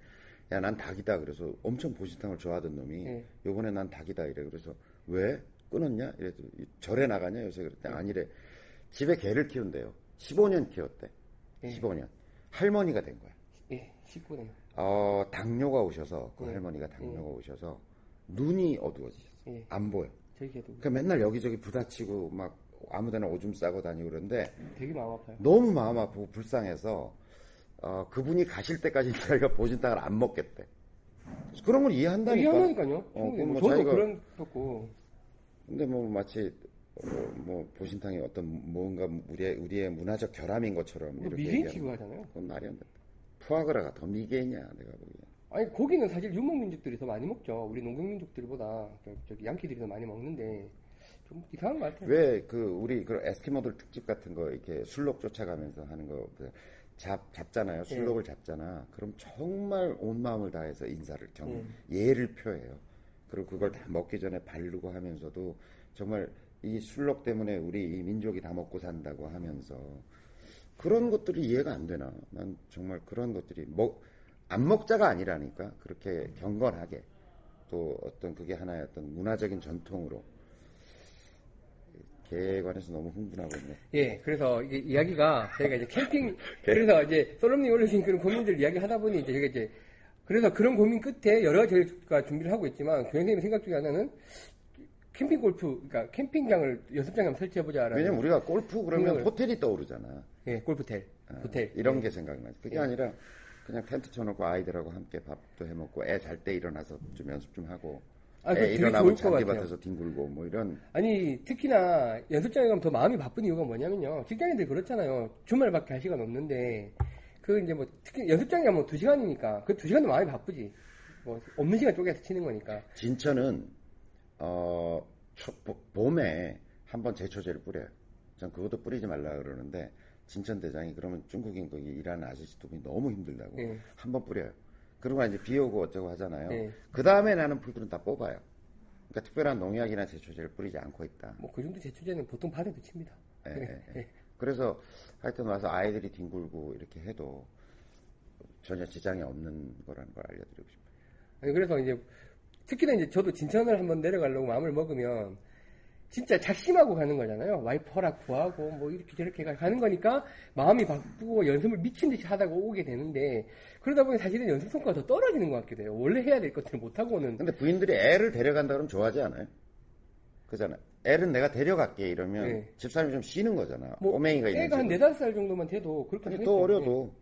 야, 난 닭이다. 그래서 엄청 보신탕을 좋아하던 놈이 요번에 난 닭이다 이래. 그래서 왜? 끊었냐? 이래서 절에 나가냐? 요새 그랬더니 아니래. 집에 개를 키운대요. 15년 키웠대. 15년. 할머니가 된 거야. 19년. 당뇨가 오셔서 그 할머니가 당뇨가 오셔서 눈이 어두워지셨어요. 예. 안 보여. 그러니까 맨날 여기저기 부딪히고 막 아무데나 오줌 싸고 다니고 그러는데 되게 마음 아파요. 너무 마음 아프고 불쌍해서 그분이 가실 때까지 자기가 보신탕을 안 먹겠대. 그런 걸 이해한다니까. 이해한다니까요. 뭐 저도 그런 거고. 근데 뭐 마치 보신탕이 어떤 뭔가 우리의 문화적 결함인 것처럼 이렇게 미개인 취급하잖아요. 그건 말이 안 된다. 푸아그라가 더 미개냐 내가 보기엔. 아니 고기는 사실 유목민족들이 더 많이 먹죠. 우리 농경민족들보다 저기 양키들이 더 많이 먹는데 좀 이상한 것 같아요. 왜 그 우리 그 에스키모들 특집 같은 거 이렇게 술록 쫓아가면서 하는 거 잡잖아요. 술록을 잡잖아. 그럼 정말 온 마음을 다해서 인사를 예를 표해요. 그리고 그걸 다 먹기 전에 바르고 하면서도 정말 이 술록 때문에 우리 이 민족이 다 먹고 산다고 하면서 그런 것들이 이해가 안 되나? 난 정말 그런 것들이 안 먹자가 아니라니까 그렇게 경건하게 또 어떤 그게 하나의 어떤 문화적인 전통으로 개에 관해서 너무 흥분하고 있네. 예, 그래서 이게 이야기가 저희가 이제 캠핑 그래서 이제 솔로님 올려주신 그런 고민들 이야기하다 보니 이제 저희가 이제 그래서 그런 고민 끝에 여러 가지 저희가 준비를 하고 있지만 교장선생님 생각 중에 하나는 캠핑 골프 그러니까 캠핑장을 연습장에 한번 설치해보자라는. 왜냐면 우리가 골프 그러면 호텔이 떠오르잖아. 예, 골프텔, 호텔 이런 게 생각나지. 그게 아니라. 그냥 텐트 쳐놓고 아이들하고 함께 밥도 해먹고 애 잘 때 일어나서 좀 연습 좀 하고 애 일어나면 잔디밭에서 뒹굴고 뭐 이런. 아니 특히나 연습장에 가면 더 마음이 바쁜 이유가 뭐냐면요 직장인들 그렇잖아요. 주말밖에 할 시간 없는데 그 이제 뭐 특히 연습장에 가면 2시간이니까 그 2시간도 마음이 바쁘지. 뭐 없는 시간 쪼개서 치는 거니까. 진천은 봄에 한번 제초제를 뿌려요. 전 그것도 뿌리지 말라 그러는데 진천 대장이 그러면 중국인 거기 일하는 아저씨들이 너무 힘들다고 한번 뿌려요. 그러고 이제 비 오고 어쩌고 하잖아요. 그 다음에 나는 풀들은 다 뽑아요. 그러니까 특별한 농약이나 제초제를 뿌리지 않고 있다. 뭐 그 정도 제초제는 보통 발에도 칩니다. 예. 그래서 하여튼 와서 아이들이 뒹굴고 이렇게 해도 전혀 지장이 없는 거라는 걸 알려드리고 싶어요. 아니 그래서 이제 특히나 이제 저도 진천을 한번 내려가려고 마음을 먹으면. 진짜 작심하고 가는 거잖아요. 와이퍼랑 구하고 뭐 이렇게 저렇게 가는 거니까 마음이 바쁘고 연습을 미친 듯이 하다가 오게 되는데 그러다 보니 사실은 연습 성과가 더 떨어지는 것 같기도 해요. 원래 해야 될 것들을 못하고 오는. 근데 부인들이 애를 데려간다 그러면 좋아하지 않아요? 그잖아요. 애는 내가 데려갈게 이러면 집사람이 좀 쉬는 거잖아. 뭐 꼬맹이가 있는 애가 한 4-5살 정도만 돼도 그렇게 하겠죠. 또 어려도.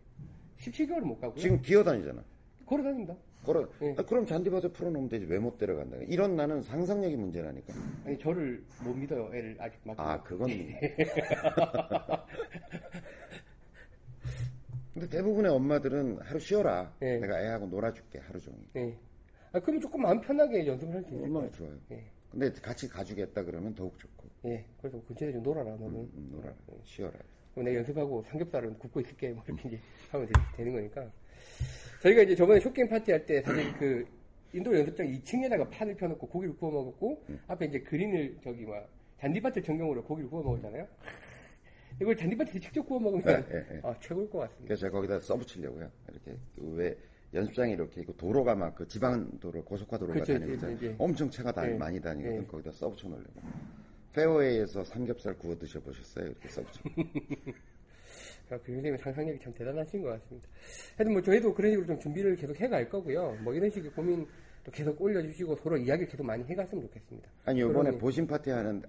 17개월은 못 가고요. 지금 기어다니잖아. 걸어다닙니다. 그럼 잔디밭에 풀어놓으면 되지 왜 못 데려간다. 이런 나는 상상력이 문제라니까. 아니 저를 못 믿어요. 애를 아직 맡기고. 아 그건. 근데 대부분의 엄마들은 하루 쉬어라. 내가 애하고 놀아줄게 하루 종일. 그럼 조금 마음 편하게 연습을 할 수 있을 거예요. 좋아요. 근데 같이 가주겠다 그러면 더욱 좋고. 그래서 근처에 좀 놀아라 너는. 놀아라. 쉬어라. 그럼 내가 연습하고 삼겹살은 굽고 있을게 뭐 이렇게 이제 하면 되는 거니까. 저희가 이제 저번에 숏게임 파티 할 때 사실 그 인도 연습장 2층에다가 판을 펴놓고 고기를 구워 먹었고 앞에 이제 그린을 저기 잔디밭을 전경으로 고기를 구워 먹었잖아요. 이걸 잔디밭에서 직접 구워 먹으면 최고일 것 같습니다. 그래서 제가 거기다 써붙이려고요. 이렇게 왜 연습장이 이렇게 있고 도로가 막 그 지방 도로 고속화 도로가 다니잖아요. 엄청 차가 많이 다니거든. 거기다 써붙여 놓으려고. 페어웨이에서 삼겹살 구워 드셔보셨어요? 이렇게 써붙여. 교수님의 상상력이 참 대단하신 것 같습니다. 하여튼 뭐 저희도 그런 식으로 좀 준비를 계속 해갈 거고요. 뭐 이런 식의 고민도 계속 올려주시고 서로 이야기를 계속 많이 해갔으면 좋겠습니다. 아니 이번에 보신 파티 하는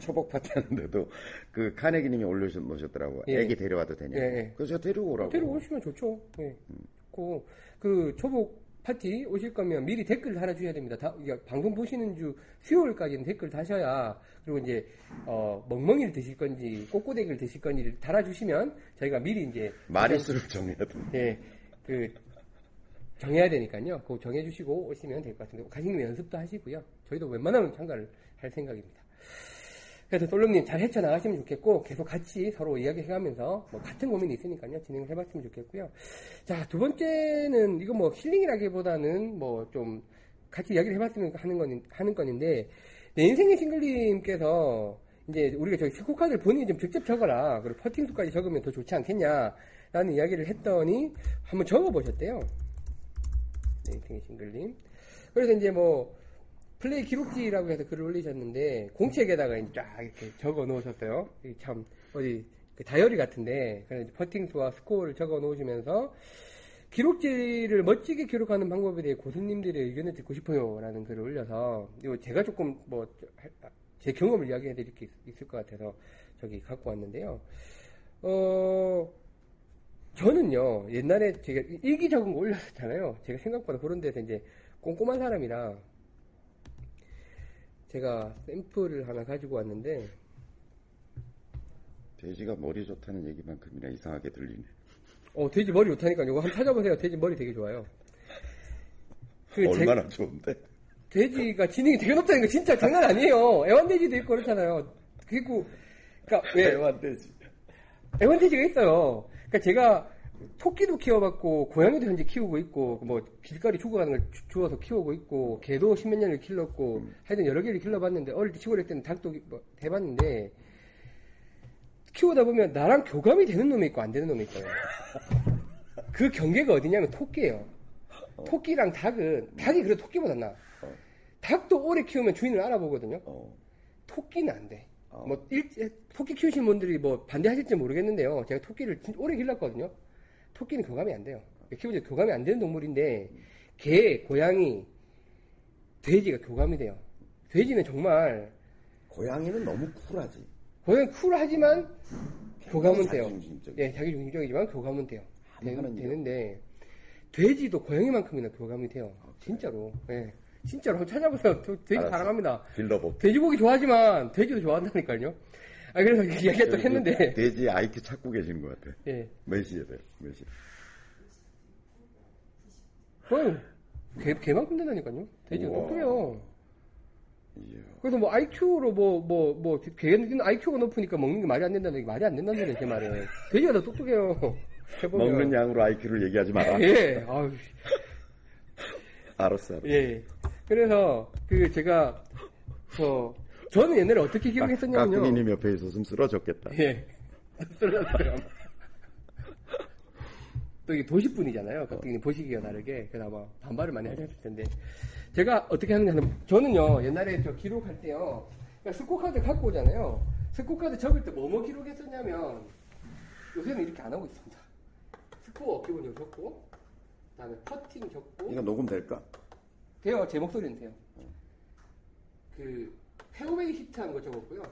초복 파티 하는데도 그 카네기님이 올려주셨더라고. 애기 데려와도 되냐. 그래서 제가 데리고 오라고. 데리고 오시면 좋죠. 좋고 그 초복 파티 오실 거면 미리 댓글을 달아주셔야 됩니다. 그러니까 방송 보시는 주 수요일까지는 댓글 다셔야 그리고 이제 멍멍이를 드실 건지 꼬꼬대기를 드실 건지를 달아주시면 저희가 미리 이제 마리수를 정해야 됩니다. 그 정해야 되니까요. 그거 정해주시고 오시면 될 것 같습니다. 가시는 연습도 하시고요. 저희도 웬만하면 참가를 할 생각입니다. 그래서 솔로님 잘 헤쳐나가시면 좋겠고 계속 같이 서로 이야기해가면서 같은 고민이 있으니까요 진행을 해봤으면 좋겠고요. 자, 두 번째는 이거 힐링이라기보다는 좀 같이 이야기를 해봤으면 하는 건인데 내 인생의 싱글님께서 이제 우리가 저희 스코카드를 본인이 좀 직접 적어라 그리고 퍼팅 수까지 적으면 더 좋지 않겠냐라는 이야기를 했더니 한번 적어보셨대요. 내 인생의 싱글님. 그래서 이제 플레이 기록지라고 해서 글을 올리셨는데 공책에다가 이제 쫙 이렇게 적어 놓으셨어요. 참 어디 그 다이어리 같은데 그래서 퍼팅 수와 스코어를 적어 놓으시면서 기록지를 멋지게 기록하는 방법에 대해 고수님들의 의견을 듣고 싶어요 라는 글을 올려서, 이거 제가 조금 뭐 제 경험을 이야기해 드릴 게 있을 것 같아서 저기 갖고 왔는데요. 저는요, 옛날에 제가 일기 적은 거 올렸었잖아요. 제가 생각보다 그런 데서 이제 꼼꼼한 사람이라 제가 샘플을 하나 가지고 왔는데, 돼지가 머리 좋다는 얘기만큼이나 이상하게 들리네. 돼지 머리 좋다니까 이거 한번 찾아보세요. 돼지 머리 되게 좋아요. 얼마나 좋은데? 돼지가 지능이 되게 높다는 거 진짜 장난 아니에요. 애완돼지도 있고 그렇잖아요. 그리고 그러니까 왜 애완돼지가 있어요. 그러니까 제가 토끼도 키워봤고 고양이도 현재 키우고 있고 뭐 길거리 죽어가는 걸 주워서 키우고 있고 개도 십몇 년을 길렀고 하여튼 여러 개를 길러봤는데, 어릴 때 시골에 때는 닭도 뭐 해봤는데, 키우다 보면 나랑 교감이 되는 놈이 있고 안 되는 놈이 있어요. 그 경계가 어디냐면 토끼예요. 토끼랑 닭은, 닭이 그래도 토끼보다 나. 닭도 오래 키우면 주인을 알아보거든요. 토끼는 안 돼. 뭐 토끼 키우신 분들이 뭐 반대하실지 모르겠는데요. 제가 토끼를 진짜 오래 길렀거든요. 토끼는 교감이 안 돼요. 키우면 교감이 안 되는 동물인데, 개, 고양이, 돼지가 교감이 돼요. 돼지는 정말, 고양이는 너무 쿨하지. 고양이는 쿨하지만 교감은 돼요. 예, 자기중심적이지만 교감은 돼요. 되는데 돼지도 고양이만큼이나 교감이 돼요. 진짜로. 예. 진짜로 찾아보세요. 되게 사랑합니다. 돼지고기 좋아하지만 돼지도 좋아한다니까요. 아, 그래서 이야기 또 했는데. 돼지 IQ 찾고 계시는 것 같아. 예. 몇 시에 돼요? 몇 시? 개만큼 된다니까요. 돼지가 똑똑해요. 그래서 뭐 IQ로 개는 IQ가 높으니까 먹는 게 말이 안 된다는 게 말이 안 된다는 거예요, 제 말에. 돼지가 더 똑똑해요. 해보면. 먹는 양으로 IQ를 얘기하지 마라. 예. 아유. 알았어요. 예. 그래서 그 제가 저는 옛날에 어떻게 기억했었냐면요. 깍두기님 옆에 있었으면 쓰러졌겠다. 예. 쓰러졌어요. 또 이게 도시분이잖아요. 깍두기님 보시기가 다르게. 그래서 아마 반발을 많이 하셨을 텐데. 제가 어떻게 하는지 하면, 저는요, 옛날에 저 기록할 때요. 그러니까 스코카드 갖고 오잖아요. 스코카드 적을 때 뭐뭐 기록했었냐면, 요새는 이렇게 안 하고 있습니다. 스코어 기본적으로 적고, 다음에 퍼팅 적고. 이거 녹음될까? 돼요. 제 목소리는 돼요. 그 페어웨이 히트한 거 적었고요.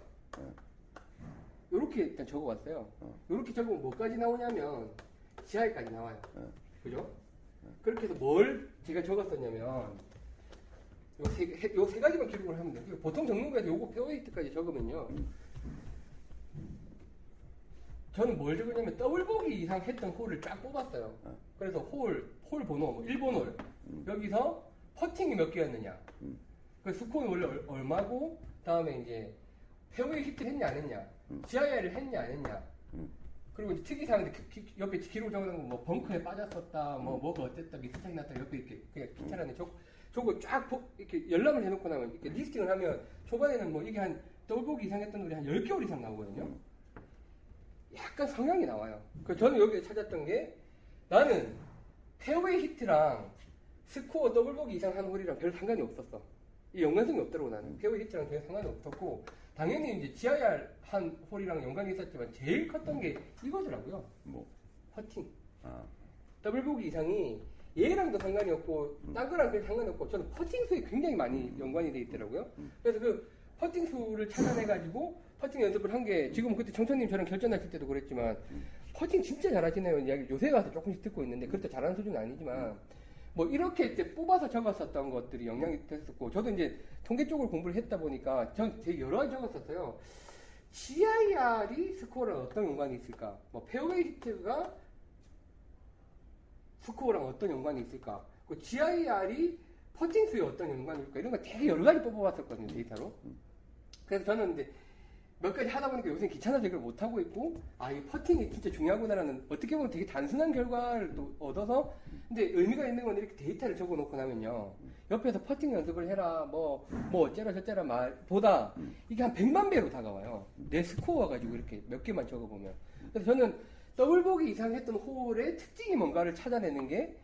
요렇게 일단 적어왔어요. 요렇게 적으면 뭐까지 나오냐면 GIR까지 나와요. 그죠? 그렇게 해서 뭘 제가 적었었냐면, 요 세 가지만 기록을 하면 돼요. 보통 적는거에서 요거 페어웨이 히트까지 적으면요, 저는 뭘 적었냐면 더블보기 이상 했던 홀을 쫙 뽑았어요. 그래서 홀 번호 1번 홀, 여기서 퍼팅이 몇 개였느냐, 그 스코어는 원래 얼마고, 다음에 이제 페어웨이 히트 했냐 안 했냐, GIR을 했냐 안 했냐, 그리고 이제 특이사항인데 옆에 기록 적어놓은 거 뭐 벙커에 빠졌었다, 뭐가 어쨌다, 미스착이 났다, 옆에 이렇게 그냥 기차라는 저거 쫙 이렇게 열람을 해놓고 나면, 이렇게 리스팅을 하면 초반에는 뭐 이게 한 더블보기 이상 했던 홀이 한 10개월 이상 나오거든요. 약간 성향이 나와요. 그래서 저는 여기에 찾았던 게, 나는 페어웨이 히트랑 스코어 더블보기 이상 한 홀이랑 별 상관이 없었어. 이 연관성이 없더라고, 나는. 페어웨이 히트랑 전혀 상관이 없었고, 당연히 이제 GIR 한 홀이랑 연관이 있었지만 제일 컸던 게 이거더라고요. 퍼팅. 더블보기 이상이 얘랑도 상관이 없고 딴 거랑 별 상관이 없고, 저는 퍼팅 수에 굉장히 많이 연관이 돼 있더라고요. 그래서 그 퍼팅 수를 찾아내가지고 퍼팅 연습을 한 게, 지금 그때 청천님 저랑 결전하실 때도 그랬지만, 퍼팅 진짜 잘하시네요 이야기 요새 가서 조금씩 듣고 있는데, 그렇다 잘하는 수준은 아니지만 뭐 이렇게 이제 뽑아서 적었었던 것들이 영향이 됐었고, 저도 이제 통계 쪽으로 공부를 했다 보니까 전 되게 여러 가지 적었었어요. GIR이 스코어랑 어떤 연관이 있을까, 뭐 페어웨이 히트가 스코어랑 어떤 연관이 있을까, 그 GIR이 퍼팅 수에 어떤 연관일까, 이런 거 되게 여러 가지 뽑아봤었거든요, 데이터로. 그래서 저는 이제 몇 가지 하다 보니까 요새 귀찮아서 이걸 못 하고 있고, 이 퍼팅이 진짜 중요하구나라는, 어떻게 보면 되게 단순한 결과를 또 얻어서, 근데 의미가 있는 건 이렇게 데이터를 적어놓고 나면요, 옆에서 퍼팅 연습을 해라, 뭐 어째라 저째라 말보다 이게 한 100만 배로 다가와요. 내 스코어 가지고 이렇게 몇 개만 적어보면. 그래서 저는 더블보기 이상 했던 홀의 특징이 뭔가를 찾아내는 게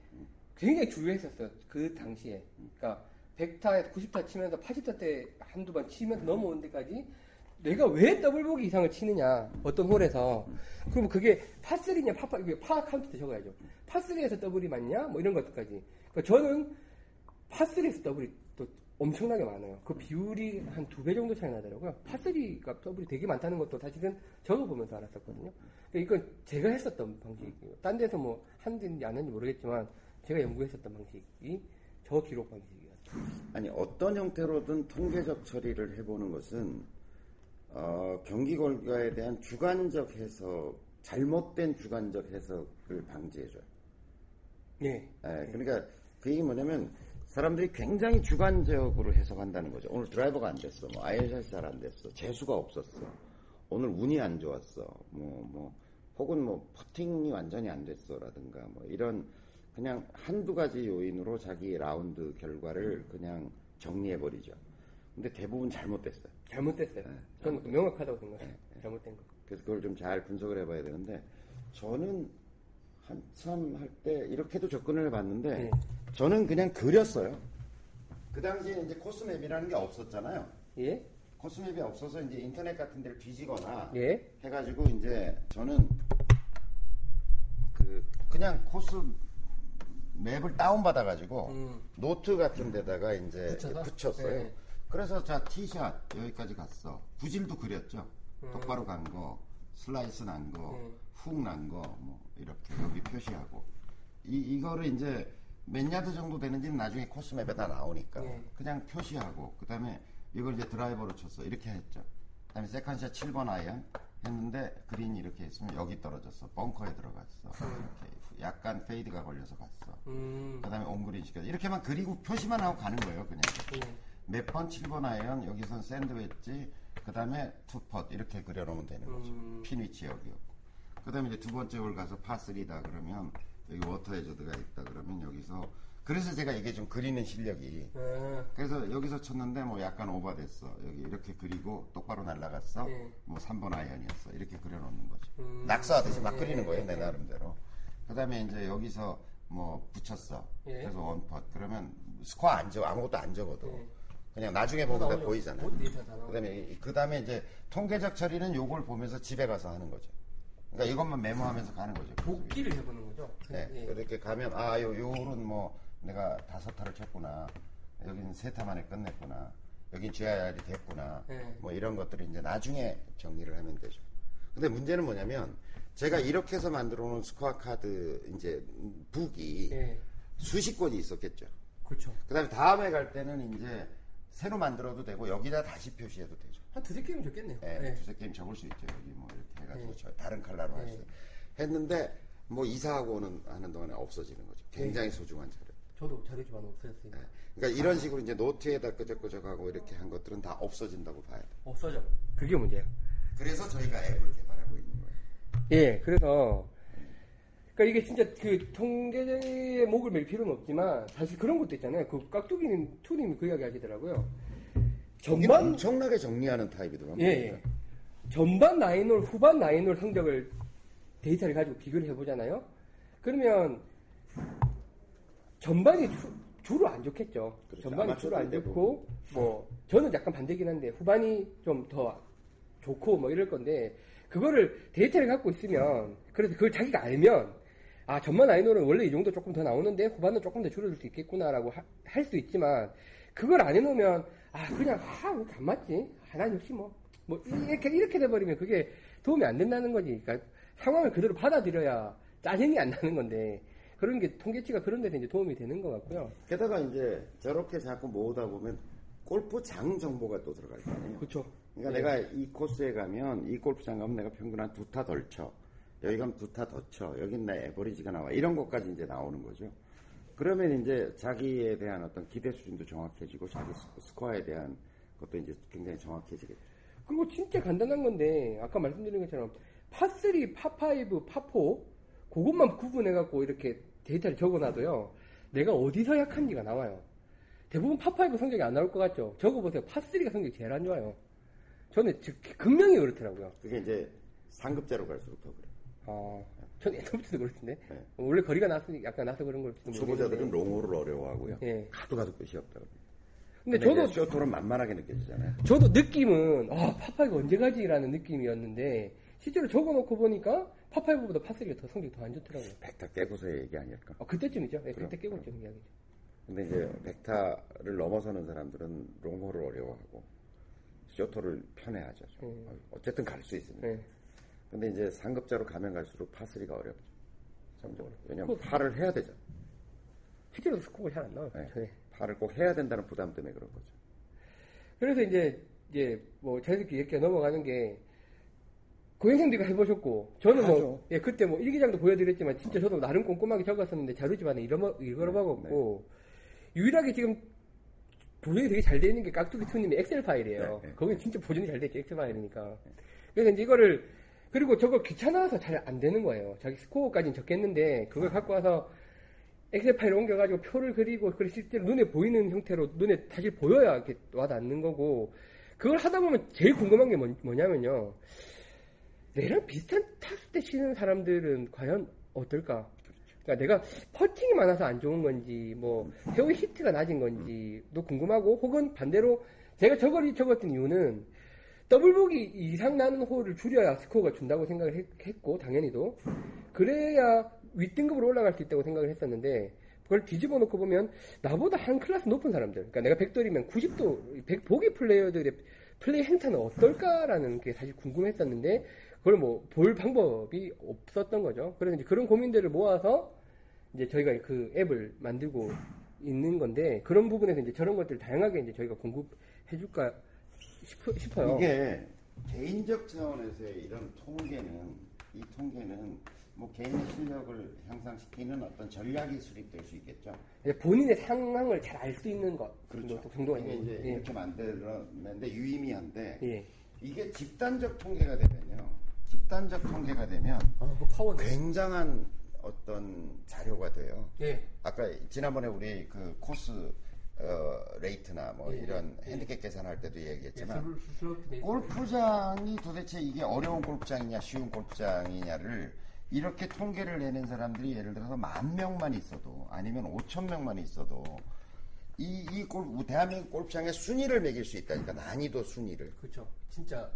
굉장히 중요했었어요, 그 당시에. 그러니까 100타에서 90타 치면서 80타 때 한두 번 치면서 넘어온 데까지 내가 왜 더블보기 이상을 치느냐, 어떤 홀에서. 그럼 그게 파3냐, 파 카운트 적어야죠. 파3에서 더블이 맞냐, 뭐 이런 것까지. 그러니까 저는 파3에서 더블이 또 엄청나게 많아요. 그 비율이 한 2배 정도 차이 나더라고요. 파3가 더블이 되게 많다는 것도 사실은 저도 보면서 알았었거든요. 근데 이건 제가 했었던 방식이에요. 딴 데서 뭐 하는지 안 하는지 모르겠지만 제가 연구했었던 방식이 저 기록 방식이었어요. 아니, 어떤 형태로든 통계적 처리를 해보는 것은 경기 결과에 대한 주관적 해석, 잘못된 주관적 해석을 방지해줘요. 네. 네, 그러니까 그 얘기 뭐냐면 사람들이 굉장히 주관적으로 해석한다는 거죠. 오늘 드라이버가 안 됐어, 뭐 아이언샷이 잘 안 됐어, 재수가 없었어, 오늘 운이 안 좋았어, 혹은 퍼팅이 완전히 안 됐어라든가 이런 그냥 한두 가지 요인으로 자기 라운드 결과를 그냥 정리해버리죠. 근데 대부분 잘못됐어요. 잘못됐어요. 네, 저는 명확하다고 생각해요. 네, 잘못된 거. 그래서 그걸 좀 잘 분석을 해봐야 되는데, 저는 한참 할 때 이렇게도 접근을 해봤는데, 네. 저는 그냥 그렸어요. 그 당시에 이제 코스맵이라는 게 없었잖아요. 예. 코스맵이 없어서 이제 인터넷 같은 데를 뒤지거나, 예. 해가지고 이제 저는 그냥 코스 맵을 다운받아가지고 노트 같은 데다가 이제 붙였어요. 네. 그래서 자, 티샷 여기까지 갔어. 구질도 그렸죠. 똑바로 간 거, 슬라이스 난 거, 훅 난 거, 이렇게 여기 표시하고. 이거를 이제 몇 야드 정도 되는지는 나중에 코스맵에다 나오니까 그냥 표시하고, 그 다음에 이걸 이제 드라이버로 쳤어. 이렇게 했죠. 그 다음에 세컨샷 7번 아이언 했는데 그린이 이렇게 있으면 여기 떨어졌어. 벙커에 들어갔어. 이렇게 약간 페이드가 걸려서 갔어. 그 다음에 온그린 시켜서 이렇게만 그리고 표시만 하고 가는 거예요, 그냥. 몇 번, 7번 아이언, 여기선 샌드웨지, 그 다음에 투펫, 이렇게 그려놓으면 되는 거죠. 핀 위치 여기였고. 그 다음에 이제 두 번째 홀 가서 파3다 그러면, 여기 워터 해저드가 있다 그러면 여기서, 그래서 제가 이게 좀 그리는 실력이. 그래서 여기서 쳤는데 약간 오버됐어. 여기 이렇게 그리고 똑바로 날아갔어. 3번 아이언이었어. 이렇게 그려놓는 거죠. 낙서하듯이 막 그리는 거예요, 내 나름대로. 그 다음에 이제 여기서 붙였어. 그래서 원펫. 그러면 스코어 안 적어. 아무것도 안 적어도. 그냥 나중에 보면 다 보이잖아요. 그 다음에 이제 통계적 처리는 요걸 보면서 집에 가서 하는 거죠. 그러니까 이것만 메모하면서 가는 거죠. 복기를 해보는 거죠. 네. 예. 이렇게 가면 요런 내가 5타를 쳤구나. 여긴 3타 만에 끝냈구나. 여긴 GIR이 됐구나. 예. 이런 것들을 이제 나중에 정리를 하면 되죠. 근데 문제는 뭐냐면 제가 이렇게 해서 만들어 놓은 스코어 카드 이제 북이 수십 권이 있었겠죠. 그렇죠. 그다음에 다음에 갈 때는 이제 새로 만들어도 되고 여기다 다시 표시해도 되죠. 한 두세 게임 적겠네요. 네, 네. 두세 게임 적을 수 있죠. 여기 이렇게 해가지고 네. 다른 컬러로 할 수 있어요. 했는데 이사하고는 하는 동안에 없어지는 거죠. 굉장히 네. 소중한 자료. 저도 자료지만 없어졌으니까. 네. 그러니까 이런 식으로 이제 노트에다 끄적끄적하고 이렇게 한 것들은 다 없어진다고 봐야 돼요. 없어져. 그게 문제예요. 그래서 저희가 앱을 개발하고 있는 거예요. 예, 그래서 그러니까 이게 진짜 통계의 목을 맬 필요는 없지만 사실 그런 것도 있잖아요. 깍두기는 투님이 그 이야기 하시더라고요. 전반 엄청나게 정리하는 타입이더라고요. 예. 전반 라인홀, 후반 라인홀 성적을 데이터를 가지고 비교를 해보잖아요. 그러면 전반이 주로 안 좋겠죠. 그렇죠. 전반이 주로 안 좋고 저는 약간 반대긴 한데 후반이 좀 더 좋고 이럴 건데 그거를 데이터를 갖고 있으면 그래서 그걸 자기가 알면 전반 라인홀은 원래 이 정도 조금 더 나오는데 후반은 조금 더 줄여줄 수 있겠구나라고 할 수 있지만 그걸 안 해놓으면 그냥 왜 안 맞지? 난 역시 이렇게 돼버리면 그게 도움이 안 된다는 거지. 그러니까 상황을 그대로 받아들여야 짜증이 안 나는 건데 그런 게 통계치가 그런 데서 이제 도움이 되는 것 같고요. 게다가 이제 저렇게 자꾸 모으다 보면 골프장 정보가 또 들어갈 거 아니에요. 그렇죠. 그러니까 내가 이 코스에 가면 이 골프장 가면 내가 평균 한 2타 덜 쳐. 여기 가면 2타 더 쳐. 여긴 내 에버리지가 나와. 이런 것까지 이제 나오는 거죠. 그러면 이제 자기에 대한 어떤 기대 수준도 정확해지고 자기 스코어에 대한 것도 이제 굉장히 정확해지게 돼요. 그리고 진짜 간단한 건데 아까 말씀드린 것처럼 파3, 파5, 파4 그것만 구분해갖고 이렇게 데이터를 적어놔도요. 내가 어디서 약한지가 나와요. 대부분 파5 성적이 안 나올 것 같죠? 적어보세요. 파3가 성적이 제일 안 좋아요. 저는 극명히 그렇더라고요. 그게 이제 상급자로 갈수록 더 그래요. 전 예전부터도 그렇던데. 네. 원래 거리가 나서 약간 나서 그런 걸. 초보자들은 롱홀을 어려워하고요. 네. 가도 끝이 없다고. 근데 저도 쇼트로 만만하게 느껴지잖아요. 저도 느낌은 파5가 언제 가지라는 느낌이었는데 실제로 적어놓고 보니까 파5보다 파3가 더 성적이 더 안 좋더라고요. 100타 깨고서의 얘기 아닐까? 그때쯤이죠. 네, 100타 깨고 쯤 이야기죠. 근데 이제 100타를 넘어서는 사람들은 롱홀을 어려워하고 쇼토를 편해하죠. 어쨌든 갈 수 있습니다. 네. 근데 이제 상급자로 가면 갈수록 파3가 어렵죠. 점점. 왜냐면 파를 해야 되죠. 실제로 스코어가 잘 안 나와요. 네. 파를 꼭 해야 된다는 부담 때문에 그런 거죠. 그래서 이제 뭐 자연스럽게 얘기가 넘어가는 게 고영생님도 해보셨고 저는 뭐 예, 그때 뭐 일기장도 보여드렸지만 진짜 저도 나름 꼼꼼하게 적었었는데 자료 집안에 일거러먹었고 네. 유일하게 지금 보존이 되게 잘 돼 있는 게 깍두기2님의 엑셀 파일이에요. 네. 거기 진짜 보존이 잘 돼 있죠. 엑셀 파일이니까. 네. 그래서 이제 이거를 그리고 저거 귀찮아서 잘 안 되는 거예요. 자기 스코어까지는 적겠는데 그걸 갖고 와서 엑셀 파일 옮겨가지고 표를 그리고 그걸 실제로 눈에 보이는 형태로 눈에 사실 보여야 이렇게 와닿는 거고 그걸 하다 보면 제일 궁금한 게 뭐냐면요. 내랑 비슷한 타수 때 치는 사람들은 과연 어떨까? 그러니까 내가 퍼팅이 많아서 안 좋은 건지, 뭐 헤어의 히트가 낮은 건지도 궁금하고, 혹은 반대로 제가 저걸 적었던 이유는 더블 보기 이상 나는 홀을 줄여야 스코어가 준다고 생각을 했고, 당연히도 그래야 윗등급으로 올라갈 수 있다고 생각을 했었는데 그걸 뒤집어 놓고 보면 나보다 한 클래스 높은 사람들, 그러니까 내가 100돌이면 90도 100 보기 플레이어들의 플레이 행태는 어떨까라는 게 사실 궁금했었는데. 그걸 뭐 볼 방법이 없었던 거죠. 그래서 이제 그런 고민들을 모아서 이제 저희가 그 앱을 만들고 있는 건데 그런 부분에서 이제 저런 것들 다양하게 이제 저희가 공급해줄까 싶어요. 이게 개인적 차원에서의 이런 통계는 이 통계는 뭐 개인의 실력을 향상시키는 어떤 전략이 수립될 수 있겠죠. 본인의 상황을 잘 알 수 있는 것 그렇죠. 정도가 이게 이제 예. 이렇게 만들었는데 유의미한데 예. 이게 집단적 통계가 되면요. 집단적 통계가 되면 굉장한 어떤 자료가 돼요. 예. 아까 지난번에 우리 그 코스 레이트나 뭐 예. 이런 핸디캡 계산할 때도 얘기했지만 예. 골프장이 도대체 이게 어려운 골프장이냐 쉬운 골프장이냐를 이렇게 통계를 내는 사람들이 예를 들어서 10,000명만 있어도 아니면 5,000명만 있어도 대한민국 골프장의 순위를 매길 수 있다니까 난이도 순위를. 그렇죠. 진짜.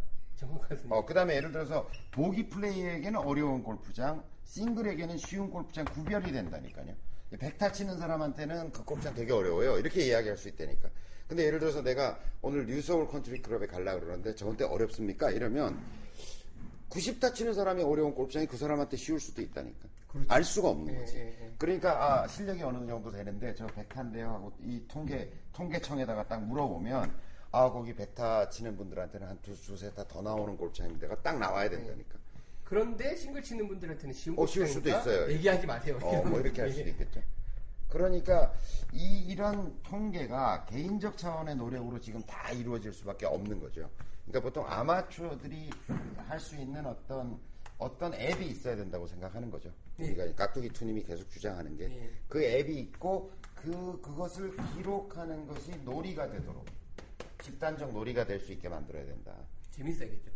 그 다음에 예를 들어서 보기 플레이에게는 어려운 골프장, 싱글에게는 쉬운 골프장 구별이 된다니까요. 100타 치는 사람한테는 그 골프장 되게 어려워요. 이렇게 이야기할 수 있다니까. 근데 예를 들어서 내가 오늘 뉴서울 컨트리 클럽에 가려고 그러는데 저한테 어렵습니까? 이러면 90타 치는 사람이 어려운 골프장이 그 사람한테 쉬울 수도 있다니까. 그렇죠. 알 수가 없는 거지. 그러니까 실력이 어느 정도 되는데 저 100타인데요 하고 이 통계청에다가 딱 물어보면 거기 100타 치는 분들한테는 한 두세 타 더 나오는 골프장인데가 딱 나와야 된다니까. 그런데 싱글 치는 분들한테는 쉬운 골프장일 수도 있어요. 얘기하지 마세요. 뭐 이렇게 할 수도 있겠죠. 그러니까 이런 통계가 개인적 차원의 노력으로 지금 다 이루어질 수밖에 없는 거죠. 그러니까 보통 아마추어들이 할 수 있는 어떤 앱이 있어야 된다고 생각하는 거죠. 우리가 깍두기2님이 계속 주장하는 게 그 앱이 있고 그것을 기록하는 것이 놀이가 되도록. 집단적 놀이가 될 수 있게 만들어야 된다. 재밌어야겠죠.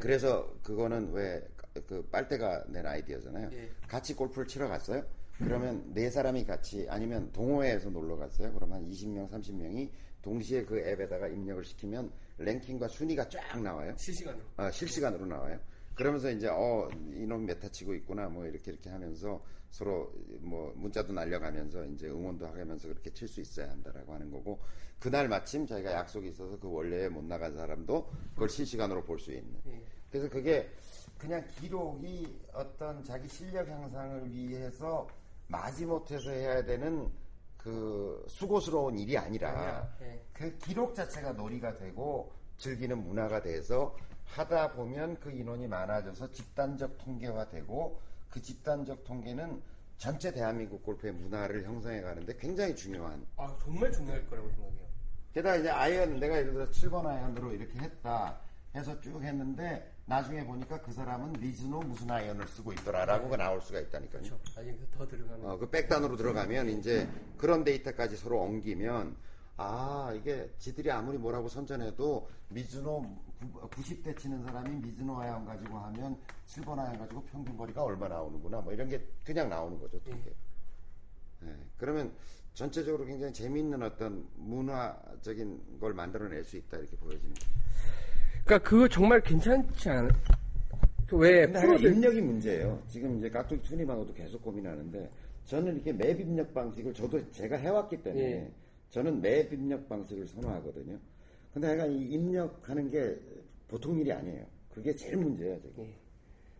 그래서 그거는 왜 그 빨대가 낸 아이디어잖아요. 예. 같이 골프를 치러 갔어요. 그러면 네 사람이 같이 아니면 동호회에서 놀러 갔어요. 그럼 한 20명, 30명이 동시에 그 앱에다가 입력을 시키면 랭킹과 순위가 쫙 나와요. 실시간으로. 실시간으로 나와요. 그러면서 이제 이놈 메타 치고 있구나 뭐 이렇게 하면서 서로 뭐 문자도 날려가면서 이제 응원도 하면서 그렇게 칠 수 있어야 한다라고 하는 거고 그날 마침 자기가 약속이 있어서 그 원래에 못 나간 사람도 그걸 실시간으로 볼 수 있는. 그래서 그게 그냥 기록이 어떤 자기 실력 향상을 위해서 마지못해서 해야 되는 그 수고스러운 일이 아니라 그 기록 자체가 놀이가 되고 즐기는 문화가 돼서 하다 보면 그 인원이 많아져서 집단적 통계화되고 그 집단적 통계는 전체 대한민국 골프의 문화를 형성해 가는데 굉장히 중요한. 정말 중요할 거라고 생각해요. 게다가 이제 아이언 내가 예를 들어서 7번 아이언으로 이렇게 했다 해서 쭉 했는데 나중에 보니까 그 사람은 리즈노 무슨 아이언을 쓰고 있더라라고가 나올 수가 있다니까요. 그렇죠. 아니 더 들어가면. 그 백단으로 들어가면 이제 그런 데이터까지 서로 엉기면. 이게 지들이 아무리 뭐라고 선전해도 미즈노 90대 치는 사람이 미즈노 아이언 가지고 하면 7번 아이언 가지고 평균 거리가 얼마 나오는구나 뭐 이런 게 그냥 나오는 거죠. 네. 그러면 전체적으로 굉장히 재미있는 어떤 문화적인 걸 만들어낼 수 있다 이렇게 보여지는 거죠. 그러니까 그거 정말 괜찮지 않아요? 왜 프로들... 입력이 문제예요. 지금 이제 깍두기 투님하고도 계속 고민하는데 저는 이렇게 맵 입력 방식을 저도 제가 해왔기 때문에 예. 저는 맵 입력 방식을 선호하거든요. 근데 내가 이 입력하는 게 보통 일이 아니에요. 그게 제일 문제예요, 지금. 예.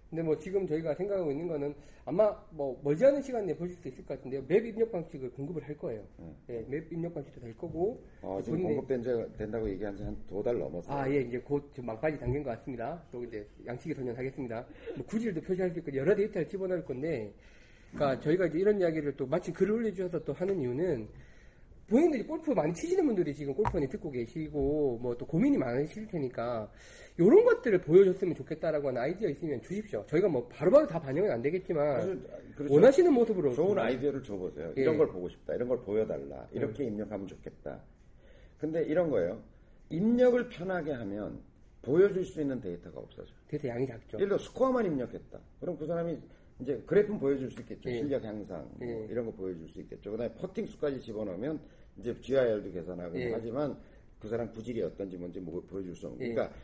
근데 뭐 지금 저희가 생각하고 있는 거는 아마 뭐 멀지 않은 시간에 보실 수 있을 것 같은데요. 맵 입력 방식을 공급을 할 거예요. 예, 예 맵 입력 방식도 될 거고. 지금 공급된다고 얘기한 지 한 2달 넘었어요. 아, 예, 이제 곧 지금 막바지 당긴 것 같습니다. 또 이제 양치기 선언하겠습니다. 뭐 구질도 표시할 수 있고 여러 데이터를 집어넣을 건데, 그러니까 저희가 이제 이런 이야기를 또 마침 글을 올려주셔서 또 하는 이유는. 본인들이 골프 많이 치시는 분들이 지금 골프원이 듣고 계시고 뭐 또 고민이 많으실 테니까 이런 것들을 보여줬으면 좋겠다라고 하는 아이디어 있으면 주십시오. 저희가 뭐 바로바로 다 반영은 안 되겠지만 그렇죠. 원하시는 모습으로 좋은 보면. 아이디어를 줘보세요. 예. 이런 걸 보고 싶다. 이런 걸 보여달라. 이렇게 입력하면 좋겠다. 근데 이런 거예요. 입력을 편하게 하면 보여줄 수 있는 데이터가 없어져요. 데이터 양이 작죠. 예를 들어 스코어만 입력했다. 그럼 그 사람이 이제 그래프는 보여줄 수 있겠죠. 예. 실력 향상 뭐 예. 이런 거 보여줄 수 있겠죠. 그다음에 퍼팅 수까지 집어넣으면 이제 GIR도 계산하고 예. 하지만 그 사람 구질이 어떤지 뭔지 뭐 보여줄 수 없는. 예. 그러니까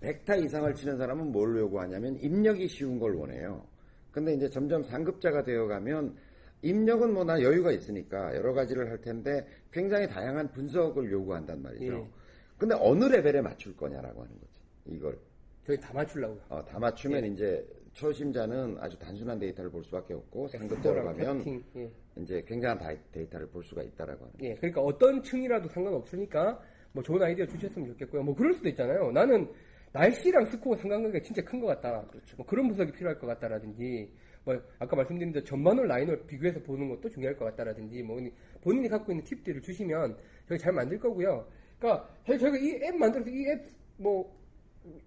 100타 이상을 치는 사람은 뭘 요구하냐면 입력이 쉬운 걸 원해요. 근데 이제 점점 상급자가 되어가면 입력은 뭐 나 여유가 있으니까 여러 가지를 할 텐데 굉장히 다양한 분석을 요구한단 말이죠. 예. 근데 어느 레벨에 맞출 거냐라고 하는 거지. 이걸 저희 다 맞추려고요. 다 맞추면 예. 이제 초심자는 아주 단순한 데이터를 볼 수밖에 없고 상급자로 가면 예. 이제 굉장한 데이터를 볼 수가 있다라고 하는. 예, 그러니까 어떤 층이라도 상관없으니까 뭐 좋은 아이디어 주셨으면 좋겠고요. 뭐 그럴 수도 있잖아요. 나는 날씨랑 스코어 상관관계가 진짜 큰 것 같다. 그렇죠. 뭐 그런 분석이 필요할 것 같다라든지, 뭐 아까 말씀드린 대로 전반홀 라인홀 비교해서 보는 것도 중요할 것 같다라든지, 뭐 본인이 갖고 있는 팁들을 주시면 저희 잘 만들 거고요. 그러니까 사실 저희가 이 앱 만들어서 이 앱 뭐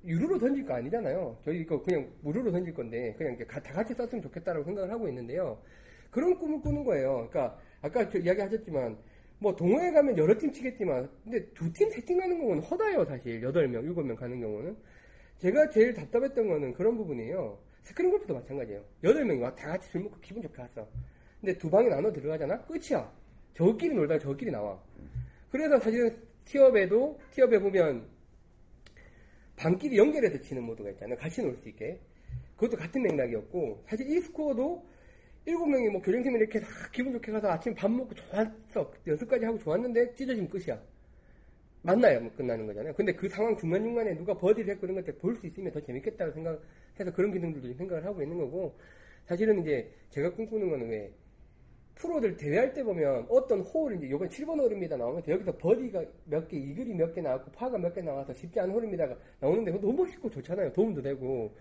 유료로 던질 거 아니잖아요. 저희 이거 그냥 무료로 던질 건데 그냥 이렇게 다 같이 썼으면 좋겠다라고 생각을 하고 있는데요. 그런 꿈을 꾸는 거예요. 그러니까 아까 저 이야기하셨지만 뭐 동호회 가면 여러 팀 치겠지만 근데 두 팀 세 팀 가는 경우는 허다해요. 사실 8명, 7명 가는 경우는 제가 제일 답답했던 거는 그런 부분이에요. 스크린 골프도 마찬가지예요. 8명이 와 다 같이 술 먹고 기분 좋게 왔어. 근데 두 방에 나눠 들어가잖아. 끝이야. 저끼리 놀다가 저끼리 나와. 그래서 사실은 티업에 보면 방끼리 연결해서 치는 모드가 있잖아요. 같이 놀 수 있게. 그것도 같은 맥락이었고, 사실 이 스코어도 7명이 뭐 교정팀이 이렇게 다 기분 좋게 가서 아침 밥 먹고 좋았어. 연습까지 하고 좋았는데 찢어지면 끝이야. 만나요. 뭐 끝나는 거잖아요. 근데 그 상황 중간중간에 누가 버디를 했고 이런 것들 볼 수 있으면 더 재밌겠다고 생각해서 그런 기능들도 지금 생각을 하고 있는 거고, 사실은 이제 제가 꿈꾸는 거는 왜, 프로들 대회할 때 보면 어떤 홀, 이제 요건 7번 홀입니다 나오면 여기서 버디가 몇 개, 이글이 몇 개 나왔고 파가 몇 개 나와서 쉽지 않은 홀입니다가 나오는데 너무 멋있고 좋잖아요. 도움도 되고.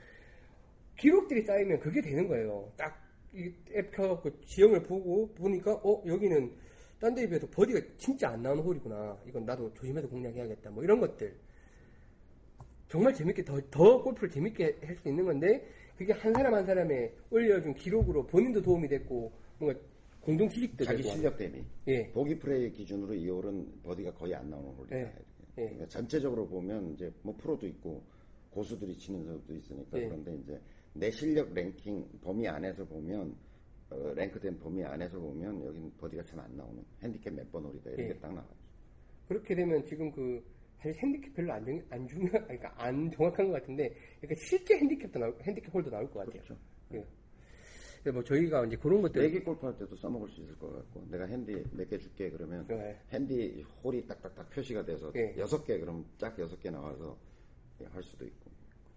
기록들이 쌓이면 그게 되는 거예요. 딱 이 앱 켜갖고 지형을 보니까 여기는 딴 데에 비해서 버디가 진짜 안 나오는 홀이구나. 이건 나도 조심해서 공략해야겠다. 뭐 이런 것들. 정말 재밌게 더 골프를 재밌게 할 수 있는 건데 그게 한 사람 한 사람의 올려준 기록으로 본인도 도움이 됐고 뭔가 공동 취직도 자기 실력 대비. 예. 보기 플레이 기준으로 이 홀은 버디가 거의 안 나오는 홀이다. 예. 예. 그러니까 전체적으로 보면 이제 뭐 프로도 있고 고수들이 치는 선수도 있으니까 예. 그런데 이제 내 실력 랭킹 범위 안에서 보면 랭크된 범위 안에서 보면 여기는 버디가 참 안 나오는 핸디캡 몇 번 홀이다 이렇게 예. 딱 나와요. 그렇게 되면 지금 사실 핸디캡 별로 안 정확한 것 같은데 그러니까 실제 핸디캡 홀도 나올 것 같아요. 그렇죠. 예. 뭐 저희가 이제 그런 것들 내기 골프할 때도 써먹을 수 있을 것 같고 내가 핸디 몇 개 줄게 그러면 네. 핸디 홀이 딱딱딱 표시가 돼서 네. 6개 그럼 짝 6개 나와서 할 수도 있고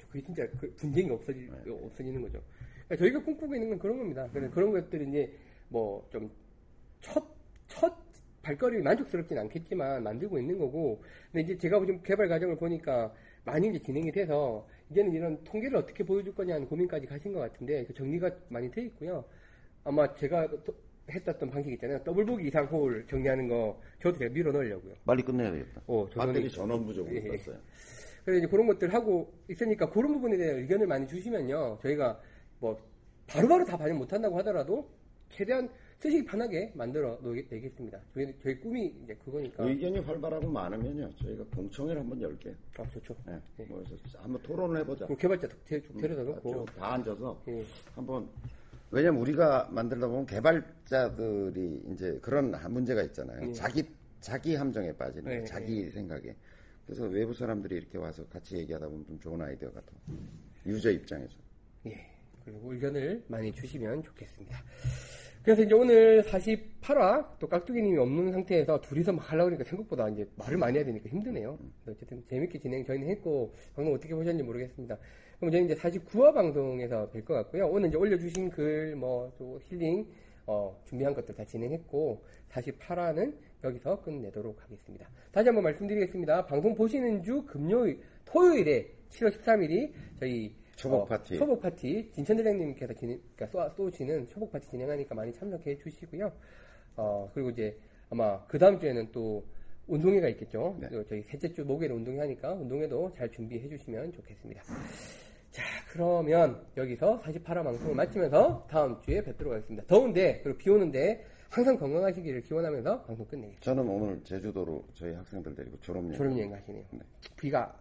그게 진짜 분쟁이 네. 없어지는 거죠. 그러니까 저희가 꿈꾸고 있는 건 그런 겁니다. 그런 것들이 이제 뭐 좀 첫 발걸음이 만족스럽진 않겠지만 만들고 있는 거고 근데 이제 제가 지금 개발 과정을 보니까 많이 이제 진행이 돼서 이제는 이런 통계를 어떻게 보여줄 거냐 하는 고민까지 가신 것 같은데 그 정리가 많이 돼 있고요. 아마 제가 했었던 방식 있잖아요. 더블보기 이상 홀 정리하는 거 저도 제가 밀어넣으려고요. 빨리 끝내야겠다. 배터리 전원부족으로 썼어요. 예. 그래서 이제 그런 것들 하고 있으니까 그런 부분에 대한 의견을 많이 주시면요. 저희가 뭐 바로바로 다 반영 못한다고 하더라도 최대한 쓰시기 편하게 만들어 놓겠습니다. 저희 꿈이 이제 그거니까. 의견이 활발하고 많으면요, 저희가 공청회를 한번 열게요. 아, 좋죠. 네. 네. 뭐 한번 토론을 해보자. 개발자 데려다 놓고. 다 앉아서 네. 한번 왜냐면 우리가 만들다 보면 개발자들이 이제 그런 문제가 있잖아요. 네. 자기 함정에 빠지는 거예요. 네. 자기 생각에. 그래서 외부 사람들이 이렇게 와서 같이 얘기하다 보면 좀 좋은 아이디어 같아요. 유저 입장에서. 예. 그리고 의견을 많이 주시면 좋겠습니다. 그래서 이제 오늘 48화 또 깍두기님이 없는 상태에서 둘이서 막 하려고 하니까 생각보다 이제 말을 많이 해야 되니까 힘드네요. 어쨌든 재밌게 진행 저희는 했고 방송 어떻게 보셨는지 모르겠습니다. 그럼 저희는 이제 49화 방송에서 뵐 것 같고요. 오늘 이제 올려주신 글 뭐 또 힐링 준비한 것들 다 진행했고 48화는 여기서 끝내도록 하겠습니다. 다시 한번 말씀드리겠습니다. 방송 보시는 주 금요일, 토요일에 7월 13일이 저희 초복파티. 초복파티. 진천대장님께서 쏘시는 초복파티 진행하니까 많이 참석해 주시고요. 그리고 이제 아마 그 다음 주에는 또 운동회가 있겠죠. 네. 저희 셋째 주 목요일에 운동회 하니까 운동회도 잘 준비해 주시면 좋겠습니다. 자, 그러면 여기서 48화 방송을 마치면서 다음 주에 뵙도록 하겠습니다. 더운데, 그리고 비 오는데 항상 건강하시기를 기원하면서 방송 끝내겠습니다. 저는 오늘 제주도로 저희 학생들 데리고 졸업여행 가시네요. 네. 비가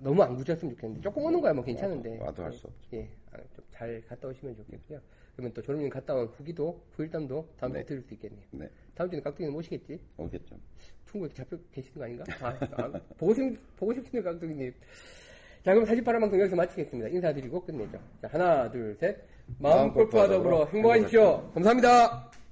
너무 안 굳었으면 좋겠는데 조금 오는 거야 뭐 괜찮은데 와도 할 수 없죠. 예, 좀 잘 갔다 오시면 좋겠고요. 그러면 또 졸업여행 갔다 온 후기도 후일담도 다음 주에 들을 수 있겠네요. 네. 다음 주에는 깍두기는 오시겠지? 오겠죠. 충분히 잡혀 계시는 거 아닌가? 보고 싶은데 깍두기님. 자, 그럼 48화 방송 여기서 마치겠습니다. 인사드리고 끝내죠. 자, 하나, 둘, 셋. 마음 골프와 더불어 행복하십시오. 감사합니다.